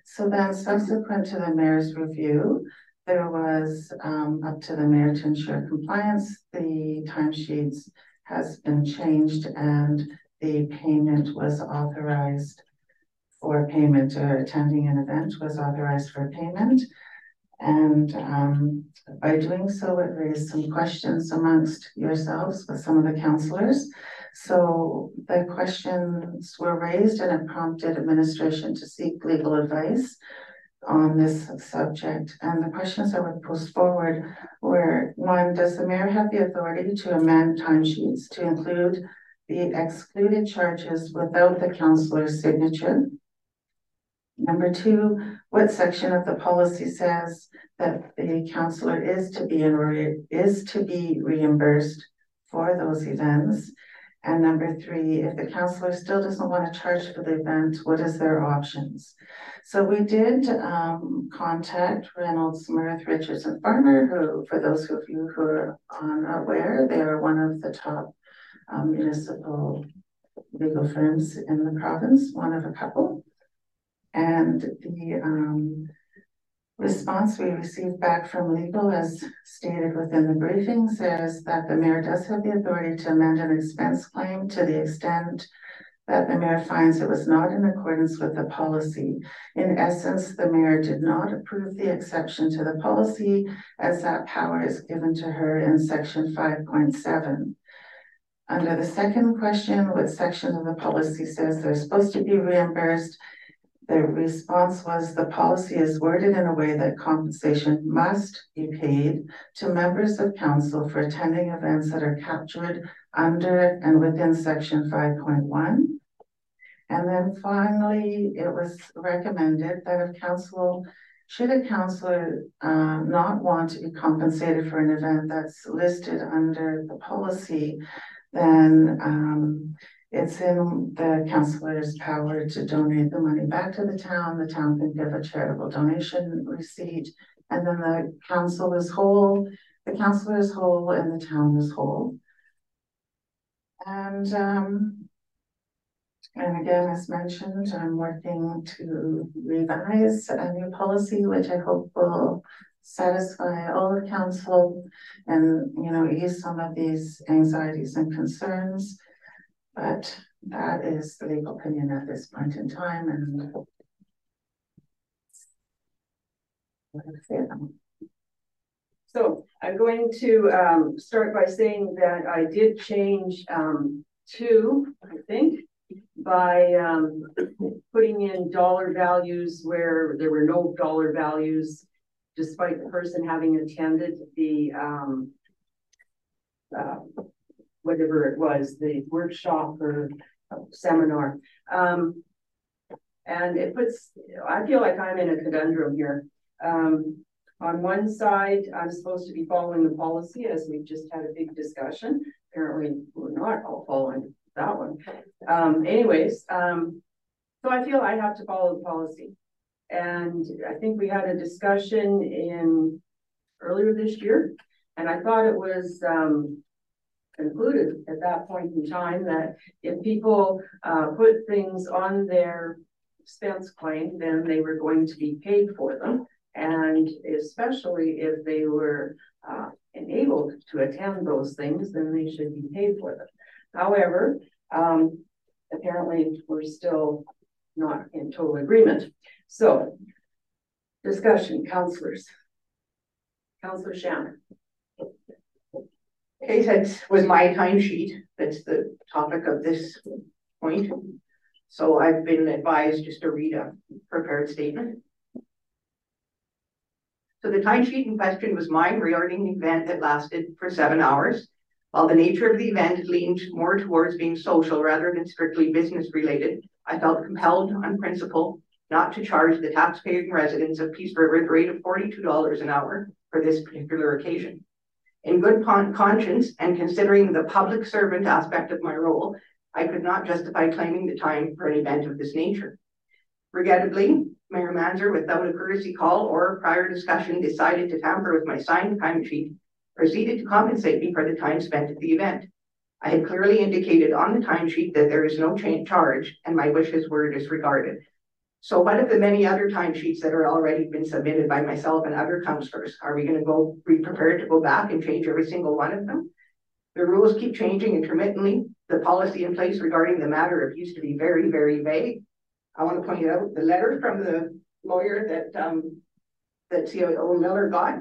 so then subsequent to the mayor's review, there was up to the mayor to ensure compliance. The timesheets has been changed and the payment was authorized for payment, or attending an event was authorized for payment. And by doing so, it raised some questions amongst yourselves with some of the councillors. So the questions were raised, and it prompted administration to seek legal advice on this subject. And the questions I would pose forward were, one, does the mayor have the authority to amend timesheets to include the excluded charges without the councillor's signature? Number two, what section of the policy says that the councillor is to be reimbursed for those events? And number three, if the councillor still doesn't want to charge for the event, what is their options? So we did contact Reynolds Smith Richards and Farmer, who, for those of you who are unaware, they are one of the top municipal legal firms in the province, one of a couple. And the response we received back from legal, as stated within the briefing, says that the mayor does have the authority to amend an expense claim to the extent that the mayor finds it was not in accordance with the policy. In essence, the mayor did not approve the exception to the policy, as that power is given to her in section 5.7. Under the second question, what section of the policy says they're supposed to be reimbursed? The response was, the policy is worded in a way that compensation must be paid to members of council for attending events that are captured under and within section 5.1. And then finally, it was recommended that if council, should a councillor not want to be compensated for an event that's listed under the policy, then it's in the councillor's power to donate the money back to the town. The town can give a charitable donation receipt, and then the council is whole, the councillor is whole, and the town is whole. And again, as mentioned, I'm working to revise a new policy, which I hope will satisfy all of council and, you know, ease some of these anxieties and concerns. But that is the legal opinion at this point in time, and so I'm going to start by saying that I did change two, I think, by putting in dollar values where there were no dollar values, despite the person having attended the whatever it was, the workshop or seminar. And it puts, I feel like I'm in a conundrum here. On one side, I'm supposed to be following the policy, as we've just had a big discussion. Apparently, we're not all following that one. So I feel I have to follow the policy. And I think we had a discussion in earlier this year, and I thought it was, concluded at that point in time that if people put things on their expense claim, then they were going to be paid for them, and especially if they were enabled to attend those things, then they should be paid for them. However, apparently we're still not in total agreement. So, discussion, councillors. Councillor Shannon. Okay, that was my timesheet. That's the topic of this point. So I've been advised just to read a prepared statement. So the timesheet in question was mine regarding an event that lasted for 7 hours. While the nature of the event leaned more towards being social rather than strictly business related, I felt compelled on principle not to charge the taxpaying residents of Peace River the rate of $42 an hour for this particular occasion. In good conscience and considering the public servant aspect of my role, I could not justify claiming the time for an event of this nature. Regrettably, Mayor Manzer, without a courtesy call or prior discussion, decided to tamper with my signed timesheet, proceeded to compensate me for the time spent at the event. I had clearly indicated on the timesheet that there is no charge, and my wishes were disregarded. So what of the many other timesheets that are already been submitted by myself and other councillors? Are we going to be prepared to go back and change every single one of them? The rules keep changing intermittently. The policy in place regarding the matter used to be very, very vague. I want to point out the letter from the lawyer that that COO Miller got.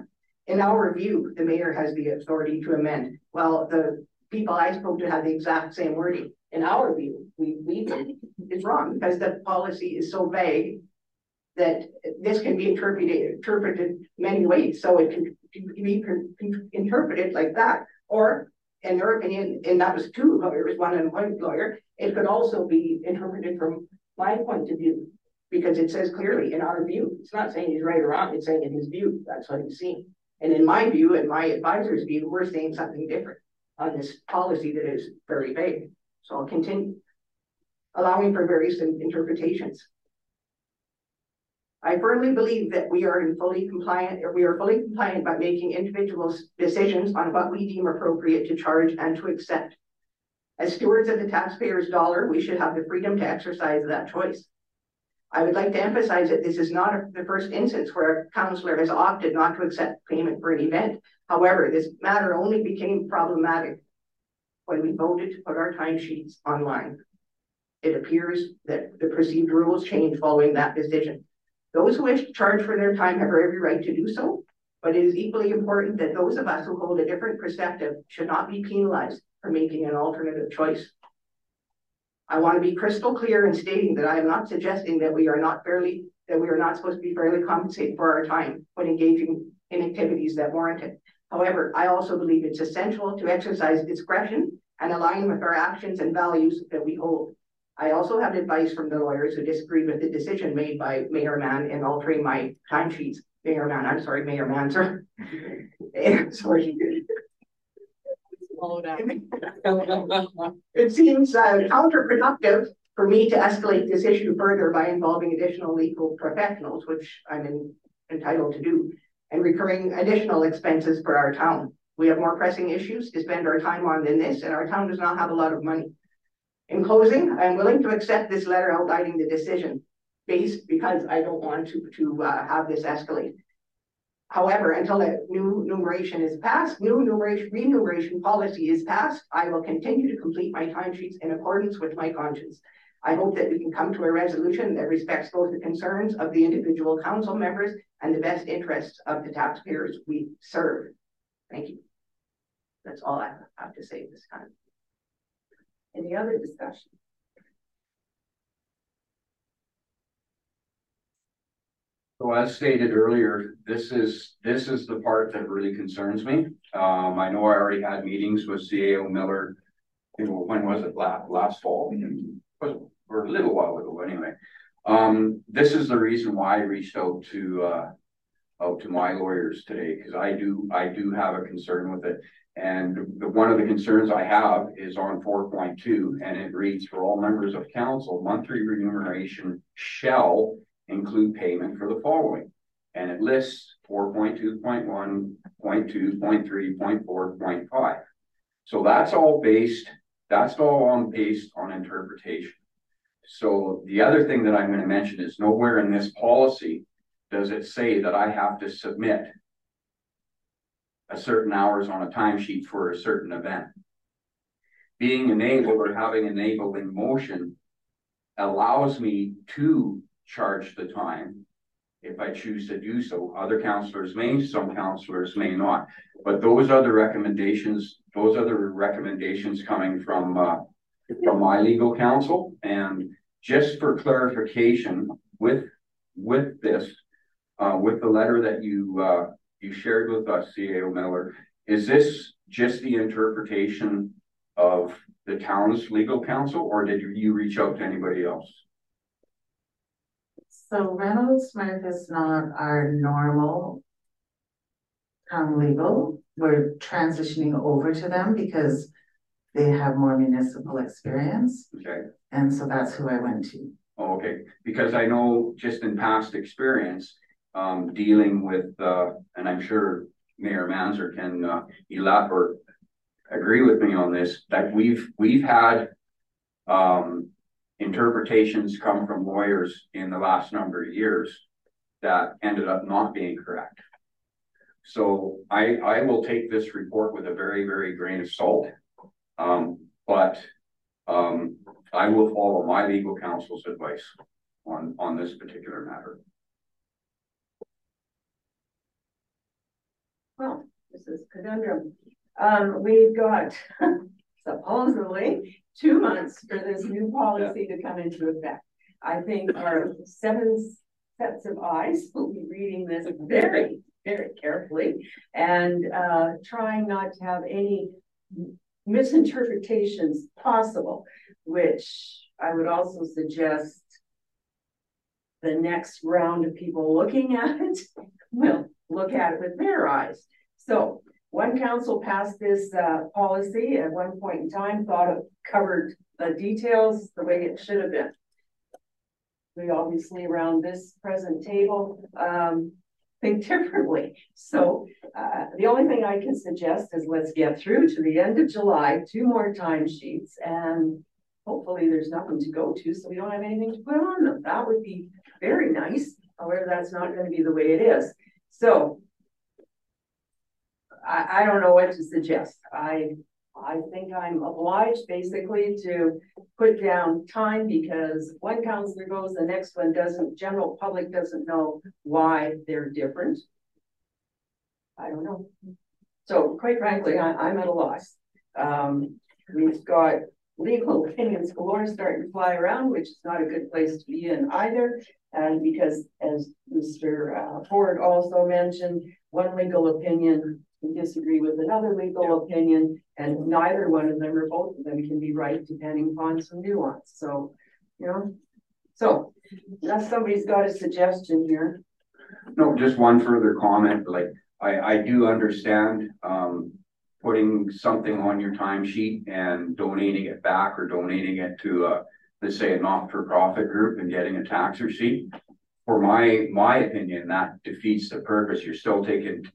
In our review, the mayor has the authority to amend. Well, the people I spoke to had the exact same wording. In our view, we think it's wrong because the policy is so vague that this can be interpreted many ways. So it can be interpreted like that, or in their opinion, and that was two lawyers, one employment lawyer, it could also be interpreted from my point of view because it says clearly in our view. It's not saying he's right or wrong, it's saying in his view, that's what he's seen. And in my view and my advisor's view, we're saying something different on this policy that is very vague. So I'll continue, allowing for various interpretations. I firmly believe that we are fully compliant by making individual decisions on what we deem appropriate to charge and to accept. As stewards of the taxpayer's dollar, we should have the freedom to exercise that choice. I would like to emphasize that this is not the first instance where a councillor has opted not to accept payment for an event. However, this matter only became problematic when we voted to put our timesheets online. It appears that the perceived rules changed following that decision. Those who wish to charge for their time have every right to do so, but it is equally important that those of us who hold a different perspective should not be penalized for making an alternative choice. I want to be crystal clear in stating that I am not suggesting that we are not supposed to be fairly compensated for our time when engaging in activities that warrant it. However, I also believe it's essential to exercise discretion and align with our actions and values that we hold. I also have advice from the lawyers who disagreed with the decision made by Mayor Mann in altering my timesheets. Mayor Mann, I'm sorry, Mayor Mann, sir. Sorry. It seems counterproductive for me to escalate this issue further by involving additional legal professionals, which I'm entitled to do, and recurring additional expenses for our town. We have more pressing issues to spend our time on than this, and our town does not have a lot of money. In closing, I am willing to accept this letter outlining the decision because I don't want to have this escalate. However, until a new remuneration policy is passed, I will continue to complete my timesheets in accordance with my conscience. I hope that we can come to a resolution that respects both the concerns of the individual council members and the best interests of the taxpayers we serve. Thank you. That's all I have to say this time. Any other discussion? So as stated earlier, this is the part that really concerns me. I know I already had meetings with CAO Miller. When was it? Last fall, or a little while ago. Anyway, this is the reason why I reached out to my lawyers today, because I do have a concern with it, and one of the concerns I have is on 4.2, and it reads, for all members of council, monthly remuneration shall include payment for the following, and it lists 4.2.1, 0.2, 0.3, 0.4, 0.5. So that's all based on interpretation. So the other thing that I'm going to mention is nowhere in this policy does it say that I have to submit a certain hours on a timesheet for a certain event. Being enabled or having enabling motion allows me to charge the time if I choose to do so. Other councillors may, some councillors may not, but those are the recommendations coming from my legal counsel. And just for clarification, with this, with the letter that you shared with us, CAO Miller, is this just the interpretation of the town's legal counsel, or did you reach out to anybody else? So Reynolds Smith is not our normal town legal. We're transitioning over to them because they have more municipal experience. Okay. And so that's who I went to. Oh, okay. Because I know just in past experience, dealing with, and I'm sure Mayor Manzer can elaborate, agree with me on this, that we've had interpretations come from lawyers in the last number of years that ended up not being correct. So I will take this report with a very, very grain of salt, but I will follow my legal counsel's advice on this particular matter. Well, this is conundrum. We've got supposedly 2 months for this new policy to come into effect. I think our 7 sets of eyes will be reading this very, very carefully and trying not to have any misinterpretations possible, which I would also suggest the next round of people looking at it will look at it with their eyes. So one council passed this policy at one point in time, thought it covered the details the way it should have been. We obviously around this present table think differently. So the only thing I can suggest is let's get through to the end of July, 2 more timesheets, and hopefully there's nothing to go to, so we don't have anything to put on them. That would be very nice. However, that's not going to be the way it is. So I don't know what to suggest. I think I'm obliged basically to put down time because one councillor goes, the next one doesn't, general public doesn't know why they're different. I don't know. So quite frankly, I'm at a loss. We've got legal opinions galore starting to fly around, which is not a good place to be in either. And because, as Mr. Ford also mentioned, one legal opinion can disagree with another legal opinion, and neither one of them or both of them can be right depending upon some nuance. So, you know, so unless somebody's got a suggestion here. No, just one further comment. Like, I do understand putting something on your timesheet and donating it back, or donating it to let's say a not-for-profit group and getting a tax receipt. For my opinion, that defeats the purpose. You're still taking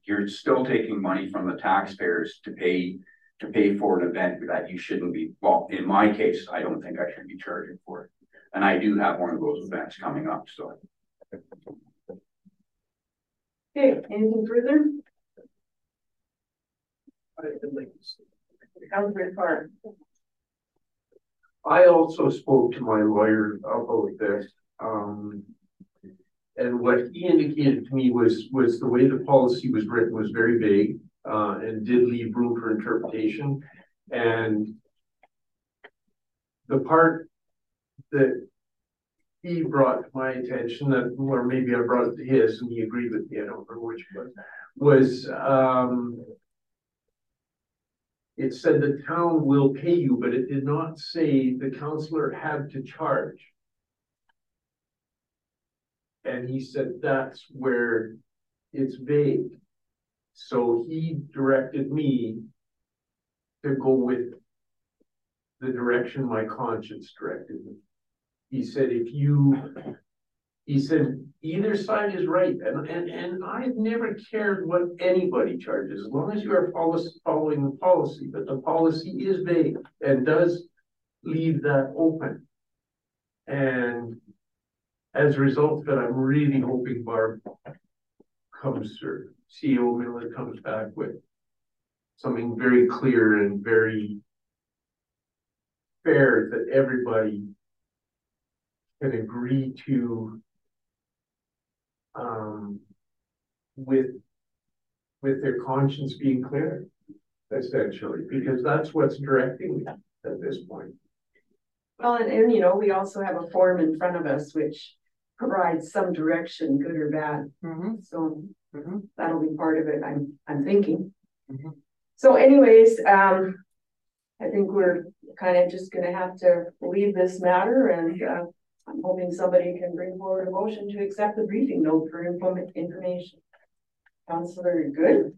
money from the taxpayers to pay for an event that you shouldn't be. Well, in my case, I don't think I should be charging for it, and I do have one of those events coming up. So, okay, anything further? I also spoke to my lawyer about this, and what he indicated to me was the way the policy was written was very vague, and did leave room for interpretation. And the part that he brought to my attention, that, or maybe I brought it to his, and he agreed with me, I don't remember which one, was it said the town will pay you, but it did not say the councillor had to charge. And he said that's where it's vague. So he directed me to go with the direction my conscience directed me. He said, either side is right. And I've never cared what anybody charges, as long as you are following the policy. But the policy is vague and does leave that open. And as a result of it, I'm really hoping Barb comes through, CEO Miller comes back with something very clear and very fair that everybody can agree to, with their conscience being clear, essentially, because that's what's directing me at this point. Well, and you know, we also have a form in front of us which provides some direction, good or bad. Mm-hmm. So that'll be part of it, I'm thinking. Mm-hmm. So anyways, I think we're kind of just going to have to leave this matter, and I'm hoping somebody can bring forward a motion to accept the briefing note for information. Councillor Good?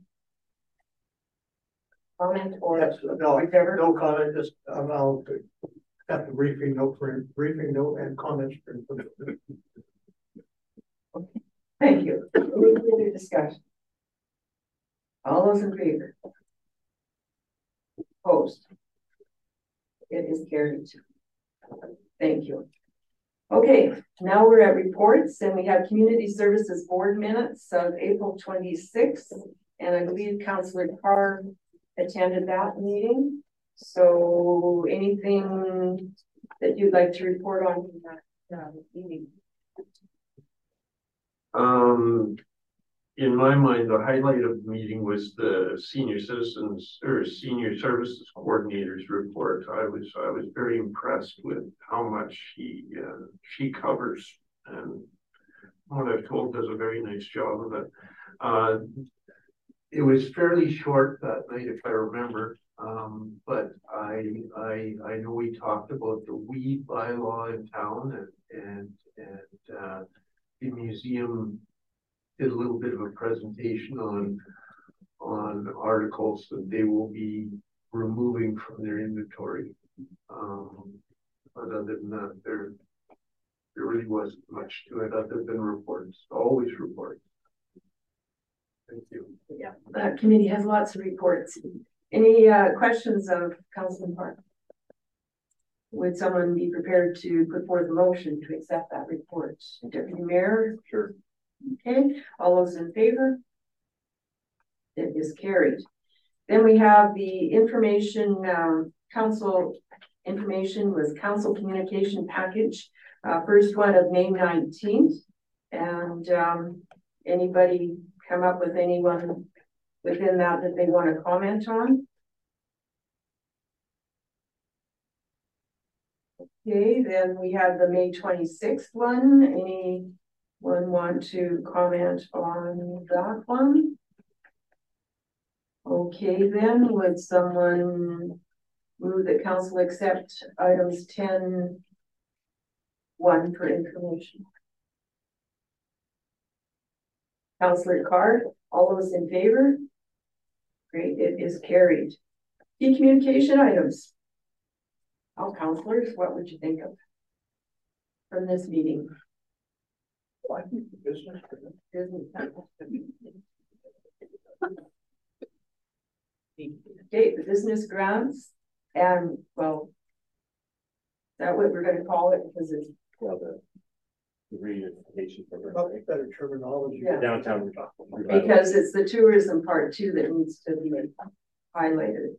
Comment or yes, no comment, just I'll accept the briefing note and comments for information. Okay. Thank you. Any further discussion? All those in favor? Opposed? It is carried. Thank you. Okay, now we're at reports, and we have Community Services Board minutes of April 26th, and I believe Councillor Carr attended that meeting. So anything that you'd like to report on from that meeting? In my mind, the highlight of the meeting was the senior services coordinator's report. I was very impressed with how much she covers, and what I've told does a very nice job of it. It was fairly short that night, if I remember, but I know we talked about the weed bylaw in town, and the museum did a little bit of a presentation on articles that they will be removing from their inventory. But other than that, there really wasn't much to it other than reports. Always reports. Thank you. Yeah, that committee has lots of reports. Any questions of Councilman Park? Would someone be prepared to put forth a motion to accept that report? Deputy Mayor? Sure. Okay, all those in favor? It is carried. Then we have the information, council information was council communication package, first one of May 19th. And anybody come up with anyone within that they want to comment on? Okay, then we have the May 26th one. Anyone want to comment on that one? Okay, then would someone move that council accept items 10-1 for information? Councillor Carr, all those in favor? Great, it is carried. Key communication items. All councillors, what would you think of from this meeting? Well, I think the business okay, the business grants, and well, that what we're going to call it because it's well, the reunification program. Probably better terminology. Yeah. Downtown revival. Because it's the tourism part too that needs to be highlighted.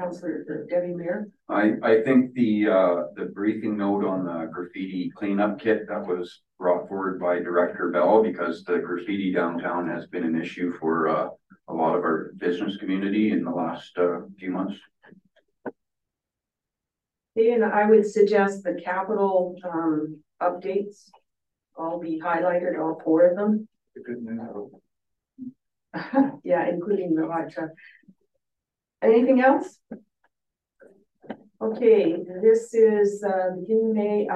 Councillor Debbie Mayer. I think the briefing note on the graffiti cleanup kit that was brought forward by Director Bell, because the graffiti downtown has been an issue for a lot of our business community in the last few months. And I would suggest the capital updates all be highlighted, all four of them. The good news. Yeah, including the hot truck. Anything else? Okay, this is in May.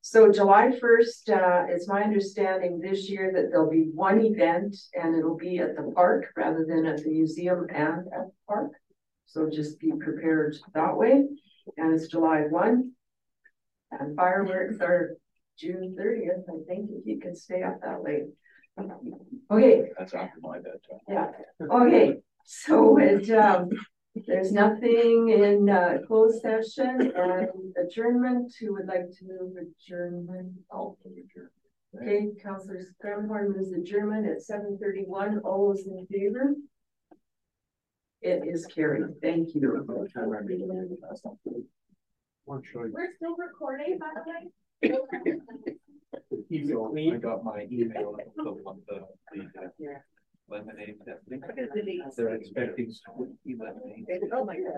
So July 1st, it's my understanding this year that there'll be one event, and it'll be at the park rather than at the museum and at the park. So just be prepared that way. And it's July 1. And fireworks are June 30th, I think, if you can stay up that late. Okay. That's after my bedtime. Yeah. Okay. So it there's nothing in closed session and adjournment. Who would like to move adjournment? I'll move adjournment. Okay, Councillor Scramhorn moves adjournment at 7:31. All those in favor? It is carried. Thank you. We're still recording, by the way. So I got my email on the lemonade. They're expecting lemonade. Oh my God.